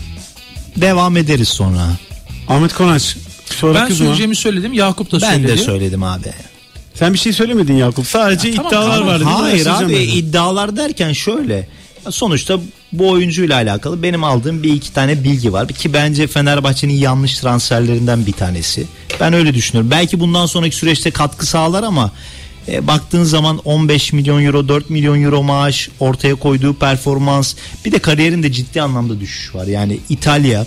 Devam ederiz sonra. Ahmet Konanç. Ben söyleyeceğimi söyledim. Yakup da söyledi. Ben de söyledim abi. Sen bir şey söylemedin Yakup. Sadece ya, tamam, iddialar tamam. vardı. Hayır abi ben. iddialar derken şöyle. Sonuçta bu oyuncuyla alakalı benim aldığım bir iki tane bilgi var ki bence Fenerbahçe'nin yanlış transferlerinden bir tanesi. Ben öyle düşünüyorum. Belki bundan sonraki süreçte katkı sağlar ama e, baktığın zaman on beş milyon euro, dört milyon euro maaş, ortaya koyduğu performans, bir de kariyerinde ciddi anlamda düşüş var. Yani İtalya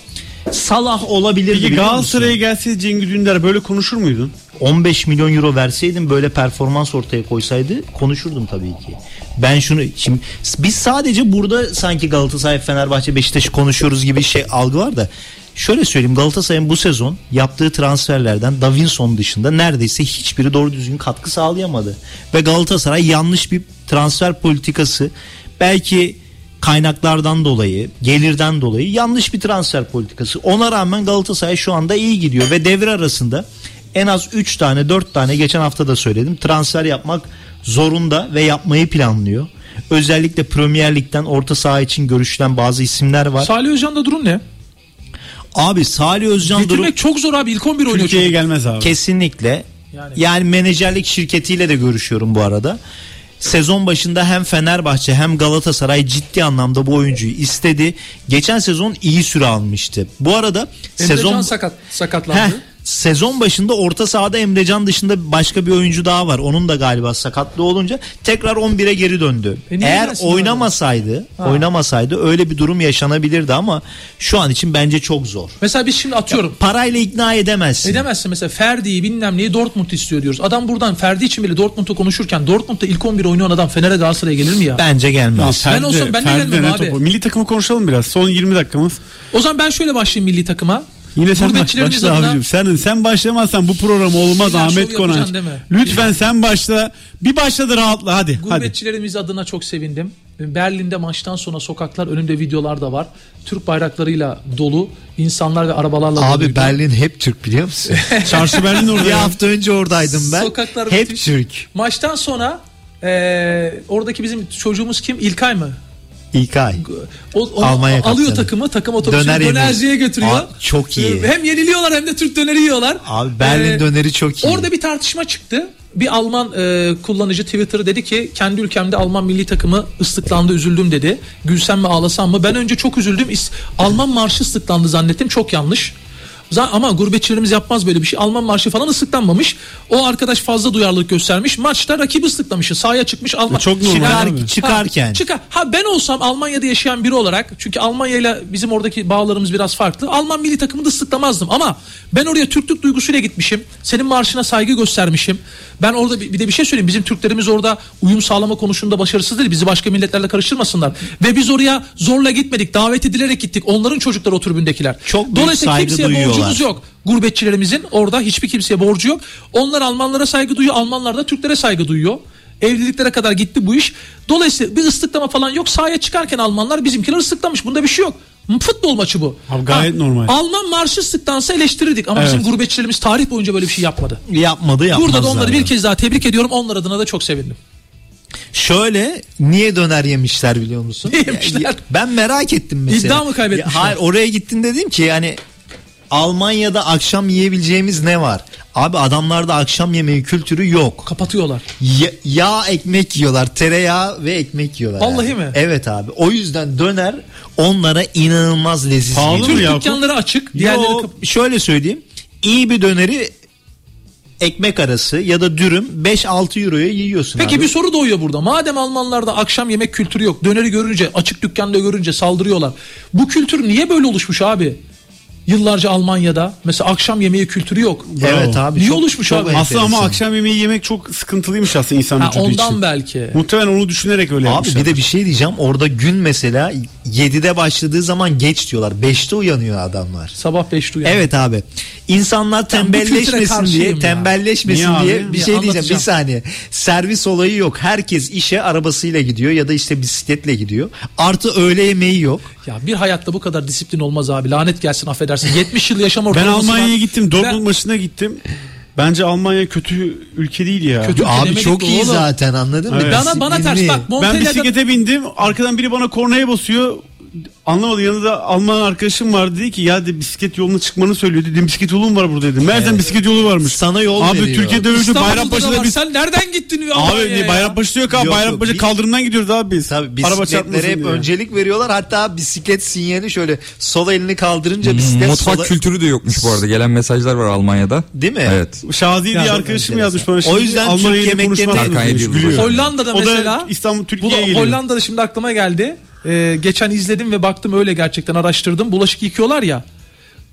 Salah olabilirdi. Peki Galatasaray'a gelse Cengiz Ünder böyle konuşur muydun? on beş milyon euro verseydim böyle performans ortaya koysaydı konuşurdum tabii ki. Ben şunu şimdi biz sadece burada sanki Galatasaray, Fenerbahçe, Beşiktaş'ı konuşuyoruz gibi şey algı var da şöyle söyleyeyim, Galatasaray'ın bu sezon yaptığı transferlerden Davinson dışında neredeyse hiçbiri doğru düzgün katkı sağlayamadı. Ve Galatasaray yanlış bir transfer politikası, belki kaynaklardan dolayı, gelirden dolayı yanlış bir transfer politikası. Ona rağmen Galatasaray şu anda iyi gidiyor ve devre arasında en az üç tane dört tane, geçen hafta da söyledim, transfer yapmak zorunda ve yapmayı planlıyor. Özellikle Premier Lig'den orta saha için görüşülen bazı isimler var. Salih Özcan'da durum ne? Abi Salih Özcan durum... Getirmek çok zor abi, ilk on bir oynuyor. Türkiye'ye gelmez abi. Kesinlikle. Yani, yani menajerlik şirketiyle de görüşüyorum bu arada. Sezon başında hem Fenerbahçe hem Galatasaray ciddi anlamda bu oyuncuyu istedi. Geçen sezon iyi süre almıştı. Bu arada Emre sezon Can sakat sakatlandı. Heh, sezon başında orta sahada Emre Can dışında başka bir oyuncu daha var. Onun da galiba sakatlığı olunca tekrar on bire geri döndü. E Eğer oynamasaydı, ha. oynamasaydı öyle bir durum yaşanabilirdi ama şu an için bence çok zor. Mesela biz şimdi atıyorum. Ya, parayla ikna edemezsin. Edemezsin mesela. Ferdi'yi bilmem neyi Dortmund istiyor diyoruz. Adam buradan Ferdi için bile Dortmund'u konuşurken Dortmund'da ilk on bir oynayan adam Fener'e, Galatasaray'a gelir mi ya? Bence gelmez. Ya, Ferdi, ben olsam ben de gelmem abi. Topu. Milli takımı konuşalım biraz. Son yirmi dakikamız. O zaman ben şöyle başlayayım milli takıma. Yine sen baş, başla abicim. Sen, sen başlamazsan bu program olmaz Sinan Ahmet Konanç. Lütfen yani. Sen başla. Bir başla da rahatla hadi. Gurbetçilerimiz hadi. Adına çok sevindim. Berlin'de maçtan sonra sokaklar önünde videolar da var. Türk bayraklarıyla dolu. İnsanlar ve arabalarla dolu. Abi doluydu. Berlin hep Türk biliyor musun? Çarşı Berlin orada. Bir hafta önce oradaydım ben. Sokaklar hep Türk. Türk. Maçtan sonra e, oradaki bizim çocuğumuz kim? İlkay mı? İlk ay. O, onu Almanya alıyor kaptanı. Takımı, takım otobüsüne dönerciye götürüyor. Aa, çok iyi. Hem yeniliyorlar hem de Türk döneri yiyorlar. Abi Berlin ee, döneri çok iyi. Orada bir tartışma çıktı. Bir Alman e, kullanıcı Twitter'ı dedi ki kendi ülkemde Alman milli takımı ıslıklandı, üzüldüm dedi. Gülsem mi ağlasam mı? Ben önce çok üzüldüm. Alman marşı ıslıklandı zannettim. Çok yanlış. Ama gurbetçilerimiz yapmaz böyle bir şey. Alman marşı falan ıslıklanmamış. O arkadaş fazla duyarlılık göstermiş. Maçta rakibi ıslıklamış. Sahaya çıkmış. Alman... Çok normal. Çıkar, çıkarken. Ha, çıkar. ha ben olsam Almanya'da yaşayan biri olarak, çünkü Almanya'yla bizim oradaki bağlarımız biraz farklı, Alman milli takımını da ıslıklamazdım. Ama ben oraya Türklük duygusuyla gitmişim. Senin marşına saygı göstermişim. Ben orada bir de bir şey söyleyeyim. Bizim Türklerimiz orada uyum sağlama konusunda başarısız değil. Bizi başka milletlerle karıştırmasınlar. Ve biz oraya zorla gitmedik. Davet edilerek gittik. Onların çocukları o tribündekiler. Çok dolayısıyla kimseye duyuyorlar. Borcumuz yok. Gurbetçilerimizin orada hiçbir kimseye borcu yok. Onlar Almanlara saygı duyuyor. Almanlar da Türklere saygı duyuyor. Evliliklere kadar gitti bu iş. Dolayısıyla bir ıslıklama falan yok. Sahaya çıkarken Almanlar, bizimkiler ıslıklamış. Bunda bir şey yok. Futbol maçı bu. Abi gayet ha, normal. Alman marşı ıslıklansa eleştirirdik ama evet, bizim gurbetçilerimiz tarih boyunca böyle bir şey yapmadı. Yapmadı, yapmaz. Burada da onları zaten bir kez daha tebrik ediyorum. Onlar adına da çok sevindim. Şöyle, niye döner yemişler biliyor musun? Yemişler. Ya, ben merak ettim mesela. İddia mı kaybetmişler? Ya, hayır, oraya gittin dedim ki yani Almanya'da akşam yiyebileceğimiz ne var? Abi adamlarda akşam yemeği kültürü yok. Kapatıyorlar. Ya, yağ ekmek yiyorlar. Tereyağı ve ekmek yiyorlar. Vallahi yani. Mi? Evet abi. O yüzden döner onlara inanılmaz leziz. Türk dükkanları açık. Yo, kap- şöyle söyleyeyim. İyi bir döneri ekmek arası ya da dürüm beş altı euroya yiyorsun. Peki abi, bir soru doğuyor burada. Madem Almanlarda akşam yemek kültürü yok. Döneri görünce, açık dükkanda görünce saldırıyorlar. Bu kültür niye böyle oluşmuş abi? Yıllarca Almanya'da mesela akşam yemeği kültürü yok. Evet abi. Niye çok, oluşmuş çok abi? Aslında enteresan. Ama akşam yemeği yemek çok sıkıntılıymış aslında insan vücudu için. Ondan belki. Muhtemelen onu düşünerek öyle abi yapmışlar. Abi bir de bir şey diyeceğim. Orada gün mesela yedide başladığı zaman geç diyorlar. beşte uyanıyor adamlar. Sabah beşte uyanıyor. Evet abi. İnsanlar tembelleşmesin diye, tembelleşmesin ya diye abi? Bir şey ya diyeceğim. Bir saniye. Servis olayı yok. Herkes işe arabasıyla gidiyor ya da işte bisikletle gidiyor. Artı öğle yemeği yok. Ya bir hayatta bu kadar disiplin olmaz abi. Lanet gelsin, affedersin. yetmiş yıl yaşam ortalamasından. Ben Almanya'ya gittim. Dortmund maçına gittim. Bence Almanya kötü ülke değil ya. Kötü abi, çok iyi oğlum zaten, anladın evet mı? Bana, bana ters bak. Montella'da... Ben bisiklete bindim. Arkadan biri bana kornaya basıyor. Anlamadım, yanında Alman arkadaşım var, dedi ki ya de bisiklet yoluna çıkmanı söylüyor, dedim bisiklet yolu mu var burada dedim. Meğersem evet, bisiklet yolu varmış. Sana yol abi, veriyor. Türkiye'de öyle Bayrampaşa'da var. Biz... Sen nereden gittin ya? Abi ya, Bayrampaşa yok abi, Bayrampaşa kaldırımdan gidiyoruz abi biz. Tabii bisikletlere hep diyor öncelik veriyorlar. Hatta bisiklet sinyali şöyle sol elini kaldırınca bisiklet. Mutfak sola... kültürü de yokmuş bu arada, gelen mesajlar var Almanya'da. Değil mi? Evet. Şazi diye ya, arkadaşım yazmış bana. O yüzden Türk yemeklerini Hollanda'da mesela. İstanbul Türkiye'ye geliyor. Hollanda'da şimdi aklıma geldi. Ee, geçen izledim ve baktım, öyle gerçekten araştırdım. Bulaşık yıkıyorlar ya,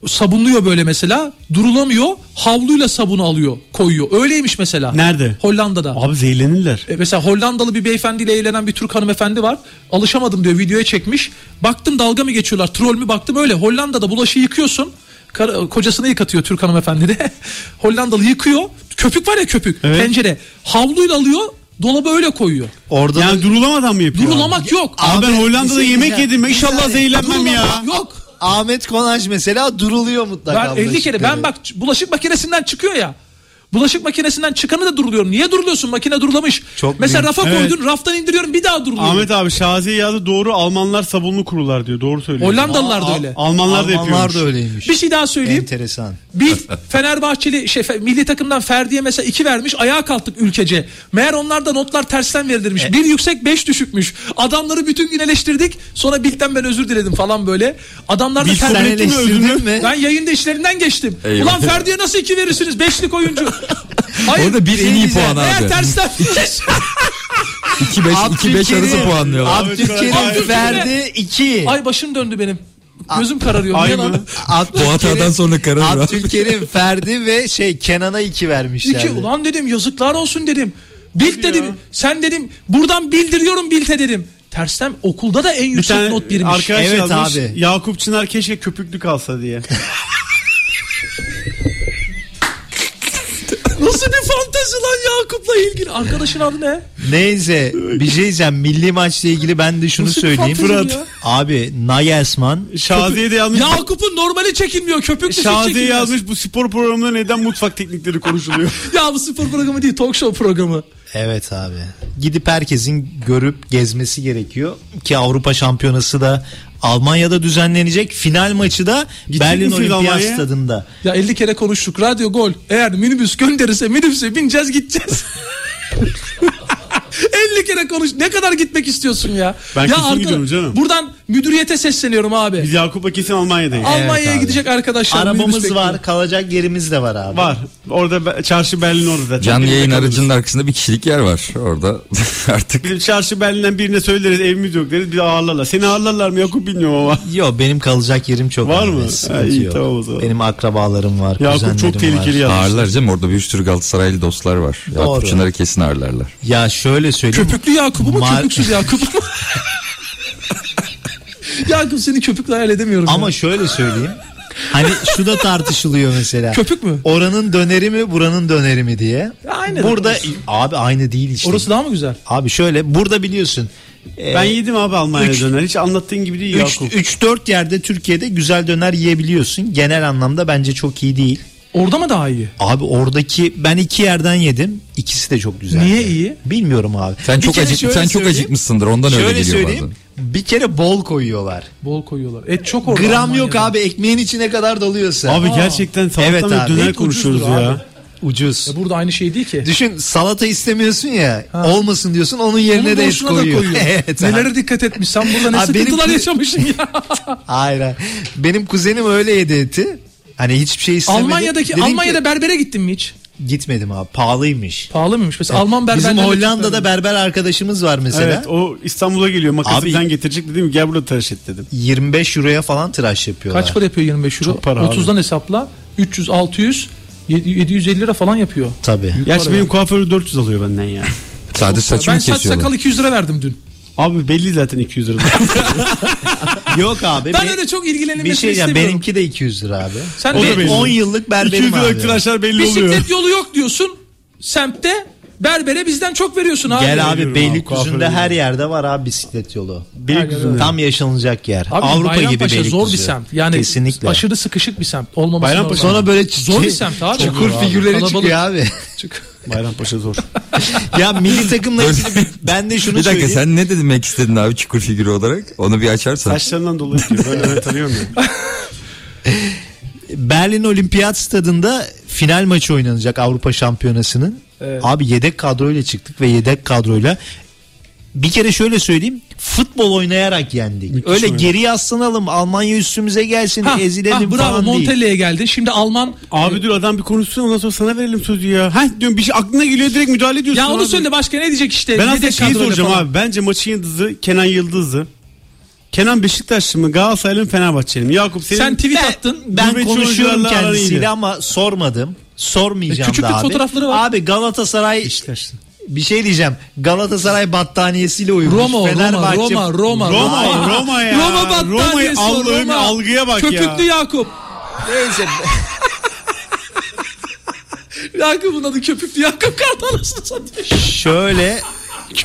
sabunluyor böyle mesela, durulamıyor, havluyla sabunu alıyor, koyuyor. Öyleymiş mesela. Nerede? Hollanda'da. Abi zehirlenirler. Ee, mesela Hollandalı bir beyefendiyle eğlenen bir Türk hanımefendi var. Alışamadım diyor, videoya çekmiş. Baktım dalga mı geçiyorlar, troll mü, baktım öyle. Hollanda'da bulaşığı yıkıyorsun. Kar- kocasını yıkatıyor Türk hanımefendi de. Hollandalı yıkıyor. Köpük var ya, köpük. Evet. Pencere. Havluyla alıyor. Dolaba öyle koyuyor. Orada yani da... durulamadan mı yapıyor? Durulamak abi yok. Abi ben Hollanda'da yemek ya yedim. İnşallah zehirlenmem ya. Yok. Ahmet Konanç mesela duruluyor mutlaka. Ben elli kere ben bak, bulaşık makinesinden çıkıyor ya. Bulaşık makinesinden çıkanı da duruluyorum. Niye duruluyorsun? Makine durulamış. Çok mesela büyük. Rafa evet koydun, raftan indiriyorum, bir daha duruluyorum. Ahmet abi Şazi'ye yazdı, doğru, Almanlar sabunlu kurular diyor. Doğru söylüyor. Hollandalılar da öyle. Almanlar, Almanlar da yapıyormuş. Da öyleymiş. Bir şey daha söyleyeyim. Enteresan. Bir Fenerbahçeli şey, milli takımdan Ferdi'ye mesela iki vermiş. Ayağa kalktık ülkece. Meğer onlarda notlar tersten verilirmiş. E? Bir yüksek beş düşükmüş. Adamları bütün gün eleştirdik. Sonra Bilk'ten ben özür diledim falan böyle. Adamlar da tersten eleştirdin mi? Ben yayında işlerinden geçtim. Eyvallah. Ulan Ferdi'ye nasıl iki verirsiniz? Beşlik oyuncu. Hayır, orada bir en iyi puan abi. Eğer tersten iki beş arası puanlıyorlar. Abdülkerim verdi iki. Ay başım döndü benim. Gözüm kararıyor. Bu hatadan sonra kararıyor. Abdülkerim, Ferdi ve şey Kenan'a iki vermişler. iki ulan dedim, yazıklar olsun dedim. Bilt dedim. Sen dedim buradan bildiriyorum Bilt'e dedim. Tersten okulda da en yüksek not birmiş. Arkadaş evet yazmış, abi. Yakup Çınar keşke köpüklü kalsa diye. Nasıl bir fantezi lan Yakup'la ilgili? Arkadaşın adı ne? Neyse, bir şey diyeceğim. Milli maçla ilgili ben de şunu nasıl söyleyeyim. Fırat. Abi Nagelsmann. Şazi'ye de yazmış. Yakup'un normali çekilmiyor. Köpük dışı çekilmiyor. Şazi'ye yazmış, bu spor programında neden mutfak teknikleri konuşuluyor? Ya bu spor programı değil, talk show programı. Evet abi. Gidip herkesin görüp gezmesi gerekiyor ki Avrupa Şampiyonası da Almanya'da düzenlenecek. Final maçı da Gittin Berlin Olimpiyat Stadı'nda. Ya elli kere konuştuk. Radyo Gol. Eğer minibüs gönderirse minibüse bineceğiz, gideceğiz. elli kere konuş. Ne kadar gitmek istiyorsun ya? Ben ya kesin arka... gidiyorum canım. Buradan müdüriyete sesleniyorum abi. Biz Yakup'a kesin Almanya'dayız. Almanya'ya evet gidecek arkadaşlar. Arabamız var. Kalacak yerimiz de var abi. Var. Orada çarşı Berlin orada. Canlı yayın aracının arkasında bir kişilik yer var. Orada artık. Bizim çarşı Berlin'den birine söyleriz, evimiz yok deriz. Bir ağırlarlar. Seni ağırlarlar mı Yakup bilmiyorum ama. Yok, benim kalacak yerim çok. Var mı? Ha, iyi, tamam o zaman. Benim akrabalarım var. Yakup çok tehlikeli var. Ağırlar canım. Orada bir sürü Galatasaraylı dostlar var. Yakup Çınar'ı kesin ağırlarlar. Ya şöyle söyleyeyim. Köpüklü Yakup'u mu Mar- köpüksüz Yakup'u mu? Yakup, seni köpüklü hayal edemiyorum. Ama ya şöyle söyleyeyim. Hani şu da tartışılıyor mesela. Köpük mü? Oranın döneri mi, buranın döneri mi diye. Aynı. Burada abi aynı değil işte. Orası daha mı güzel? Abi şöyle, burada biliyorsun. Ben ee, yedim abi Almanya'da üç, döner. Hiç anlattığın gibi değil üç, Yakup. üç dört yerde Türkiye'de güzel döner yiyebiliyorsun. Genel anlamda bence çok iyi değil. Orada mı daha iyi? Abi oradaki ben iki yerden yedim. İkisi de çok güzel. Niye iyi? Bilmiyorum abi. Sen bir çok acık sen çok acıkmışsındır. Ondan şöyle öyle geliyor bazen. Bir kere bol koyuyorlar. Bol koyuyorlar. Et çok orada. Gram yok ya abi, ekmeğin içine kadar dalıyorsun. Abi Aa, gerçekten salatamı evet döner konuşuyoruz ya. Abi. Ucuz. E burada aynı şey değil ki. Düşün, salata istemiyorsun ya. Ha. Olmasın diyorsun. Onun yerine onun de et koyuyor. koyuyor. Evet, nelere dikkat etmiş. Sen burada ne sıkıntılar yaşamışsın ya. Hayır. Benim kuzenim öyle yedi eti. Hani hiçbir şey istemedi. Almanya'daki Dedim Almanya'da ki, berbere gittin mi hiç? Gitmedim abi. Pahalıymış. Pahalı mıymış? Mesela evet. Alman berberleri. Bizim Hollanda'da berber arkadaşımız var mesela. Evet, o İstanbul'a geliyor. Makasından getirecek, dedim gel burada tıraş et dedim. yirmi beş euroya falan tıraş yapıyorlar. Kaç para yapıyor yirmi beş euro? Çok para. otuzdan abi hesapla. üç yüz altı yüz yedi yüz elli lira falan yapıyor. Tabii. Gerçi benim yani kuaförü dört yüz alıyor benden ya. Sadece saçımı ben kesiyorlar. Ben saç sakal iki yüz lira verdim dün. Abi belli zaten iki yüz lira. Yok abi. Ben öyle çok ilgilenilmesini şey istemiyorum. Benimki de iki yüz lira abi. Sen be, on yıllık berberim abi. iki yüz lira belli bisiklet oluyor. Bisiklet yolu yok diyorsun. Semtte berbere bizden çok veriyorsun abi. Gel abi, Beylikdüzü'nde her yerde var abi bisiklet yolu. Beylikdüzü'nde tam yaşanılacak yer. Abi, Avrupa Bayrampaşa gibi Beylikdüzü. Zor bir semt. Yani kesinlikle aşırı sıkışık bir semt. Olmaması lazım. Sonra böyle zor bir semt abi. Çukur figürleri kalabalık çıkıyor abi. Çukur. Bayrampaşa zor. Ya milli takımla ilgili ben de şunu bir dakika, söyleyeyim. Sen ne demek istedin abi çukur figürü olarak? Onu bir açarsan. Saçlarından dolayı diyor. Ben öyle tanıyorum ya. Berlin Olimpiyat Stadı'nda final maçı oynanacak Avrupa Şampiyonası'nın. Evet. Abi yedek kadroyla çıktık ve yedek kadroyla bir kere şöyle söyleyeyim, futbol oynayarak yendik. Müthiş öyle oynadı. Geriye aslanalım, Almanya üstümüze gelsin, ha, ezilelim ha, bravo, falan değil. Montella'ya geldi. Şimdi Alman abi dur adam bir konuşsun, ondan sonra sana verelim sözü ya. Heh diyorum, bir şey aklına geliyor direkt müdahale ediyorsun. Ya onu abi söyle, başka ne diyecek işte. Ben aslında şeyi soracağım falan abi. Bence maçın yıldızı Kenan Yıldız'ı. Kenan Beşiktaşlı mı, Galatasaraylı mı, Fenerbahçeli mi? Yakup senin... Sen tweet ben, attın. Ben konuşuyorum kendisiyle ama sormadım. Sormayacağım e, da abi. Fotoğrafları var. Abi Galatasaray... Beşiktaşlı. Bir şey diyeceğim. Galatasaray battaniyesiyle uyumuş. Roma, Fenerbahçe... Roma, Roma, Roma. Roma, Roma ya. Roma battaniyesi. Allah'ım Roma. Algıya bak Köpüklü ya. Köpüklü Yakup. Neyse. Yakup'un adı Köpüklü Yakup. Kartalısını satıyor. Şöyle...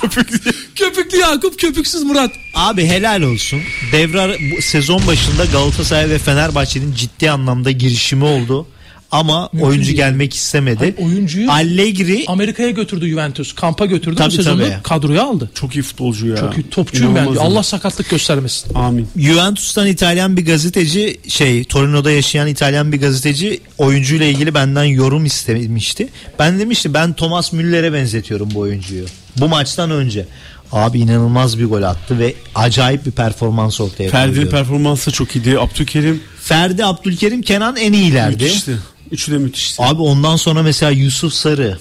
Köpüklü. Köpüklü Yakup, köpüksüz Murat. Abi helal olsun. Devre sezon başında Galatasaray ve Fenerbahçe'nin ciddi anlamda girişimi oldu. Ama mümkün oyuncu değil, gelmek istemedi. Hayır, oyuncuyu Allegri Amerika'ya götürdü, Juventus. Kampa götürdü. Tabii, bu sezonu tabii kadroya aldı. Çok iyi futbolcu ya. Çok iyi topçuyum ben. Allah sakatlık göstermesin. Amin. Juventus'tan İtalyan bir gazeteci, şey Torino'da yaşayan İtalyan bir gazeteci oyuncuyla ilgili benden yorum istemişti. Ben demişti ben Thomas Müller'e benzetiyorum bu oyuncuyu. Bu maçtan önce. Abi inanılmaz bir gol attı ve acayip bir performans ortaya koydu. Ferdi performansı çok iyiydi. Abdülkerim. Ferdi, Abdülkerim, Kenan en iyilerdi. Müthişti. Üçü de müthişti. Abi ondan sonra mesela Yusuf Sarı.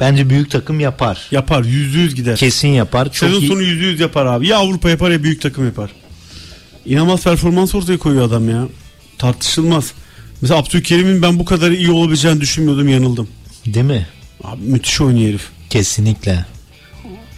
Bence büyük takım yapar. Yapar. Yüzde yüz gider. Kesin yapar. Çok sezon iyi sonu yüzde yüz yapar abi. Ya Avrupa yapar ya büyük takım yapar. İnanılmaz performans ortaya koyuyor adam ya. Tartışılmaz. Mesela Abdülkerim'in ben bu kadar iyi olabileceğini düşünmüyordum, yanıldım. Değil mi? Abi müthiş oynuyor herif. Kesinlikle.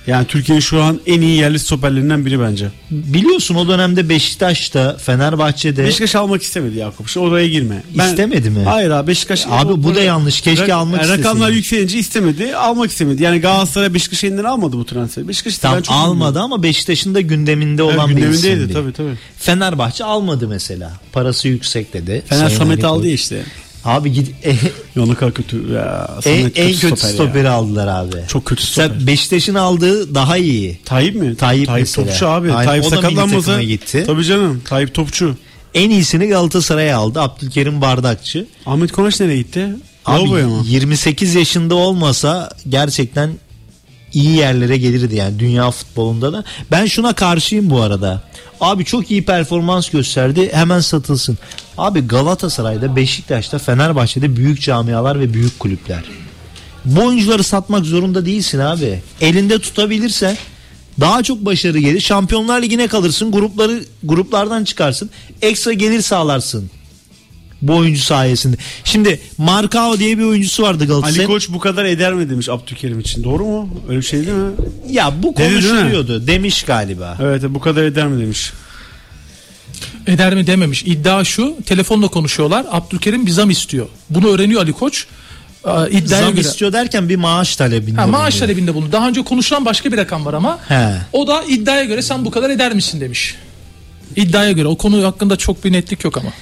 Yani Türkiye'nin şu an en iyi yerli stoperlerinden biri bence. Biliyorsun o dönemde Beşiktaş'ta, Fenerbahçe'de... Beşiktaş almak istemedi Yakup. Şu oraya girme. Ben... İstemedi mi? Hayır abi Beşiktaş... Abi bu oraya... da yanlış. Keşke Rak... almak istesin. Rakamlar yükselince istemedi. Almak istemedi. Yani Galatasaray Beşiktaş'ı elinden almadı bu transferi. Beşiktaş tam almadı bilmiyorum ama Beşiktaş'ın da gündeminde evet, olan bir isimdi. Gündemindeydi tabii tabii. Fenerbahçe almadı mesela. Parası yüksek dedi. Fener Samet aldı ya işte. Abi git e, Yana kadar kötü ya. E, en kötü, kötü stoper stoperi ya. Aldılar abi. Çok kötü stoper. Sen Beşiktaş'ın aldığı daha iyi. Tayyip mi? Tayyip, Tayyip Topçu abi. Aynen. Tayyip sakatlanmasa gitti. Tabii canım. Tayyip Topçu. En iyisini Galatasaray'a aldı. Abdülkerim bardakçı. Ahmet Konanç nereye gitti? Abi yirmi sekiz yaşında olmasa gerçekten iyi yerlere gelirdi yani dünya futbolunda da. Ben şuna karşıyım bu arada. Abi çok iyi performans gösterdi, hemen satılsın. Abi Galatasaray'da, Beşiktaş'ta, Fenerbahçe'de büyük camialar ve büyük kulüpler. Bu oyuncuları satmak zorunda değilsin abi. Elinde tutabilirsen daha çok başarı gelir. Şampiyonlar Ligi'ne kalırsın, grupları gruplardan çıkarsın. Ekstra gelir sağlarsın. Bu oyuncu sayesinde. Şimdi Marcao diye bir oyuncusu vardı Galatasaray'ın. Ali Koç bu kadar eder mi demiş Abdülkerim için. Doğru mu? Öyle bir şey değil mi? Ya bu konuşuluyordu. Demiş galiba. Evet, bu kadar eder mi demiş. Eder mi dememiş. İddia şu. Telefonla konuşuyorlar. Abdülkerim bir zam istiyor. Bunu öğreniyor Ali Koç. İddiaya zam göre... istiyor derken bir maaş talebinde. Ha, maaş oluyor. Talebinde bulundu. Daha önce konuşulan başka bir rakam var ama. He. O da iddiaya göre sen bu kadar eder misin demiş. İddiaya göre. O konu hakkında çok bir netlik yok ama.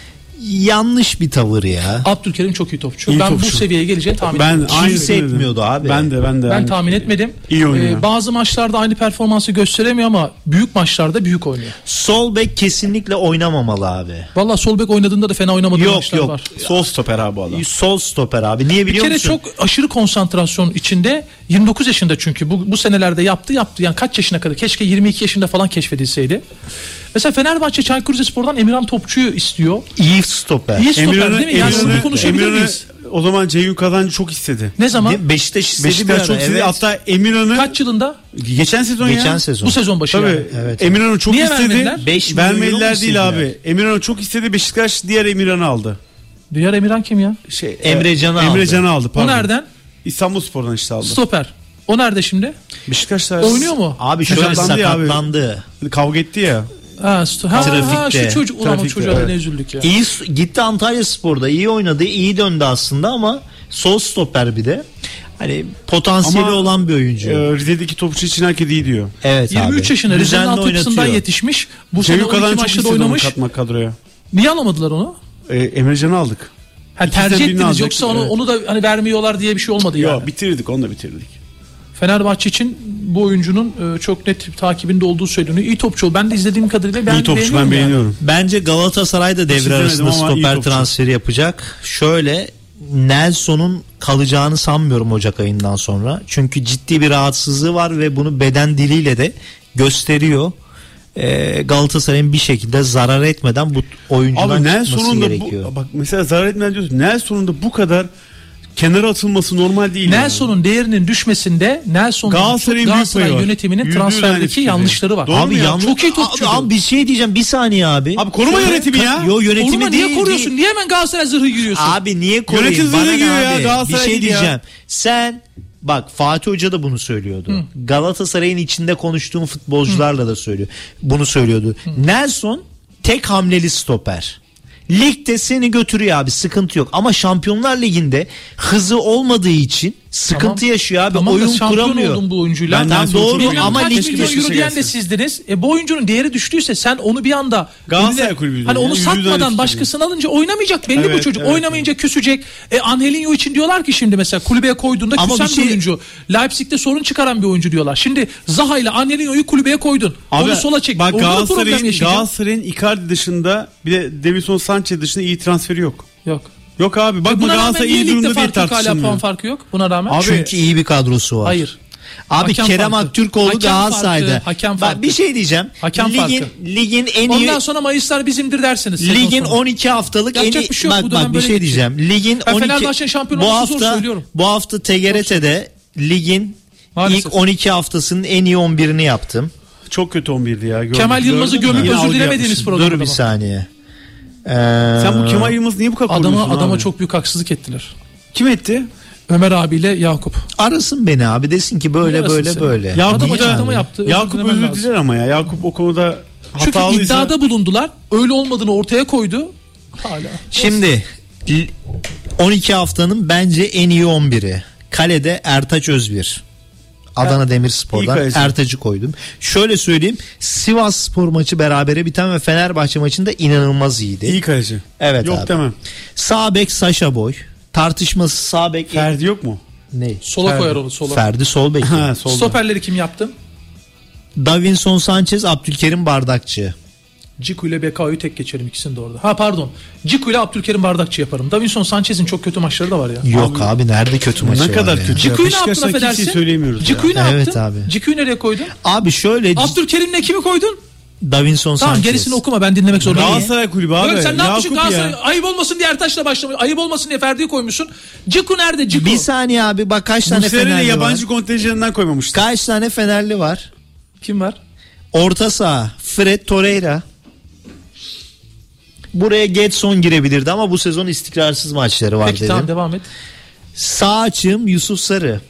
Yanlış bir tavır ya. Abdülkerim çok iyi topçu. İyi ben topçu. Bu seviyeye geleceğini tahmin ben etmedim. Kimse etmiyordu abi. Ben de ben de. Ben yani. tahmin etmedim. İyi oynuyor. Ee, bazı maçlarda aynı performansı gösteremiyor ama büyük maçlarda büyük oynuyor. Sol bek kesinlikle oynamamalı abi. Valla sol bek oynadığında da fena oynamadığı yok, maçlar yok. Var. Sol stoper abi adam. Sol stoper abi. Niye biliyor musun? Bir kere musun? Çok aşırı konsantrasyon içinde. yirmi dokuz yaşında çünkü bu, bu senelerde yaptı yaptı. Yani kaç yaşına kadar? Keşke yirmi iki yaşında falan keşfedilseydi. Mesela Fenerbahçe Çaykur Rizespor'dan Emirhan Topçu'yu istiyor. İyi stoper. İyi stoper Emirhan, değil mi? Yani Emirhan, bunu konuşabilir Emirhan, miyiz? O zaman Ceyhun Kazancı çok istedi. Ne zaman? Beşiktaş istedi. Beşiktaş çok istedi. Evet. Hatta Emirhan'ı... Kaç yılında? Geçen sezon Geçen ya. Sezon. Bu sezon başı. Tabii. Yani. Evet, Emirhan'ı çok Niye istedi. Vermediler? Vermediler değil yani. Abi. Emirhan'ı çok istedi. Beşiktaş diğer Emirhan'ı aldı. Diğer Emirhan kim ya? Şey, Emre Can'ı aldı. Emre Can'ı aldı. Pardon. O nereden? İstanbulspor'dan işte aldı. Stoper. O nerede şimdi? Beşiktaş'ta. Oynuyor mu? Abi şöyle sakatlandı. Kavga etti ya. Ha, stu- ha, ha şu çocuk ulan o çocuğa evet. Ne üzüldük ya. İyi gitti Antalyaspor'da iyi oynadı, iyi döndü aslında ama sol stoper bir de. Hani potansiyeli ama, olan bir oyuncu. E, Rize'deki topçu için herkes iyi diyor. Evet yirmi üç abi. yirmi üç yaşında Rize'nin altyapısından yetişmiş. Bu sene on iki maçta oynamış. Katmak kadroya. Niye alamadılar onu? E, Emrecan'ı aldık. Ha, tercih ettiniz yoksa onu evet. Onu da hani vermiyorlar diye bir şey olmadı ya. Yani. Ya bitirdik, onu da bitirdik. Fenerbahçe için bu oyuncunun çok net takibinde olduğu söyleniyor. İyi topçu. Ben de izlediğim kadarıyla ben, iyi topçu, beğeniyorum, ben yani. beğeniyorum. Bence Galatasaray da devre arasında stoper transferi yapacak. Şöyle Nelson'un kalacağını sanmıyorum Ocak ayından sonra. Çünkü ciddi bir rahatsızlığı var ve bunu beden diliyle de gösteriyor. Galatasaray'ın bir şekilde zarar etmeden bu oyuncudan abi, çıkması gerekiyor. Bu, bak mesela zarar etmeden diyorsun. Nelson'un da bu kadar kenara atılması normal değil. Nelson'un yani. Değerinin düşmesinde Nelson'un Galatasaray, Galatasaray yönetiminin Yürüdüğü transferdeki yanlışları var. Doğru abi ya? Yanlış. Çok iyi topçuydu. Abi bir şey diyeceğim bir saniye abi. Abi koruma Söyle. yönetimi ya. Yo yönetimi koruma değil, niye koruyorsun? Değil. Niye hemen Galatasaray zırhı giriyorsun? Abi niye koruyorsun? Yönetim zırhı giriyor ya Galatasaray. Bir şey diyeceğim. Ya. Sen bak Fatih Hoca da bunu söylüyordu. Hı. Galatasaray'ın içinde konuştuğum futbolcularla Hı. da söylüyor. Bunu söylüyordu. Hı. Nelson tek hamleli stoper. Ligde seni götürüyor abi, sıkıntı yok ama Şampiyonlar Ligi'nde hızı olmadığı için sıkıntı tamam. yaşıyor abi tamam, oyun kuramıyor. Oldum bu oyuncuyla. Ben ben doğru milyon, ama ligde yürüyen de sizdiniz. E bu oyuncunun değeri düştüyse sen onu bir anda Galatasaray kulübü hani onu satmadan başkasını alınca oynamayacak belli evet, bu çocuk. Evet, Oynamayınca evet. küsecek. E Angelinho için diyorlar ki şimdi mesela kulübeye koyduğunda küsen bir şey... oyuncu. Leipzig'te sorun çıkaran bir oyuncu diyorlar. Şimdi Zaha ile Angelinho'yu kulübeye koydun. Abi, onu sola çek. Bak Galatasaray'ın Galatasaray'ın Icardi dışında bir de Davinson Sanchez dışında iyi transferi yok. Yok. Yok abi bak bu Galatasaray iyi durumda değil tartışılmıyor. Hala puan farkı yok buna rağmen. Abi, çünkü iyi bir kadrosu var. Hayır. Abi hakem Kerem Aktürkoğlu Galatasaray'da. Ben bir şey diyeceğim. Hakem ligin, farkı. Ligin en iyi. Ondan sonra Mayıslar bizimdir dersiniz. Ligin on iki haftalık en iyi. Şey bak bak bir şey diyeceğim. Ligin ben on iki. Şampiyon bu hafta bu hafta T G R T'de ligin maalesef. İlk on iki haftasının en iyi on birini yaptım. Çok kötü on birdi ya. Gördüm. Kemal Yılmaz'ı gömüp özür dilemediğiniz programda. Dur bir saniye. Ee, Sen bu Kemal Yılmaz niye bu kadar adama, adama abi? Çok büyük haksızlık ettiler. Kim etti? Ömer abiyle Yakup. Arasın beni abi desin ki böyle Arasın böyle seni. Böyle. Yakup da yani. Yaptı. Yakup özür diler ama ya. Yakup o konuda hatalıysa. Çünkü iddiada bulundular. Öyle olmadığını ortaya koydu. Hala. Şimdi on iki haftanın bence en iyi on biri. Kalede Ertaç Özbir. Adana Demirspor'dan Ertac'ı koydum. Şöyle söyleyeyim, Sivasspor maçı berabere biten ve Fenerbahçe maçında inanılmaz iyiydi. İyi kaleci. Evet. Yok abi. Demem. Sağ bek Saşa Boy. Tartışması sağ bek. Ferdi yok mu? Ne? Sola Ferdi. Koyar onu sola. Ferdi sol bek. Stoperleri kim yaptı? Davinson Sanchez, Abdülkerim Bardakçı. Ciku ile Bekao'yu tek geçerim, ikisini de orada. Ha pardon. Ciku ile Abdülkerim Bardakçı yaparım. Davinson Sanchez'in çok kötü maçları da var ya. Yok abi, abi nerede kötü maçı var? Ne kadar kötü. Ciku'yu ne yaptın affedersin? Ciku'yu ne evet yaptın? Abi. Ciku'yu nereye koydun? Abi şöyle. Abdülkerim'le kimi koydun? Davinson Sanchez. Tamam, gerisini okuma, ben dinlemek zorundayım. Galatasaray kulübü abi. Böyle, sen ne yapıyorsun Galatasaray? Ya. Ayıp olmasın diye Ertaş'la başlamış. Ayıp olmasın diye Ferdi'yi koymuşsun. Ciku nerede Ciku? Bir saniye abi, bak kaç tane Fenerli var. Yabancı kontenjanından koymamıştı. Kaç tane Fenerli var? Kim var? Orta saha Fred Torreira. Buraya Gedson girebilirdi ama bu sezon istikrarsız maçları var. Peki, dedim. Peki tamam, devam et. Sağ açığım Yusuf Sarı.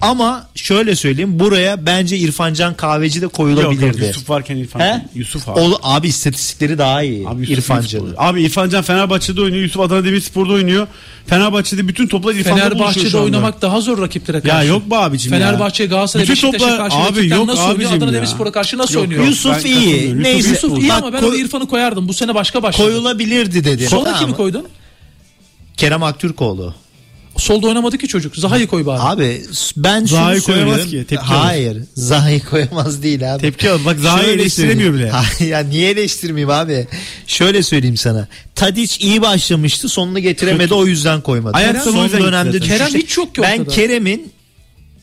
Ama şöyle söyleyeyim, buraya bence İrfan Can Kahveci de koyulabilirdi. Yok, yok, Yusuf varken İrfan He? Yusuf abi. O, abi istatistikleri daha iyi. Abi, İrfan Can'ın. Abi İrfan Can Fenerbahçe'de oynuyor. Yusuf Adana Demirspor'da oynuyor. Fenerbahçe'de bütün toplar İrfan Can'da oluşuyor. Fenerbahçe'de oynamak daha zor rakiplere karşı. Ya yok be abicim ya. Fenerbahçe, Galatasaray, Beşiktaş'a karşı abi, yok nasıl abicim oynuyor? Adana Demirspor'a karşı nasıl yok, oynuyor? Yusuf ben iyi. Neyse. Yusuf iyi ama ben koy... İrfan'ı koyardım. Bu sene başka başladı. Koyulabilirdi dedi. Sonra kimi koydun? Kerem Aktürkoğlu. Solda oynamadı ki çocuk. Zaha'yı koy bari. Abi ben Zaha'yı koyamaz ki. Tepki Hayır. Alır. Zaha'yı koyamaz değil abi. Tepki al. Bak Zaha'yı eleştiremiyor bile. Ya niye eleştirmeyeyim abi? Şöyle söyleyeyim sana. Tadiç iyi başlamıştı. Sonunu getiremedi. Kötü. O yüzden koymadı. Ayak son dönemde Kerem hiç çok yok. Ben da. Kerem'in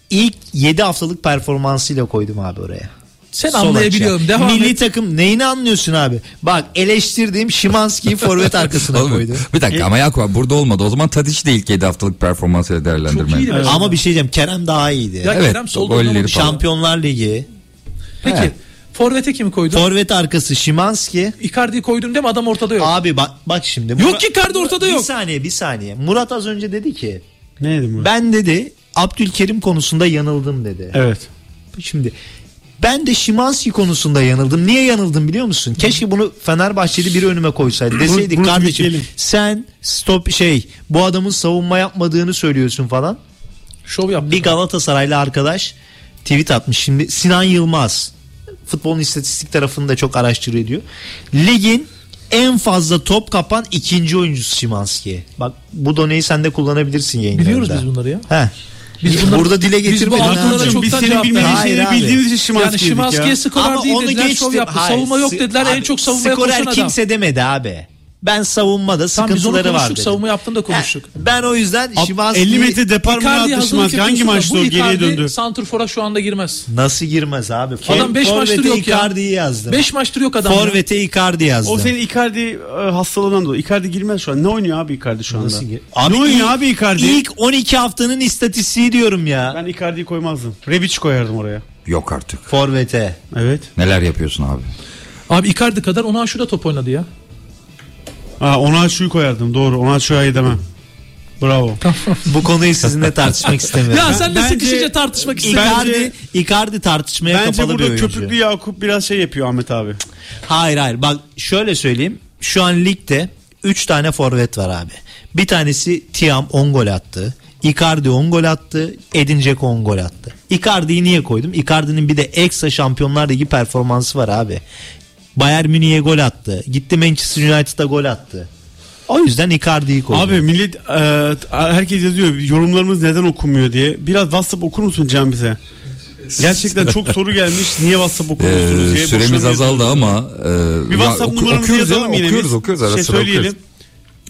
ilk yedi haftalık performansıyla koydum abi oraya. Sen Sol anlayabiliyorum. Devam Milli et. Takım neyini anlıyorsun abi? Bak eleştirdiğim Şimanski'yi forvet arkasına koydu. Bir dakika ama Yakup abi burada olmadı. O zaman Tadiç de ilk yedi haftalık performansıyla değerlendirmeyi. Evet. Ama bir şey diyeceğim. Kerem daha iyiydi. Ya evet. Kerem solda Şampiyonlar Ligi. Peki. He. Forvet'e kimi koydun? Forvet arkası Şimanski. Icardi'yi koydun değil mi? Adam ortada yok. Abi bak, bak şimdi. Murat, yok ki Icardi ortada yok. Bir saniye bir saniye. Murat az önce dedi ki. Ne dedi Murat? Ben dedi Abdülkerim konusunda yanıldım dedi. Evet. Şimdi... Ben de Şimanski konusunda yanıldım. Niye yanıldım biliyor musun? Keşke bunu Fenerbahçeli biri önüme koysaydı. Deseydik bunu, bunu kardeşim büyütelim. Sen stop şey bu adamın savunma yapmadığını söylüyorsun falan. Şov yaptı. Bir Galatasaraylı arkadaş tweet atmış. Şimdi Sinan Yılmaz futbolun istatistik tarafını da çok araştırıyor diyor. Ligin en fazla top kapan ikinci oyuncusu Şimanski. Bak bu doneyi sen de kullanabilirsin yayınlarında. Biliyoruz biz bunları ya. He. Biz bunlar, burada dile getirmedik. Biz senin bilmediğini bildiğimiz için Şimanski'ye yani Şimanski'ye skorer değil dediler. Şov yaptı. Hayır, savunma yok dediler. Abi, en çok savunmaya koşan adam. Skorer kimse demedi abi. Ben savunmada sıkıntıları var dedim. Savunma yaptığında konuştuk. Ha, ben o yüzden Şimanski'yi... elli metre depar mı attı Şimanski? Hangi maçta o geriye döndü? Santrfor'a şu anda girmez. Nasıl girmez abi? Adam beş maçtır yok ya. Icardi'yi yazdım. beş maçtır yok adam. Forvet'e Icardi yazdım. O senin Icardi hastalığından dolayı. Icardi girmez şu an. Ne oynuyor abi Icardi şu anda? Nasıl gir- abi ne oynuyor abi Icardi? İlk on iki haftanın istatistiği diyorum ya. Ben Icardi'yi koymazdım. Rebic koyardım oraya. Yok artık. Forvet'e. Evet. Neler yapıyorsun abi? Abi Icardi kadar ona şurada top oynadı ya. Ha, ona şuyu koyardım doğru, ona şuyu edemem. Bravo. Bu konuyu sizinle tartışmak istemiyorum. Ya sen de bence, sıkışınca tartışmak istemiyorum. Icardi, Icardi tartışmaya bence kapalı bir oyuncu. Bence burada köpüklü Yakup biraz şey yapıyor Ahmet abi. Hayır hayır bak şöyle söyleyeyim. Şu an ligde üç tane forvet var abi. Bir tanesi Thiam on gol attı. Icardi on gol attı. Edin Dzeko on gol attı. Icardi'yi niye koydum? Icardi'nin bir de ekstra Şampiyonlar Ligi performansı var abi. Bayern Münih'e gol attı. Gitti Manchester United'a gol attı. O yüzden Icardi'yi koydu. Abi millet e, herkes yazıyor yorumlarımız neden okunmuyor diye. Biraz WhatsApp okur musun Can bize? Gerçekten çok soru gelmiş. Niye WhatsApp okumuyorsunuz diye. Süremiz azaldı ama e, bir WhatsApp oku, numaramızı yazalım ya, yine. Okuyoruz, okuyoruz, ara şey sıra söyleyelim. Okuyoruz.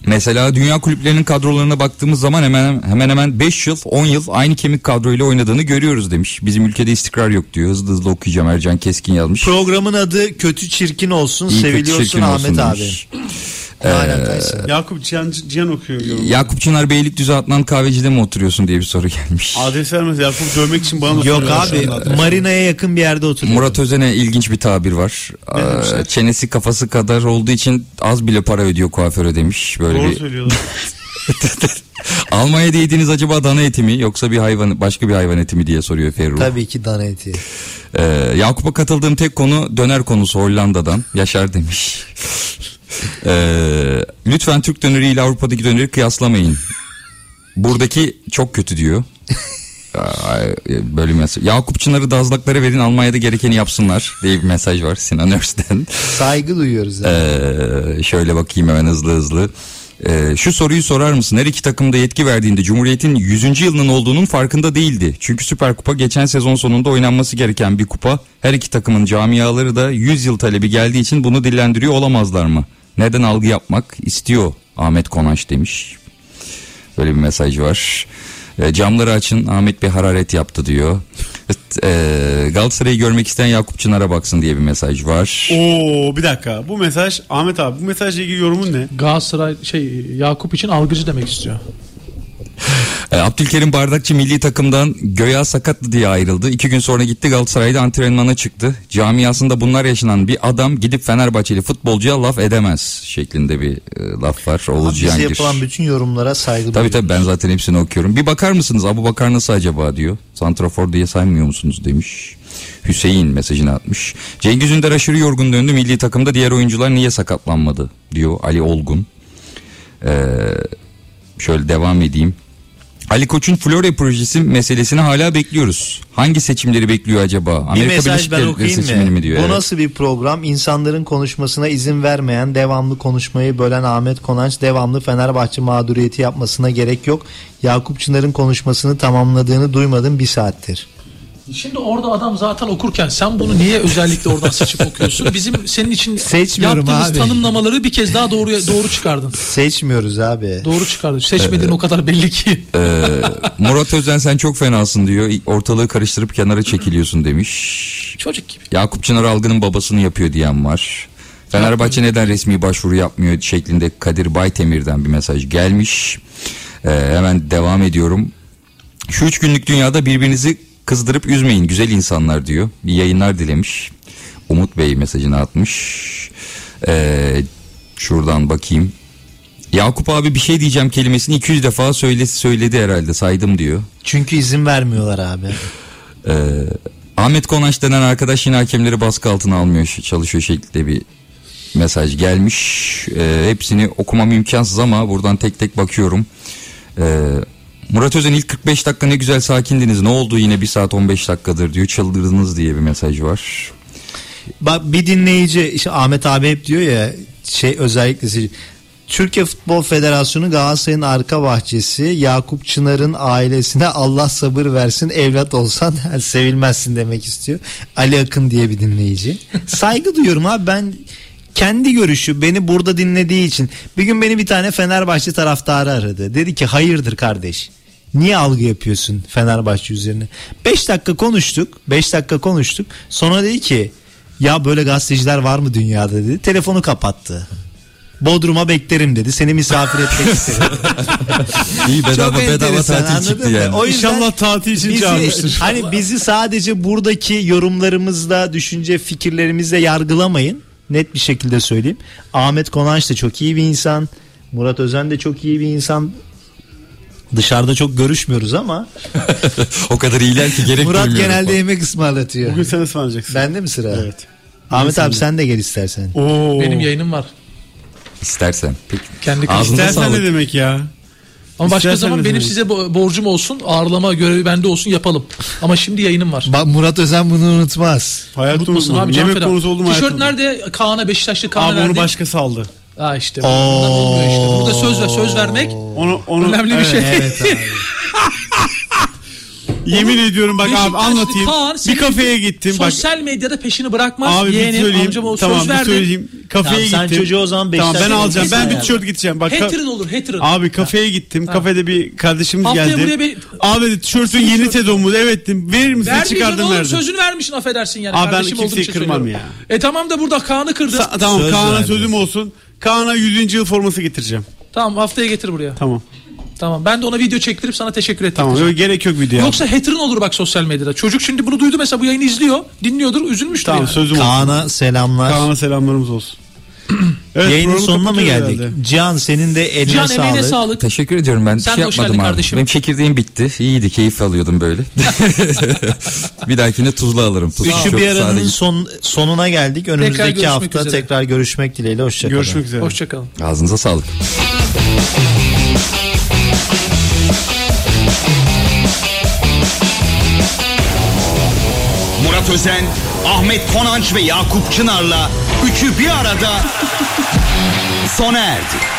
Mesela dünya kulüplerinin kadrolarına baktığımız zaman hemen hemen hemen beş yıl on yıl aynı kemik kadroyla oynadığını görüyoruz demiş. Bizim ülkede istikrar yok diyor. Hızlı hızlı okuyacağım, Ercan Keskin yazmış. Programın adı kötü çirkin olsun, İyi, seviliyorsun çirkin Ahmet olsun abi. ee, Yakup Çınar, Cihan okuyor. Yorumlar. Yakup Çınar Beylikdüzü Adnan Kahveci'de mi oturuyorsun diye bir soru gelmiş. Adres vermez Yakup, dövmek için bana da yok abi, marinaya yakın bir yerde oturuyor. Murat Özen'e ilginç bir tabir var. Ee, çenesi kafası kadar olduğu için az bile para ödüyor kuaföre demiş. Böyle doğru söylüyorlar. Almanya'da yediğiniz acaba dana eti mi yoksa bir hayvan, başka bir hayvan eti mi diye soruyor Ferruh. Tabii ki dana eti. Ee, Yakup'a katıldığım tek konu döner konusu, Hollanda'dan Yaşar demiş. ee, lütfen Türk döneri ile Avrupa'daki döneri kıyaslamayın. Buradaki çok kötü diyor. bölüm yazıyor. Yakup Çınar'ı dazlaklara verin, Almanya'da gerekeni yapsınlar diye bir mesaj var Sinan Örs'ten. Saygı duyuyoruz. Yani. Ee, şöyle bakayım hemen hızlı hızlı. Ee, şu soruyu sorar mısın? Her iki takımda yetki verdiğinde Cumhuriyet'in yüzüncü yılının olduğunun farkında değildi. Çünkü Süper Kupa geçen sezon sonunda oynanması gereken bir kupa. Her iki takımın camiaları da yüz yıl talebi geldiği için bunu dillendiriyor olamazlar mı? Neden algı yapmak istiyor Ahmet Konanç demiş. Böyle bir mesaj var. E, camları açın, Ahmet bir hararet yaptı diyor. E, Galatasaray'ı görmek isteyen Yakup Çınar'a baksın diye bir mesaj var. Oo, bir dakika, bu mesaj Ahmet abi, bu mesajla ilgili yorumun ne? Galatasaray şey Yakup için algıcı demek istiyor. E, Abdülkerim Bardakçı milli takımdan göğe sakatlı diye ayrıldı. İki gün sonra gitti, Galatasaray'da antrenmana çıktı. Camiasında bunlar yaşanan bir adam gidip Fenerbahçeli futbolcuya laf edemez şeklinde bir e, laf var. Oğuz Cihangir. Bize yapılan bütün yorumlara saygı duyuyoruz. Tabii tabii, ben zaten hepsini okuyorum. Bir bakar mısınız, Abubakar nasıl acaba diyor. Santrafor diye saymıyor musunuz demiş. Hüseyin mesajını atmış. Cengiz Ünder aşırı yorgun döndü milli takımda, diğer oyuncular niye sakatlanmadı diyor Ali Olgun. Eee... Şöyle devam edeyim. Ali Koç'un Florya projesi meselesini hala bekliyoruz. Hangi seçimleri bekliyor acaba? Bir Amerika mesaj ben okuyayım mı? mi diyor, Bu evet. Nasıl bir program? İnsanların konuşmasına izin vermeyen, devamlı konuşmayı bölen Ahmet Konanç, devamlı Fenerbahçe mağduriyeti yapmasına gerek yok. Yakup Çınar'ın konuşmasını tamamladığını duymadım bir saattir. Şimdi orada adam zaten okurken sen bunu niye özellikle oradan seçip okuyorsun? Bizim senin için seçmiyorum yaptığımız abi. Tanımlamaları bir kez daha doğru doğru çıkardın. Seçmiyoruz abi. Doğru çıkardın. Seçmediğin ee, o kadar belli ki. E, Murat Özen sen çok fenasın diyor. Ortalığı karıştırıp kenara çekiliyorsun demiş. Çocuk gibi. Yakup Çınar algının babasını yapıyor diyen var. Fenerbahçe neden resmi başvuru yapmıyor şeklinde Kadir Baytemir'den bir mesaj gelmiş. E, hemen devam ediyorum. Şu üç günlük dünyada birbirinizi kızdırıp üzmeyin güzel insanlar diyor. İyi yayınlar dilemiş. Umut Bey mesajını atmış. Ee, şuradan bakayım. Yakup abi bir şey diyeceğim kelimesini iki yüz defa söyledi, söyledi herhalde saydım diyor. Çünkü izin vermiyorlar abi. ee, Ahmet Konanç denen arkadaş yine hakemleri baskı altına almıyor, çalışıyor şeklinde bir mesaj gelmiş. Ee, hepsini okumam imkansız ama buradan tek tek bakıyorum. Ee, Murat Özen ilk kırk beş dakika ne güzel sakindiniz, ne oldu yine bir saat on beş dakikadır diyor, çıldırdınız diye bir mesaj var. Bak bir dinleyici işte Ahmet abi hep diyor ya şey özellikle Türkiye Futbol Federasyonu Galatasaray'ın arka bahçesi Yakup Çınar'ın ailesine Allah sabır versin, evlat olsan sevilmezsin demek istiyor Ali Akın diye bir dinleyici. Saygı duyuyorum abi, ben kendi görüşü, beni burada dinlediği için. Bir gün beni bir tane Fenerbahçe taraftarı aradı. Dedi ki hayırdır kardeş, niye algı yapıyorsun Fenerbahçe üzerine? beş dakika konuştuk. beş dakika konuştuk. Sonra dedi ki ya böyle gazeteciler var mı dünyada dedi. Telefonu kapattı. Bodrum'a beklerim dedi. Seni misafir etmek istedim. İyi bedava bedava tatil çıktı yani. O İnşallah tatil için bizi, çağırmıştır. Hani bizi sadece buradaki yorumlarımızla, düşünce fikirlerimizle yargılamayın. Net bir şekilde söyleyeyim. Ahmet Konanç da çok iyi bir insan. Murat Özen de çok iyi bir insan. Dışarıda çok görüşmüyoruz ama o kadar iyiler ki gerek Murat duymuyorum. Murat genelde bak. Yemek ısmarlatıyor. Bugün sen ısmarlayacaksın. Bende mi sıra? Evet. Ahmet ben abi sen de gel istersen. Oo. Benim yayınım var. İstersen. Peki. Kendi İstersen ne demek ya? Ama başka İstersen zaman benim size borcum olsun, ağırlama görevi bende olsun, yapalım. Ama şimdi yayınım var. Bak Murat Özen bunu unutmaz. Hayat unutmasın abi. Yemek konusu oldu mu? Tişört nerede? Kaan'a, Beşiktaşlı Kaan'a verdi. Abi onu başkası aldı. Ha işte. işte. Burada söz ver, söz vermek onu, onu, önemli evet, bir şey. Evet abi. Yemin onu, ediyorum bak abi anlatayım. Kaan, bir kafeye gittim. Sosyal bak. Medyada peşini bırakmaz. Abi yeğenim, bir söyleyeyim. Amcama tamam, söz verdim. Söyleyeyim. Kafeye tamam, gittim. Sen çocuğu o zaman Beşiktaş'a tamam, ben alacağım. Ben bir tişört gideceğim. Bak, haterin olur haterin. Abi kafeye gittim. Tamam. Kafede bir kardeşimiz haftaya geldi. Bir... Abi dedi tişörtün yeni tedonmu. Evet dedim. Verir misin? Vermeyeceğim çıkardım oğlum, verdim. Sözünü vermişsin affedersin yani. Abi kardeşim ben kimseyi kırmam ya. E tamam da burada Kaan'ı kırdın. Tamam Kaan'a sözüm olsun. Kaan'a yüzüncü yıl forması getireceğim. Tamam haftaya getir buraya. Tamam. Tamam ben de ona video çektirip sana teşekkür ettim. Tamam hocam. Gerek yok video. Yoksa haterin olur bak sosyal medyada. Çocuk şimdi bunu duydu mesela, bu yayını izliyor. Dinliyordur, üzülmüştür. Tamam yani. Sözüm olsun. Kaan'a selamlar. Kaan'a selamlarımız olsun. Evet, yayının sonuna mı geldik? Herhalde. Cihan senin de eline Cihan, sağlık. Eline sağlık. Teşekkür ediyorum, ben şey yapmadım abi. Kardeşim. Benim çekirdeğim bitti. İyiydi, keyif alıyordum böyle. Bir dahakine tuzlu alırım. Tuzlu Üçü bir aranın son, sonuna geldik. Önümüzdeki tekrar hafta üzere. Tekrar görüşmek dileğiyle. Hoşçakalın. Görüşmek üzere. Hoşçakalın. Ağzınıza sağlık. Murat Özen, Ahmet Konanç ve Yakup Çınar'la üçü bir arada sona erdi.